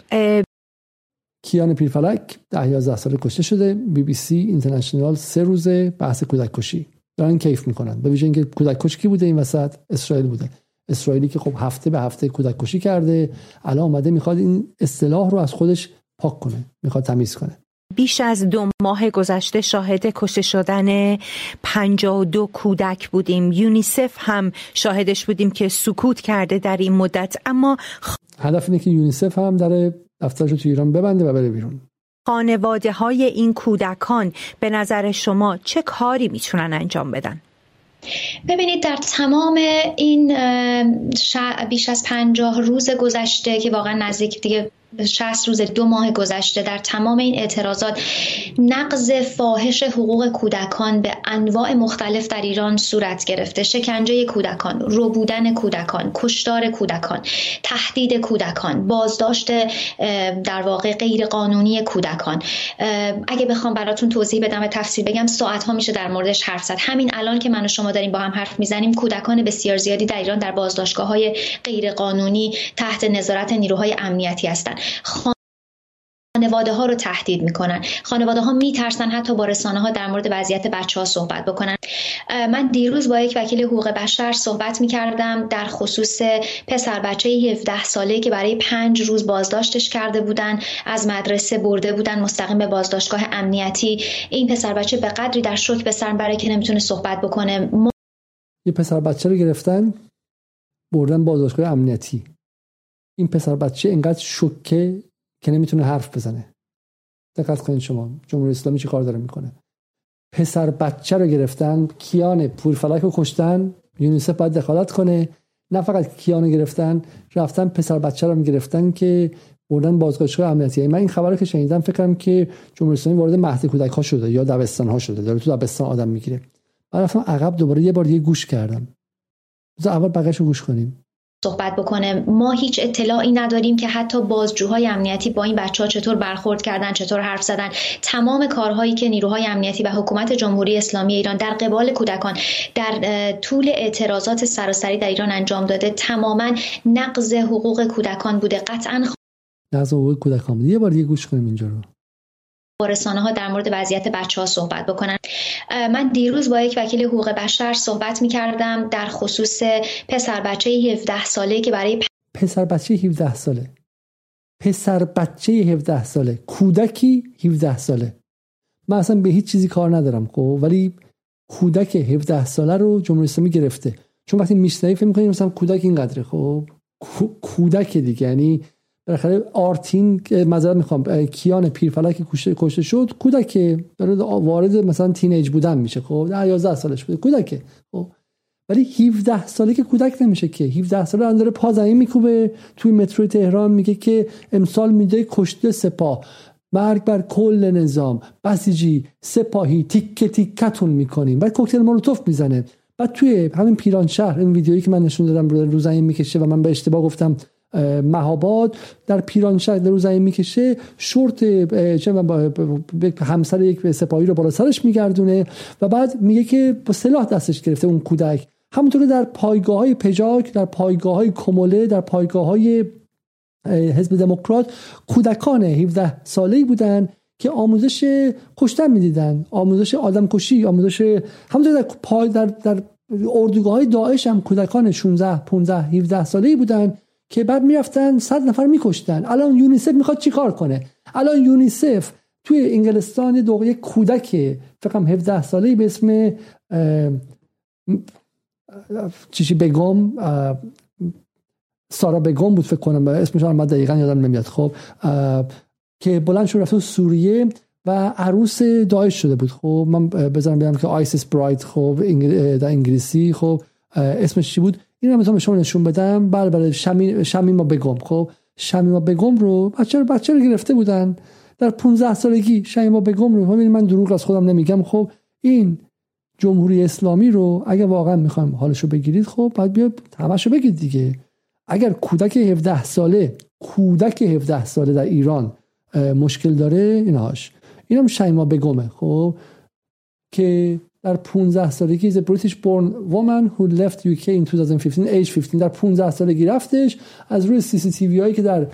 کیان پیرفلک 11 ساله کشته شده. بیبیسی اینترنشنال 3 روزه بحث کودک کشی دارن کیف میکنن، به ویژه اینکه کودک کش کی بوده این وسط؟ اسرائیل بوده. اسرائیلی که خب هفته به هفته کودک‌کشی کرده، الان اومده میخواد این اصطلاح رو از خودش پاک کنه، میخواد تمیز کنه. بیش از 2 ماه گذشته شاهد کشته شدن 52 کودک بودیم. یونیسف هم شاهدش بودیم که سکوت کرده در این مدت، اما هدف اینه که یونیسف هم در دفترش رو تو ایران ببنده و بره بیرون. خانواده های این کودکان به نظر شما چه کاری میتونن انجام بدن؟ ببینید در تمام این بیش از 50 روز گذشته که واقعا نزدیک دیگه 60 روز، 2 ماه گذشته، در تمام این اعتراضات نقض فاحش حقوق کودکان به انواع مختلف در ایران صورت گرفته. شکنجه کودکان، ربودن کودکان، کشتار کودکان، تهدید کودکان، بازداشت در واقع غیر قانونی کودکان. اگه بخوام براتون توضیح بدم و تفصیل بگم ساعت‌ها میشه در موردش حرف زد. همین الان که من و شما داریم با هم حرف میزنیم کودکان بسیار زیادی در ایران در بازداشتگاه‌های غیر قانونی تحت نظارت نیروهای امنیتی هستند. خانواده ها رو تهدید میکنن، خانواده ها میترسن حتی با رسانه ها در مورد وضعیت بچه ها صحبت بکنن. من دیروز با یک وکیل حقوق بشر صحبت میکردم در خصوص پسر بچه 17 ساله‌ای که برای 5 روز بازداشتش کرده بودن، از مدرسه برده بودن مستقیم به بازداشتگاه امنیتی. این پسر بچه به قدری در شوک به سر برای که نمیتونه صحبت بکنه. یه پسر بچه رو گرفتن بردن بازداشتگاه امنیتی. این پسر بچه اینقدر شوکه که نمیتونه حرف بزنه. دقت کنید شما جمهوری اسلامی چه کار داره میکنه. پسر بچه رو گرفتن، کیان پیرفلک رو کشتن، یونیسف باید دخالت کنه. نه فقط کیان رو گرفتن، رفتن پسر بچه رو میگرفتن که بردن بازداشتگاه امنیتی. من این خبر رو که شنیدم فکر کردم که جمهوری اسلامی وارد مهد کودک ها شده یا دبستان ها شده، داره تو دبستان آدم میگیره. من رفتم عقب دوباره یه بار دیگه گوش کردم. اول بقیه‌اش رو گوش کنیم. صحبت بکنه. ما هیچ اطلاعی نداریم که حتی بازجوهای امنیتی با این بچه‌ها چطور برخورد کردن، چطور حرف زدن. تمام کارهایی که نیروهای امنیتی و حکومت جمهوری اسلامی ایران در قبال کودکان در طول اعتراضات سراسری در ایران انجام داده تماما نقض حقوق کودکان بوده. قطعاً از حقوق کودک آموزی. یه بار دیگه گوش کنیم اینجا رو. با رسانه‌ها در مورد وضعیت بچه‌ها صحبت بکنن. من دیروز با یک وکیل حقوق بشر صحبت می‌کردم در خصوص پسر بچه 17 ساله‌ای که برای پسر بچه 17 ساله، کودکی 17 ساله. من اصلا به هیچ چیزی کار ندارم، خب، ولی کودک 17 ساله رو جمهوری اسلامی گرفته. چون وقتی میشنوی فکر می‌کنی مثلا کودک اینقدره، خب کودک دیگه، یعنی بالاخره آرتین، معذرت میخوام، کیان پیرفلک کشته شد، کودکه، وارد مثلا تینیج بودن میشه، خب 11 سالش بوده، کودکه، خب. ولی 17 ساله که کودک نمیشه که، 17 ساله انداره پا زمین میکوبه توی مترو تهران، میگه که امسال میده کشته سپاه، مرگ بر کل نظام، بسیجی، سپاهی، تیکه تیکتون میکنیم، بعد کوکتل مولوتوف میزنه. بعد توی همین پیرانشهر، این ویدیویی که من نشون دادم رو زمین میکشه و من به اشتباه گفتم مهاباد، در پیرانشهر رو زمین میکشه، شورت همسر یک سپاهی رو بالا سرش میگردونه و بعد میگه که با سلاح دستش گرفته اون کودک. همونطور که در پایگاه‌های پجاک، در پایگاه‌های کومله، در پایگاه‌های حزب دموکرات کودکان 17 ساله‌ای بودن که آموزش کشتن میدیدن، آموزش آدم کشی، آموزش همونطور در اردوگاه‌های داعش هم کودکان 16 15 17 ساله‌ای بودن که بعد میرفتن 100 نفر میکشتن. الان یونیسف میخواد چیکار کنه؟ الان یونیسف توی انگلستان یک کودک فقط 17 ساله‌ای به اسم چیزی بگم، سارا بگم بود فکر کنم، اسمش من دقیقاً یادم نمیاد، خب، که بلند شد رفت سوریه و عروس داعش شده بود. خب من بذارم بگم که آیسیس برایت، خب در انگلیسی، خب اسمش چی بود؟ این رو میتونم شما نشون بدم. بله شمیما بیگم، خب شمیما بیگم رو بچه رو گرفته بودن در 15 سالگی. شمیما بیگم رو همین، من دروغ از خودم نمیگم، خب این جمهوری اسلامی رو اگه واقعا میخوایم حالشو بگیرید، خب بعد بیاد همشو بگید دیگه. اگر کودک 17 ساله در ایران مشکل داره، اینهاش، اینم شمیما بیگمه، خب، که در 15 سالگی is a British born woman who left UK in 2015 age 15. در 15 سالگی رفتش، از روی CCTV هایی که در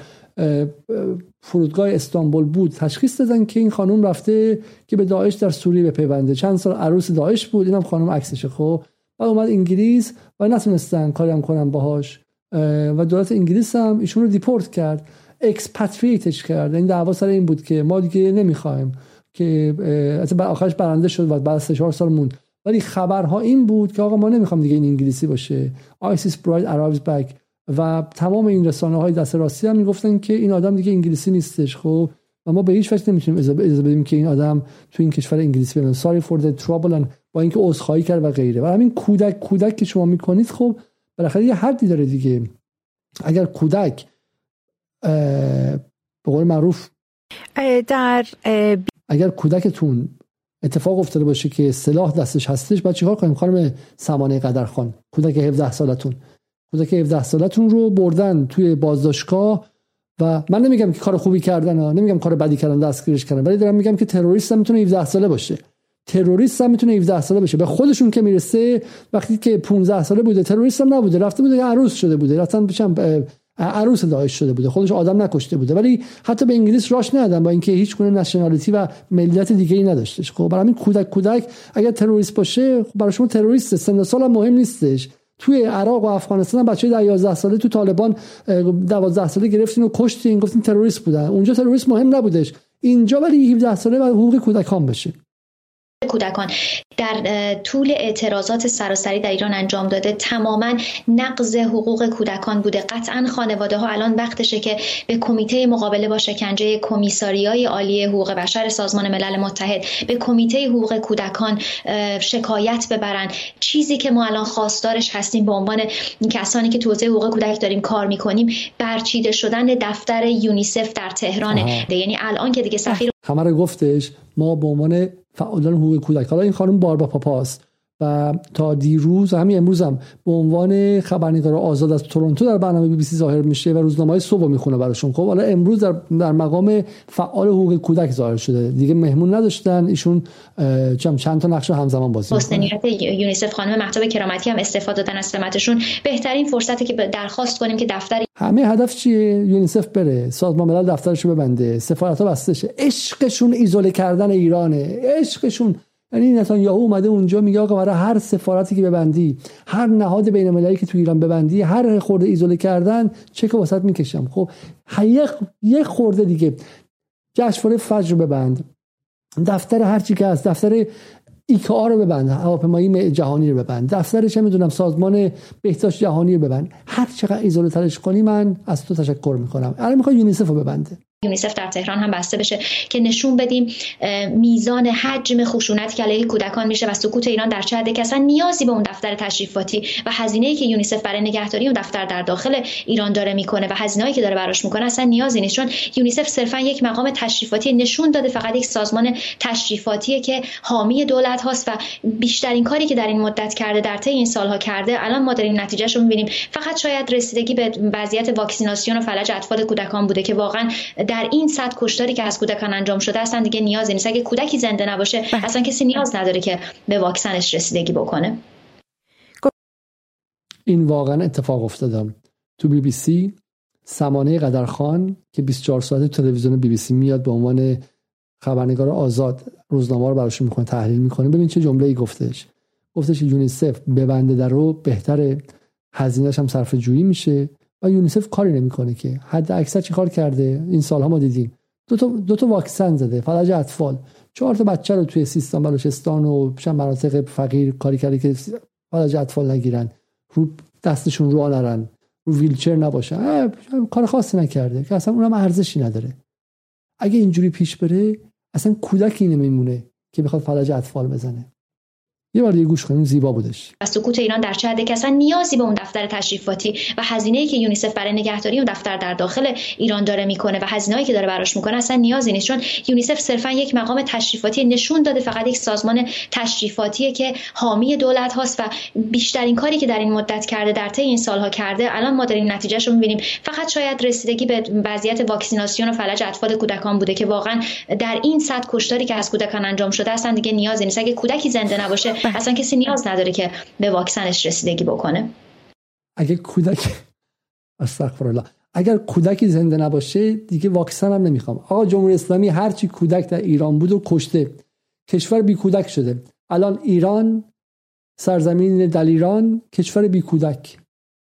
فرودگاه استانبول بود تشخیص دادن که این خانم رفته که به داعش در سوریه بپیونده. چند سال عروس داعش بود، اینم خانم عکسشه، خب. بعد اومد انگلیس و نتونستن کاری هم کنن باهاش و دولت انگلیس هم ایشون رو دیپورت کرد، اکسپاتریتش کرد. این دعوا سر این بود که ما دیگه نمیخوایم که اصلا، آخرش برنده شد و بعد 3-4 سال موند. ولی خبرها این بود که آقا ما نمیخوام دیگه این انگلیسی باشه، آیسیس براید arrives back. و تمام این رسانه‌های دست راستی هم میگفتن که این آدم دیگه انگلیسی نیستش، خب، و ما به هیچ وجه نمیتونیم اجازه بدیم که این آدم تو این کشور انگلیسی بمونه. sorry for the trouble، and با اینکه عذرخواهی کرد و غیره. و همین کودک که شما میکنید، خب بالاخره یه حدی داره دیگه. اگر کودک به قول معروف اگر کودکتون اتفاق افتاده باشه که سلاح دستش هستش، بعد چیکار کنیم خانم سمانه قدرخان؟ کودک 17 سالتون رو بردن توی بازداشتگاه و من نمیگم که کار خوبی کردن ها، نمیگم کار بدی کردن، دستگیرش کردن، ولی دارم میگم که تروریست هم میتونه 17 ساله باشه. به خودشون که میرسه، وقتی که 15 ساله بوده تروریست هم نبوده، رفته بوده عروس شده بوده، رفتن بچم عروس داعش شده بوده، خودش آدم نکشته بوده، ولی حتی به انگلیس راش ندادن با اینکه هیچ گونه نشنالیتی و ملیت دیگه‌ای نداشتش. خب برای همین کودک اگر تروریست باشه، خب برای شما تروریست، سن و سال هم مهم نیستش. توی عراق و افغانستان بچه 11 ساله تو طالبان 12 ساله گرفتین و کشتین، گفتین تروریست بودن. اونجا تروریست مهم نبودش، اینجا ولی 17 ساله و حقوق کودکان بشه. کودکان در طول اعتراضات سراسری در ایران انجام داده، تماما نقض حقوق کودکان بوده. قطعا خانواده ها الان وقتشه که به کمیته مقابله با شکنجه کمیساریای عالی حقوق بشر سازمان ملل متحد، به کمیته حقوق کودکان شکایت ببرن. چیزی که ما الان خواستارش هستیم به عنوان کسانی که توسعه حقوق کودک داریم کار میکنیم، برچیده شدن دفتر یونیسف در تهرانه. یعنی الان که دیگه سفیر همه رو گفتش، ما به عنوان فعالان حقوق کودک، حالا این خانم باربا پاپاست، و تا دیروز همین امروز هم به عنوان خبرنگار آزاد از تورنتو در برنامه BBC ظاهر میشه و روزنامه‌های صبح میخونه براشون. خب حالا امروز در مقام فعال حقوق کودک ظاهر شده دیگه، مهمون نداشتن ایشون، چند تا نقش همزمان بازی میکنه. مستنیت یونیسف خانم مهتاب کرامتی هم استفاده دادن از سمتشون. بهترین فرصتی که درخواست کنیم که دفتر همه هدف چیه؟ یونیسف بره، سازمان ملل دفترش رو ببنده، سفارت‌ها بسته شه. عشقشون ایزوله کردن ایرانه، عشقشون. یعنی نتانیاهو اومده اونجا میگه آقا برای هر سفارتی که ببندی، هر نهاد بین‌المللی که تو ایران ببندی، هر خورده ایزوله کردن چک واسط میکشم. خب یه خورده دیگه جشنواره فجر ببند، دفتر هر چی که هست، دفتر ایکا رو ببند، هواپیمایی جهانی رو ببند، دفترش هم میدونم سازمان بهداشت جهانی رو ببند. هر چقدر ایزوله ترش کنی من از تو تشکر میکنم. الان میخواد یونیسف رو ببنده، یونیسف در تهران هم بسته بشه که نشون بدیم میزان حجم خشونت که علیه کودکان میشه و سکوت ایران در چه حده، که اصلا نیازی به اون دفتر تشریفاتی و هزینه‌ای که یونیسف برای نگهداری اون دفتر در داخل ایران داره میکنه و هزینه‌ای که داره براش میکنه اصلا نیازی نیست، چون یونیسف صرفا یک مقام تشریفاتی نشون داده، فقط یک سازمان تشریفاتیه که حامی دولت هاست و بیشترین کاری که در این مدت کرده، در طی این سالها کرده، الان ما داریم نتیجه‌اش رو می‌بینیم. فقط شاید رسیدگی به وضعیت واکسیناسیون و فلج اطفال کودکان بوده که واقعا در این سطح کشتاری که از کودکان انجام شده اصلا دیگه نیازی نیست. اگه کودکی زنده نباشه اصلا کسی نیاز نداره که به واکسنش رسیدگی بکنه. این واقعا اتفاق افتادم تو BBC. سمانه قدرخان که 24 ساعته تو تلویزیون BBC میاد به عنوان خبرنگار آزاد، روزنامه رو براشون میخونه، تحلیل میکنه. ببین چه جمله‌ای گفتش یونیسف ببنده درو بهتره، هزینه‌اش هم صرف جویی میشه و یونیسف کاری نمیکنه که حد اکثر چی کار کرده این سالها ما دیدیم. دو تا واکسن زده فلج اطفال، 4 بچه رو توی سیستان بلوچستان و مناطق فقیر کاری کرده که فلج اطفال نگیرن، رو دستشون رو نرن، رو ویلچر نباشن. کار خاصی نکرده که اصلا اونم ارزشی نداره. اگه اینجوری پیش بره اصلا کودکی نمیمونه که بخواد فلج اطفال بزنه. یه بار دیگه گوش کنیم، زیبا بودش. و سکوت ایران در چه حده که اصلا نیازی به اون دفتر تشریفاتی و هزینه‌ای که یونیسف برای نگهداری اون دفتر در داخل ایران داره میکنه و هزینه‌ای که داره براش میکنه اصلا نیازی نیست، چون یونیسف صرفا یک مقام تشریفاتی نشون داده، فقط یک سازمان تشریفاتیه که حامی دولت هاست و بیشترین کاری که در این مدت کرده، در طی این سالها کرده، الان ما داریم نتیجه‌اش رو می‌بینیم. فقط شاید رسیدگی به وضعیت واکسیناسیون و فلج اطفال کودکان بوده که واقعا در این سطح کشتاری که از کودکان انجام شده اصلا دیگه نیازی نیست. اگه کودکی زنده نباشه اصلا کسی نیاز نداره که به واکسنش رسیدگی بکنه. اگر کودکی زنده نباشه دیگه واکسن هم نمیخوام. آقا جمهوری اسلامی هرچی کودک در ایران بود و کشته، کشور بی کودک شده. الان ایران سرزمین دلیران، کشور بی کودک،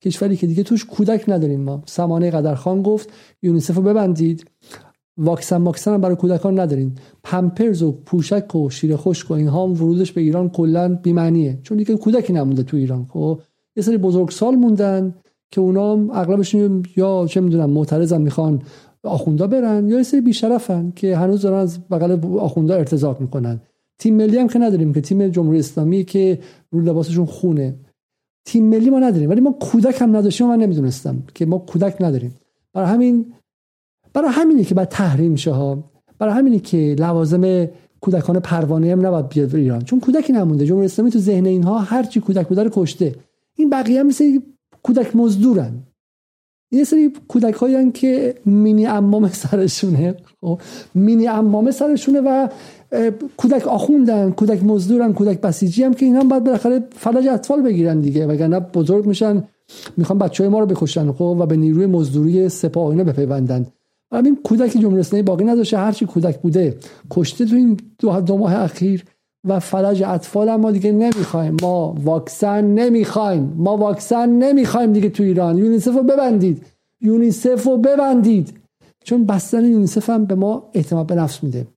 کشوری که دیگه توش کودک نداریم ما. سمانه قدرخان گفت یونیسف رو ببندید، واکسن هم برای کودکان ندارین، پمپرز و پوشک و شیر خشک و اینها هم ورودش به ایران کلا بی‌معنیه، چون دیگه کودکی نمونده تو ایران. خب یه سری بزرگسال موندن که اونا هم اغلبشون یا چه میدونم معترضن میخوان آخوندا برن، یا یه سری بی‌شرفن که هنوز دارن از بغل آخوندا ارتزاق میکنن. تیم ملی هم که نداریم، که تیم جمهوری اسلامی که رو لباسشون خونه، تیم ملی ما نداریم، ولی ما کودک هم نداشتیم. من نمیدونستم که ما کودک نداریم. برای همینه که باید تحریم شه ها. برای همینه که لوازم کودکان پروانه هم نباید بیاد ایران، چون کودکی نمونده. جمهوری اسلامی تو ذهن اینها هر چی کودک بوده رو کشته. این بقیه هم مثل کودک مزدورن، یه سری کودکایین که مینی عمامه سرشونه، و کودک آخوندن، کودک مزدورن، کودک بسیجی هم که اینا هم باید بالاخره فلج اطفال بگیرن دیگه، وگرنه بزرگ میشن میخوان بچهای ما رو بکشن و به نیروی مزدوری سپاه اینا بپیوندن. همین کودک جمهوری اسلامی باقی نداشه، هرچی کودک بوده کشته تو این 2 ماه اخیر. و فلج اطفال هم ما دیگه نمیخوایم، ما واکسن نمیخوایم دیگه تو ایران. یونیسف رو ببندید، چون بستن یونیسف هم به ما اعتماد به نفس میده.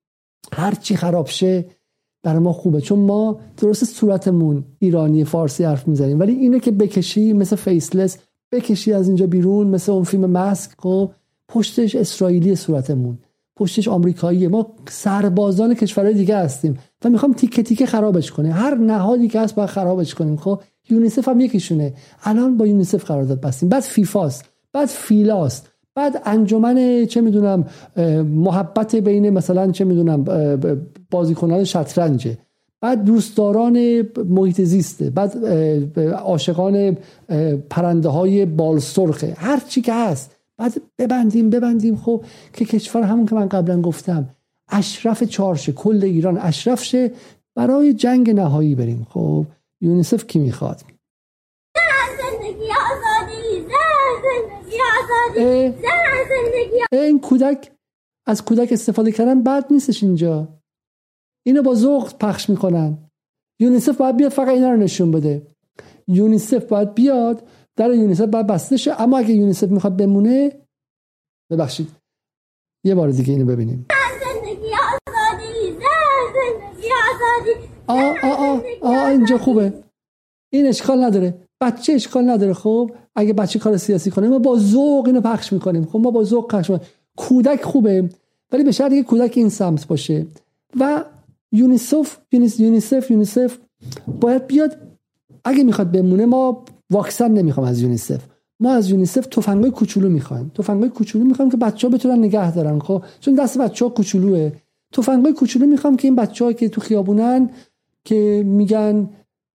هرچی خراب شه برای ما خوبه، چون ما درست صورتمون ایرانی فارسی حرف میزنیم، ولی اینه که بکشی مثل فیسلس، بکشی از اینجا بیرون مثل اون فیلم ماسک، و پشتش اسرائیلی صورتمون، پشتش آمریکاییه. ما سربازان کشورهای دیگه هستیم و میخوام تیکه تیکه خرابش کنه. هر نهادی که هست باید خرابش کنیم. خب یونیسف هم یکیشونه. الان با یونیسف قرارداد بستیم، بعد فیفاست، بعد فیلاست، بعد انجمن محبت بین مثلا بازیکنان شطرنجه، بعد دوستداران محیط زیسته، بعد عاشقان پرنده های بال سرخه، هر چی که هست. بعد ببندیم خب که کشور همون که من قبلا گفتم اشرف چارشه، کل ایران اشرف شه، برای جنگ نهایی بریم. خب یونیسف کی میخواد؟ زن زندگی آزادی. این کودک، از کودک استفاده کردن بد نیستش. اینجا اینو با ذوق پخش میکنن. یونیسف باید بیاد فقط اینا رو نشون بده. یونیسف باید بیاد، در یونیسف باید بسته شه. اما اگه یونیسف میخواد بمونه، ببخشید یه بار دیگه اینو ببینیم. اینجا خوبه، این اشکال نداره، بچه اشکال نداره. خب اگه بچه کار سیاسی کنه ما با ذوق اینو پخش میکنیم. خب ما با ذوق پخش میکنیم. کودک خوبه، ولی به شرطی که کودک این سمت باشه. و یونیسف باید بیاد. اگه میخواد بمونه، ما واکسن نمیخوام از یونیسف، ما از یونیسف تفنگای کوچولو میخوایم که بچه‌ها بتونن نگه دارن. خب چون دست بچه‌ها کوچولوئه، تفنگای کوچولو میخوام که این بچه‌ها که تو خیابونن که میگن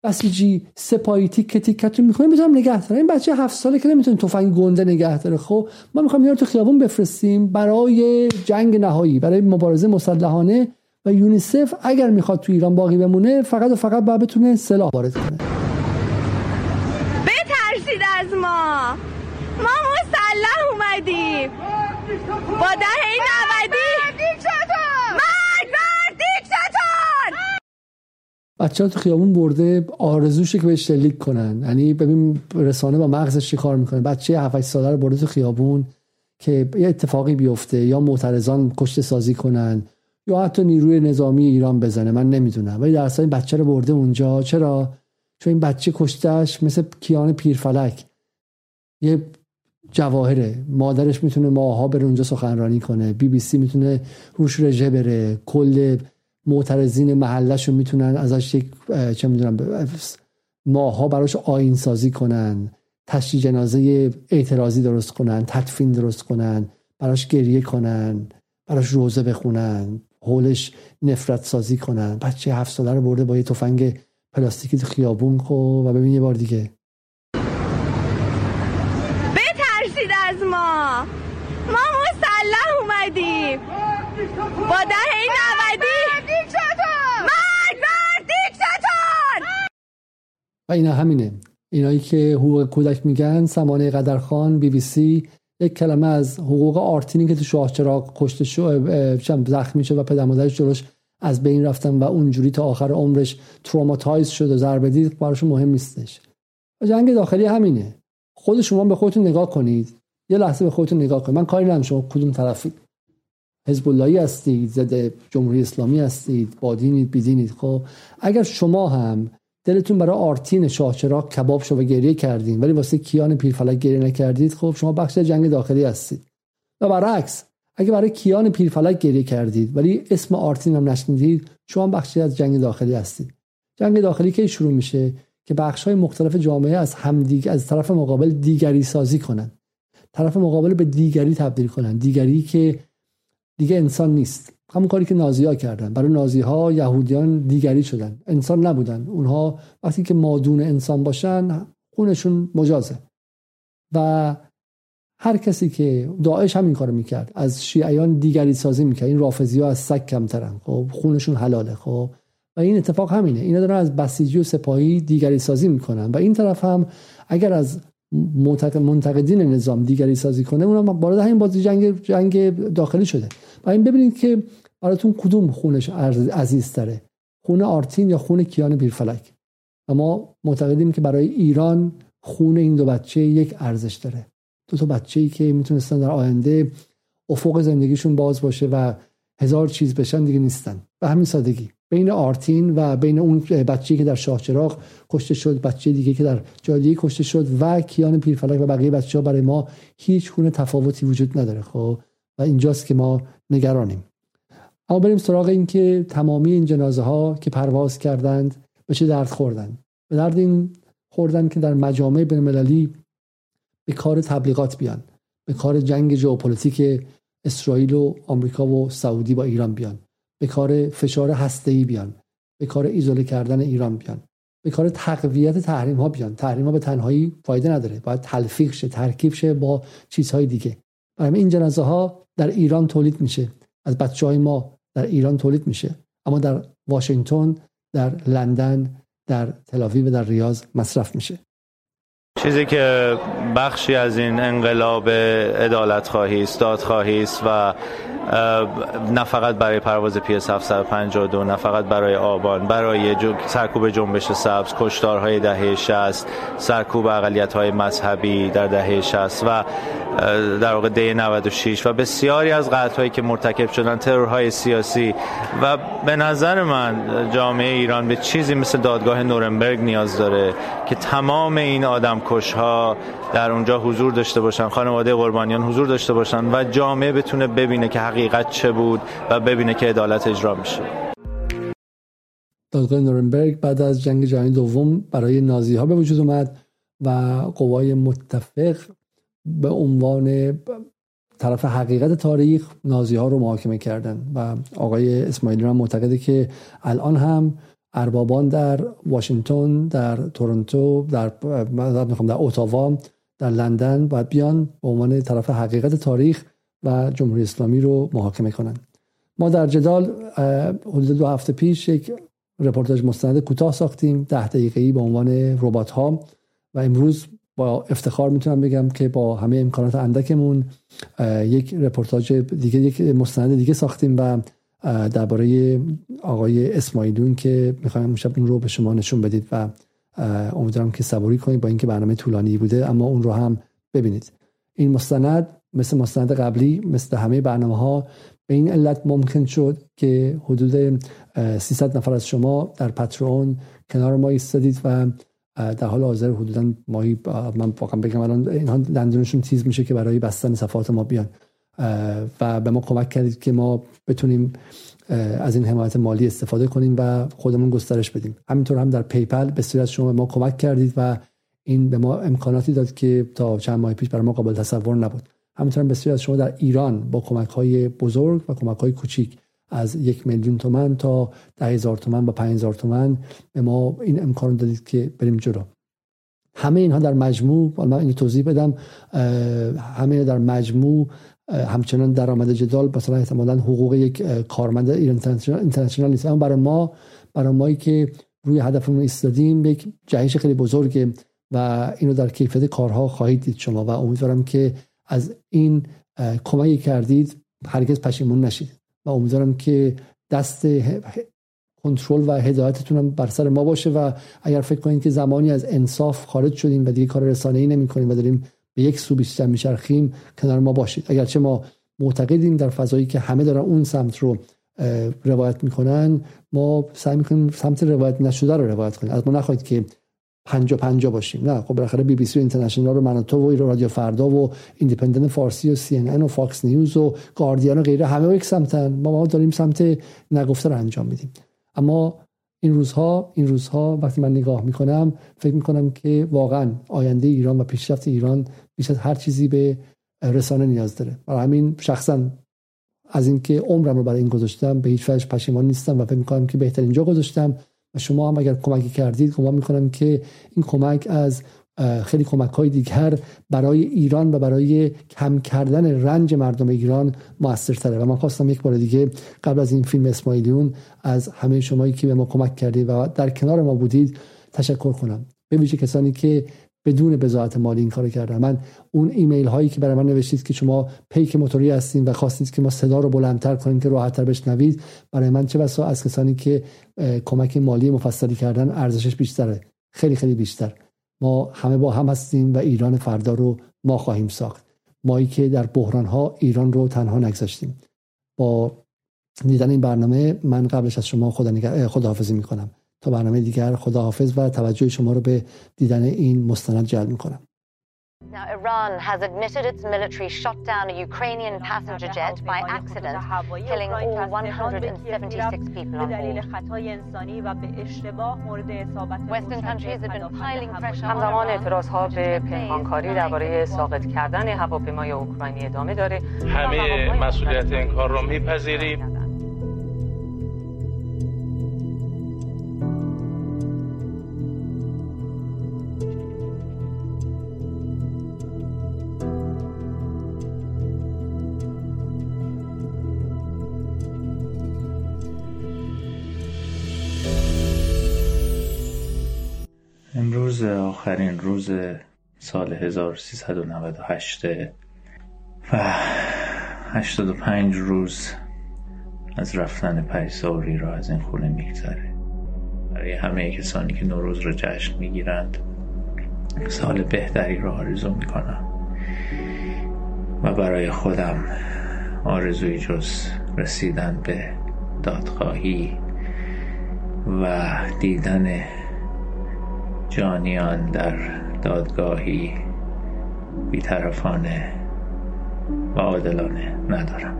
بسیجی سپایی تیک تیکتون میخونیم بتونم نگه داره. این بچه 7 ساله که نمیتونه تفنگ گنده نگه داره. خب ما میخوایم اینا رو تو خیابون بفرستیم برای جنگ نهایی، برای مبارزه مسلحانه. و یونیسف اگر میخواد تو ایران باقی بمونه، فقط و فقط باید بتونه سلاح وارد کنه. بترسید از ما مسلح اومدیم با دهه 90. بچه‌ها تو خیابون برده، آرزوشه که بهش شلیک کنن. یعنی ببین رسانه با مغزش چی کار میکنه. بچه 7 ساله رو برده تو خیابون که یه اتفاقی بیفته، یا معترضان کشته سازی کنن، یا حتی نیروی نظامی ایران بزنه، من نمیدونم. ولی در اصل این بچه رو برده اونجا. چرا؟ چون این بچه کشتهش مثل کیان پیرفلک یه جواهره. مادرش میتونه ماها بره اونجا سخنرانی کنه، BBC میتونه روش رژه بره، کل معترضین محله‌شون میتونن ازش یک چه میدونم ماها براش آیین سازی کنن، تشییع جنازه اعتراضی درست کنن، تدفین درست کنن، براش گریه کنن، براش روزه بخونن، حولش نفرت سازی کنن. بچه 7 ساله رو برده با یه تفنگ پلاستیکی تو خیابون. و ببین یه بار دیگه، بترسید از ما مسلح اومدیم با دهه 90. و اینا همینه، اینایی که حقوق کودک میگن. سمانه قدرخان، BBC، یک کلمه از حقوق آرتینی که تو شاه چراغ کشته شد، زخمی شد و پدر مادرش جلوش از بین رفتن و اونجوری تا آخر عمرش تروماتایز شد و ضربه دید، براشون مهم نیستش. و جنگ داخلی همینه. خود شما به خودتون نگاه کنید، یه لحظه به خودتون نگاه کنید. من کاری ندارم شما کدوم طرفید، حزب اللهی هستید، ضد جمهوری اسلامی هستید، با دینید، بی دینید. خب اگر شما هم دلتون برای آرتین شاه چراغ کباب شو و گریه کردین ولی واسه کیان پیرفلک گریه نکردید، خب شما بخش جنگ داخلی هستید. و برعکس، اگه برای کیان پیرفلک گریه کردید ولی اسم آرتین هم نشنیدید، شما بخشی از جنگ داخلی هستید. جنگ داخلی که شروع میشه که بخش‌های مختلف جامعه از همدیگه، از طرف مقابل دیگری سازی کنن، طرف مقابل به دیگری تبدیل کنن، دیگری که دیگه انسان نیست. همون کاری که نازی‌ها کردن. برای نازی‌ها یهودیان دیگری شدن، انسان نبودن. اونها وقتی که مادون انسان باشن خونشون مجازه. و هر کسی که داعش همین کارو میکرد، از شیعیان دیگری سازی میکرد. این رافضی‌ها از سگ کمترن، خب خونشون حلاله. خب و این اتفاق همینه، اینا دارن از بسیجی و سپاهی دیگری سازی میکنن. و این طرف هم اگر از منتقدین نظام دیگری سازی کنه، اونم وارد همین بازی جنگ داخلی شده. و این ببینید که براتون کدوم خونش عزیزتره، خون آرتین یا خون کیان پیرفلک. و ما معتقدیم که برای ایران خون این دو بچه یک ارزش داره. دو تا بچه‌ای که میتونستن در آینده افق زندگیشون باز باشه و هزار چیز بشن، دیگه نیستن. به همین سادگی. بین آرتین و بین اون بچه‌ای که در شاه چراغ کشته شد، بچه دیگه که در جالیه کشته شد، و کیان پیرفلک و بقیه بچه‌ها، برای ما هیچ گونه تفاوتی وجود نداره. خب و اینجاست که ما نگرانیم. اما بریم سراغ این که تمامی این جنازه ها که پرواز کردند به چه درد خوردن. به درد این خوردن که در مجامع بین المللی به کار تبلیغات بیان، به کار جنگ ژئوپلیتیک اسرائیل و آمریکا و سعودی با ایران بیان، به کار فشار هسته‌ای بیان، به کار ایزوله کردن ایران بیان، به کار تقویت تحریم ها بیان. تحریم ها به تنهایی فایده نداره، باید تلفیق شه، ترکیب شه با چیزهای دیگه. برای این جنازه ها در ایران تولید میشه، از بچهای ما در ایران تولید میشه، اما در واشنگتن، در لندن، در تل‌آویو و در ریاض مصرف میشه. چیزی که بخشی از این انقلاب عدالت‌خواهی است، دادخواهی است و نه فقط برای پرواز PS 752، نه فقط برای آبان، برای سرکوب جنبش سبز، کشتارهای دهه 60، سرکوب اقلیت‌های مذهبی در دهه 60 و در واقع دهه 96 و بسیاری از قتل‌هایی که مرتکب شدن، ترورهای سیاسی. و به نظر من جامعه ایران به چیزی مثل دادگاه نورنبرگ نیاز داره که تمام این آدمکش‌ها در اونجا حضور داشته باشن، خانواده قربانیان حضور داشته باشن و جامعه بتونه ببینه که حقیقت چه بود و ببینه که عدالت اجرا میشه. دادگاه نورنبرگ بعد از جنگ جهانی دوم برای نازی‌ها به وجود اومد و قوای متفق به عنوان طرف حقیقت تاریخ نازی‌ها رو محاکمه کردن و آقای اسماعیلیون هم معتقده که الان هم اربابان در واشنگتن، در تورنتو، در اتاوا، در لندن باید بیان به عنوان طرف حقیقت تاریخ و جمهوری اسلامی رو محاکمه کنن. ما در جدال حدود 2 هفته پیش یک رپورتاج مستند کوتاه ساختیم، 10 دقیقه‌ای، به عنوان ربات‌ها و امروز با افتخار میتونم بگم که با همه امکانات اندکمون یک رپورتاج دیگه، یک مستند دیگه ساختیم و درباره آقای اسماعیلیون که میخوایم امشب اون رو به شما نشون بدید و امیدوارم که صبوری کنید، با اینکه برنامه طولانی بوده اما اون رو هم ببینید. این مستند مثل مستند قبلی، مثل همه برنامه‌ها، به این علت ممکن شد که حدود 300 نفر از شما در پترون کنار ما ایستادید و در حال حاضر حدوداً ماهی، من واقعا بگم الان اینها دندونشون تیز میشه که برای بستن صفحات ما بیان و به ما کمک کردید که ما بتونیم از این حمایت مالی استفاده کنیم و خودمون گسترش بدیم. همینطور هم در پیپل بسیاری از شما به ما کمک کردید و این به ما امکاناتی داد که تا چند ماه پیش برای ما قابل تصور نبود. همینطور هم بسیاری از شما در ایران با کمک‌های بزرگ و کمک‌های کوچیک از 1,000,000 تومان تا 10,000 تومان و 5,000 تومان به ما این امکان دادید که بریم جلو. همه اینها در مجموع، من اینو توضیح بدم، همه در مجموع همچنان درآمد جدال مثلا احتمالاً حقوق یک کارمند ایران اینترنشنال نیست، اما برای ما که روی هدفمون ایستادیم یک جهش خیلی بزرگه و اینو در کیفیت کارها خواهید دید شما و امیدوارم که از این کمکی کردید هرگز پشیمون نشید و امیدوارم که دست کنترل و هدایتتون بر سر ما باشه و اگر فکر کنید که زمانی از انصاف خارج شدیم و دیگه کار رسانه‌ای نمی‌کنیم و داریم به یک سو بیشتر می‌چرخیم، کنار ما باشید. اگرچه ما معتقدیم در فضایی که همه دارن اون سمت رو روایت می‌کنن، ما سعی می‌کنیم سمت روایت نشده رو روایت کنیم. از ما نخواهید که 50-50 باشیم. نه، خب بالاخره BBC اینترنشنال رو من و تو و ایران رادیو فردا و ایندیپندنت فارسی و CNN و فاکس نیوز و گاردین و غیره همه یک سمتن، ما داریم سمت نگفته رو انجام میدیم. اما این روزها وقتی من نگاه میکنم فکر میکنم که واقعا آینده ایران و پیشرفت ایران بیش از هر چیزی به رسانه نیاز داره. برای همین شخصا از اینکه عمرم رو برای این گذاشتم به هیچ وجه پشیمان نیستم و فکر میکنم که بهتر اینجا گذاشتم و شما هم اگر کمکی کردید گمان میکنم که این کمک از خیلی کمک‌های دیگر برای ایران و برای کم کردن رنج مردم ایران موثرتره. و من خواستم یک بار دیگه قبل از این فیلم اسماعیلیون از همه شمایی که به ما کمک کردید و در کنار ما بودید تشکر کنم، به ویژه کسانی که بدون بضاعت مالی این کارو کردن. من اون ایمیل هایی که برای من نوشتید که شما پیک موتوری هستین و خواستید که ما صدا رو بلندتر کنیم که راحت‌تر بشنوید، برای من چه بسا از کسانی که کمک مالی مفصلی کردن ارزشش بیشتره، خیلی خیلی بیشتر. ما همه با هم هستیم و ایران فردا رو ما خواهیم ساخت. مایی که در بحران‌ها ایران رو تنها نگذاشتیم. با دیدن این برنامه من قبلش از شما خداحافظی می‌کنم. تا برنامه دیگر خداحافظ و توجه شما رو به دیدن این مستند جلب می‌کنم. Now Iran has admitted its military shot down a Ukrainian passenger jet by accident, killing all 176 people on board. Western countries have been piling pressure on Iran. همزمان اعتراض‌ها به پنهانکاری درباره ساقط کردن هواپیمای اوکراینی ادامه داره. همه مسئولیت این کار را می‌پذیریم. امروز آخرین روز سال 1398 و 85 روز از رفتن پریساری را از این خونه میگذره. برای همه کسانی که نوروز را جشن میگیرند سال بهتری را آرزو میکنم و برای خودم آرزوی جز رسیدن به دادخواهی و دیدن جانیان در دادگاهی بی‌طرفانه و عادلانه ندارم.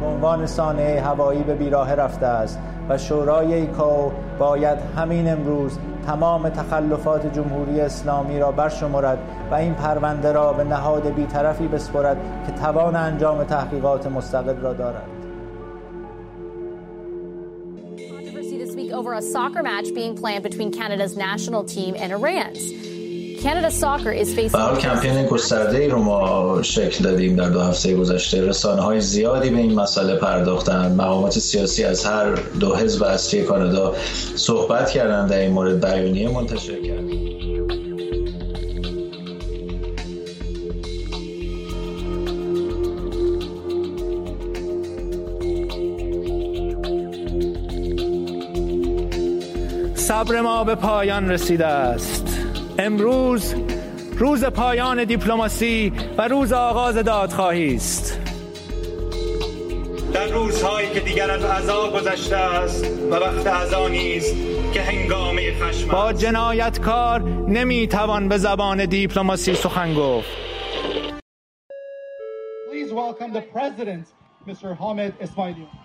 به عنوان سانحه هوایی به بیراه رفته است و شورای ایکائو باید همین امروز تمام تخلفات جمهوری اسلامی را برشمارد و این پرونده را به نهاد بی‌طرفی بسپارد که توان انجام تحقیقات مستقل را دارد. Over a soccer match being planned between Canada's national team and Iran's. Canada soccer is facing با کمپین گسترده‌ای رو ما شکل دادیم در دو هفته گذشته. رسانه‌های زیادی به این مسئله پرداختند. مقامات سیاسی از هر دو حزب اصلی کانادا صحبت کردند، در این مورد بیانیه منتشر کردند. صبر ما به پایان رسیده است. امروز روز پایان دیپلماسی و روز آغاز دادخواهی است. در روزهایی که دیگر از عزا گذشته است و وقت عزا نیست که هنگامه خشم است. با جنایتکار نمیتوان به زبان دیپلماسی سخن گفت. Please welcome the president, Mr. Hamid Ismailion.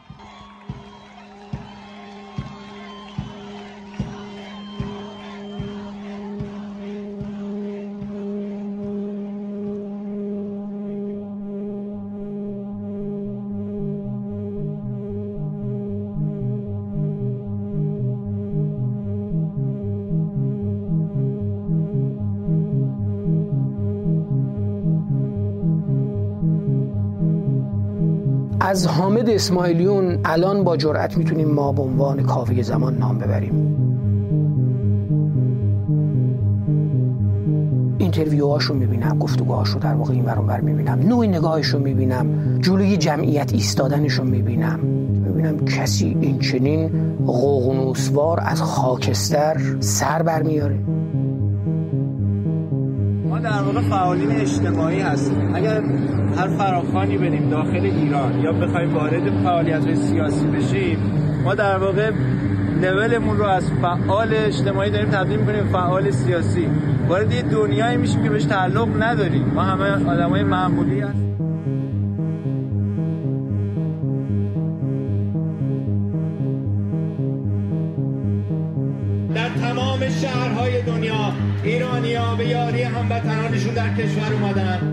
از حامد اسماعیلیون الان با جرأت میتونیم ما به عنوان کاوه زمان نام ببریم. اینترویوهاشو میبینم، گفتگوهاشو در واقع این ورانور میبینم، نوع نگاهشو میبینم، جلوی جمعیت ایستادنشو میبینم. میبینم کسی این چنین قوقنوسوار از خاکستر سر برمیاره. ما در واقع فعالین اجتماعی هستیم. اگر هر فراخوانی بریم داخل ایران یا بخوایم وارد فعالیت‌های سیاسی بشیم، ما در واقع لولمون رو از فعال اجتماعی داریم تبدیل می‌کنیم به فعال سیاسی. وارد یه دنیایی میشیم که بهش تعلق نداریم. ما همه آدمای معمولی هستیم. در تمام شهرهای دنیا ایرانی‌ها به یاری هموطنانشون در کشور اومدن.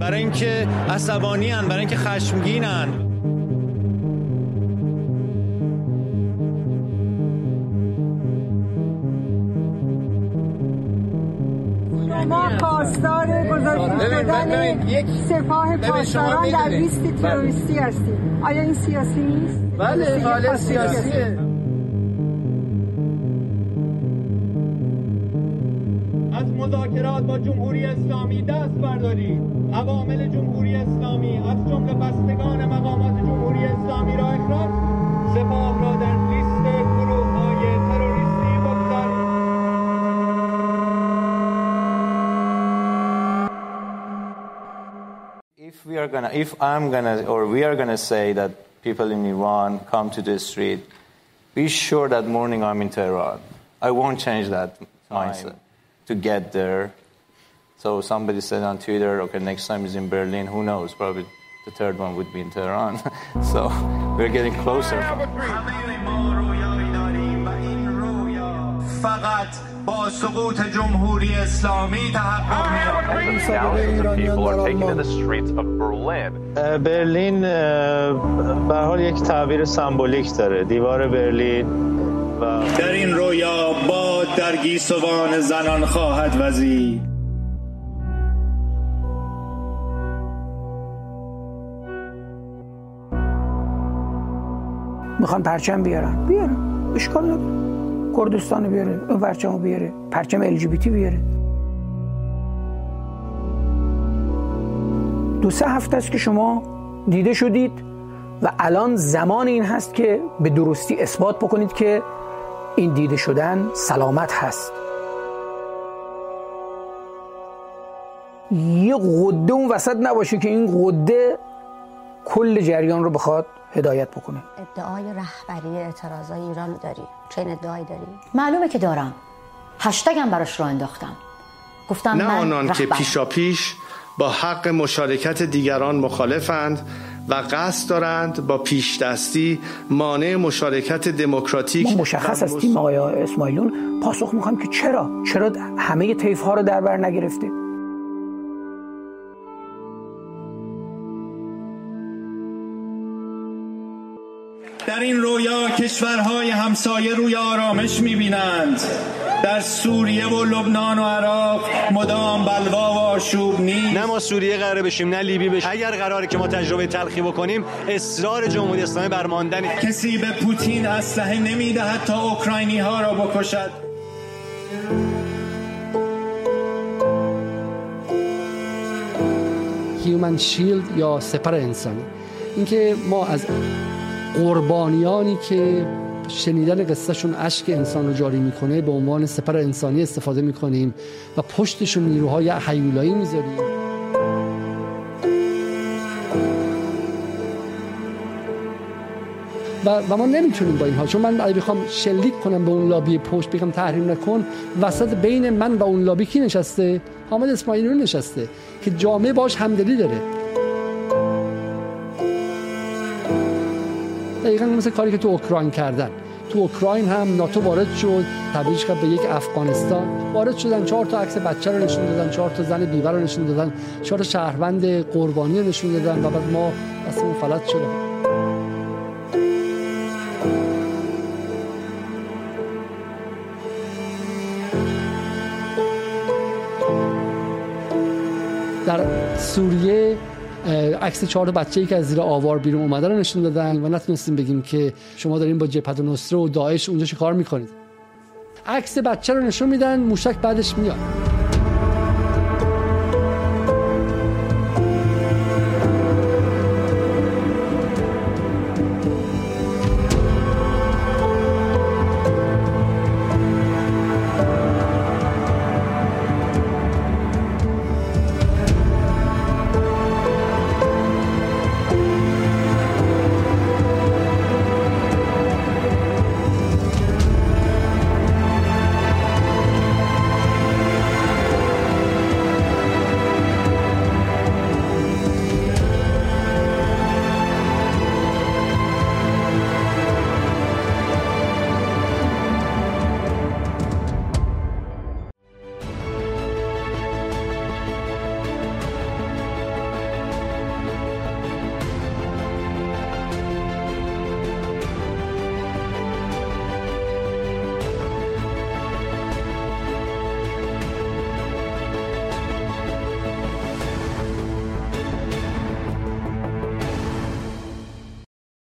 برای اینکه عصبانی ان، برای اینکه خشمگین ان. ما پاسدار بزرگان یک سپاه پاسداران در لیست تروریستی هستیم. آیا این سیاسی نیست؟ بله، حالا سیاسیه. از مذاکرات با جمهوری اسلامی دست بردارید. عوامل جمهوری اسلامی از جمله بستگان مقامات جمهوری اسلامی را اخراج، سپاه را در لیست گروه‌های تروریستی بگذارید. If we are gonna say that people in Iran come to the street, be sure that morning I'm in Tehran. I won't change that mindset to get there. So somebody said on Twitter, okay, next time is in Berlin, who knows, probably the third one would be in Tehran. So we're getting closer. Thousands of people are taking to the streets of Berlin. Berlin به هر حال یک تعبیر سمبولیک داره. دیوار برلین در این رویا باد در گیسوان زنان خواهد وزید. میخوان پرچم بیارن، اشکال نداره. کردستان بیاره، اون پرچم بیاره، پرچم الژیبیتی بیاره. دو سه هفته است که شما دیده شدید و الان زمان این هست که به درستی اثبات بکنید که این دیده شدن سلامت هست. یه غده اون وسط نباشه که این غده کل جریان رو بخواد هدایت بکنه. ادعای رهبری اعتراضای ایران داری؟ چه ادعایی داری؟ معلومه که دارم. هشتگم براش رو انداختم. گفتم نه، آنان که پیشاپیش با حق مشارکت دیگران مخالفند و قصد دارند با پیش دستی مانع مشارکت دموکراتیک. ما مشخص است که آقای اسماعیلیون پاسخ می‌خوام که چرا همه طیف‌ها رو در بر نگرفته. در این رویا کشورهای همسایه روی آرامش می‌بینند. در سوریه و لبنان و عراق مدام بلوا و آشوب نیست. نه ما سوریه قراره بشیم، نه لیبی بشیم. اگر قراره که ما تجربه تلخی بکنیم، اصرار جمهوری اسلامی بر ماندن. کسی به پوتین اسلحه نمیدهد تا اوکراینی ها را بکشد. هیومن شیلد یا سپر انسانی، اینکه ما از قربانیانی که شنیدن قصهشون اشک انسان رو جاری میکنه به عنوان سپر انسانی استفاده میکنیم و پشتشون نیروهای هیولایی میذاریم. و ما نمیتونیم با اینها، چون من اگه بخوام شلیک کنم به اون لابی پشت بگم تحریم نکن، وسط بین من و اون لابی کی نشسته؟ حامد اسماعیلیون نشسته که جامعه باش همدلی داره. دقیقاً مثل کاری که تو اوکراین کردن. تو اوکراین هم ناتو وارد شد، تبدیلش کرد به یک افغانستان. وارد شدن، 4 تا عکس بچه رو نشون دادن، 4 تا زن بیوه رو نشون دادن، 4 شهروند قربانی رو نشون دادن و بعد ما اصلا فلت شدیم. در سوریه عکس 4 بچه‌ای که از زیر آوار بیرون اومدن رو نشون دادن و نتونستیم بگیم که شما دارین با جبهه النصره و داعش اونجا چی کار میکنید. عکس بچه رو نشون میدن، موشک بعدش میاد.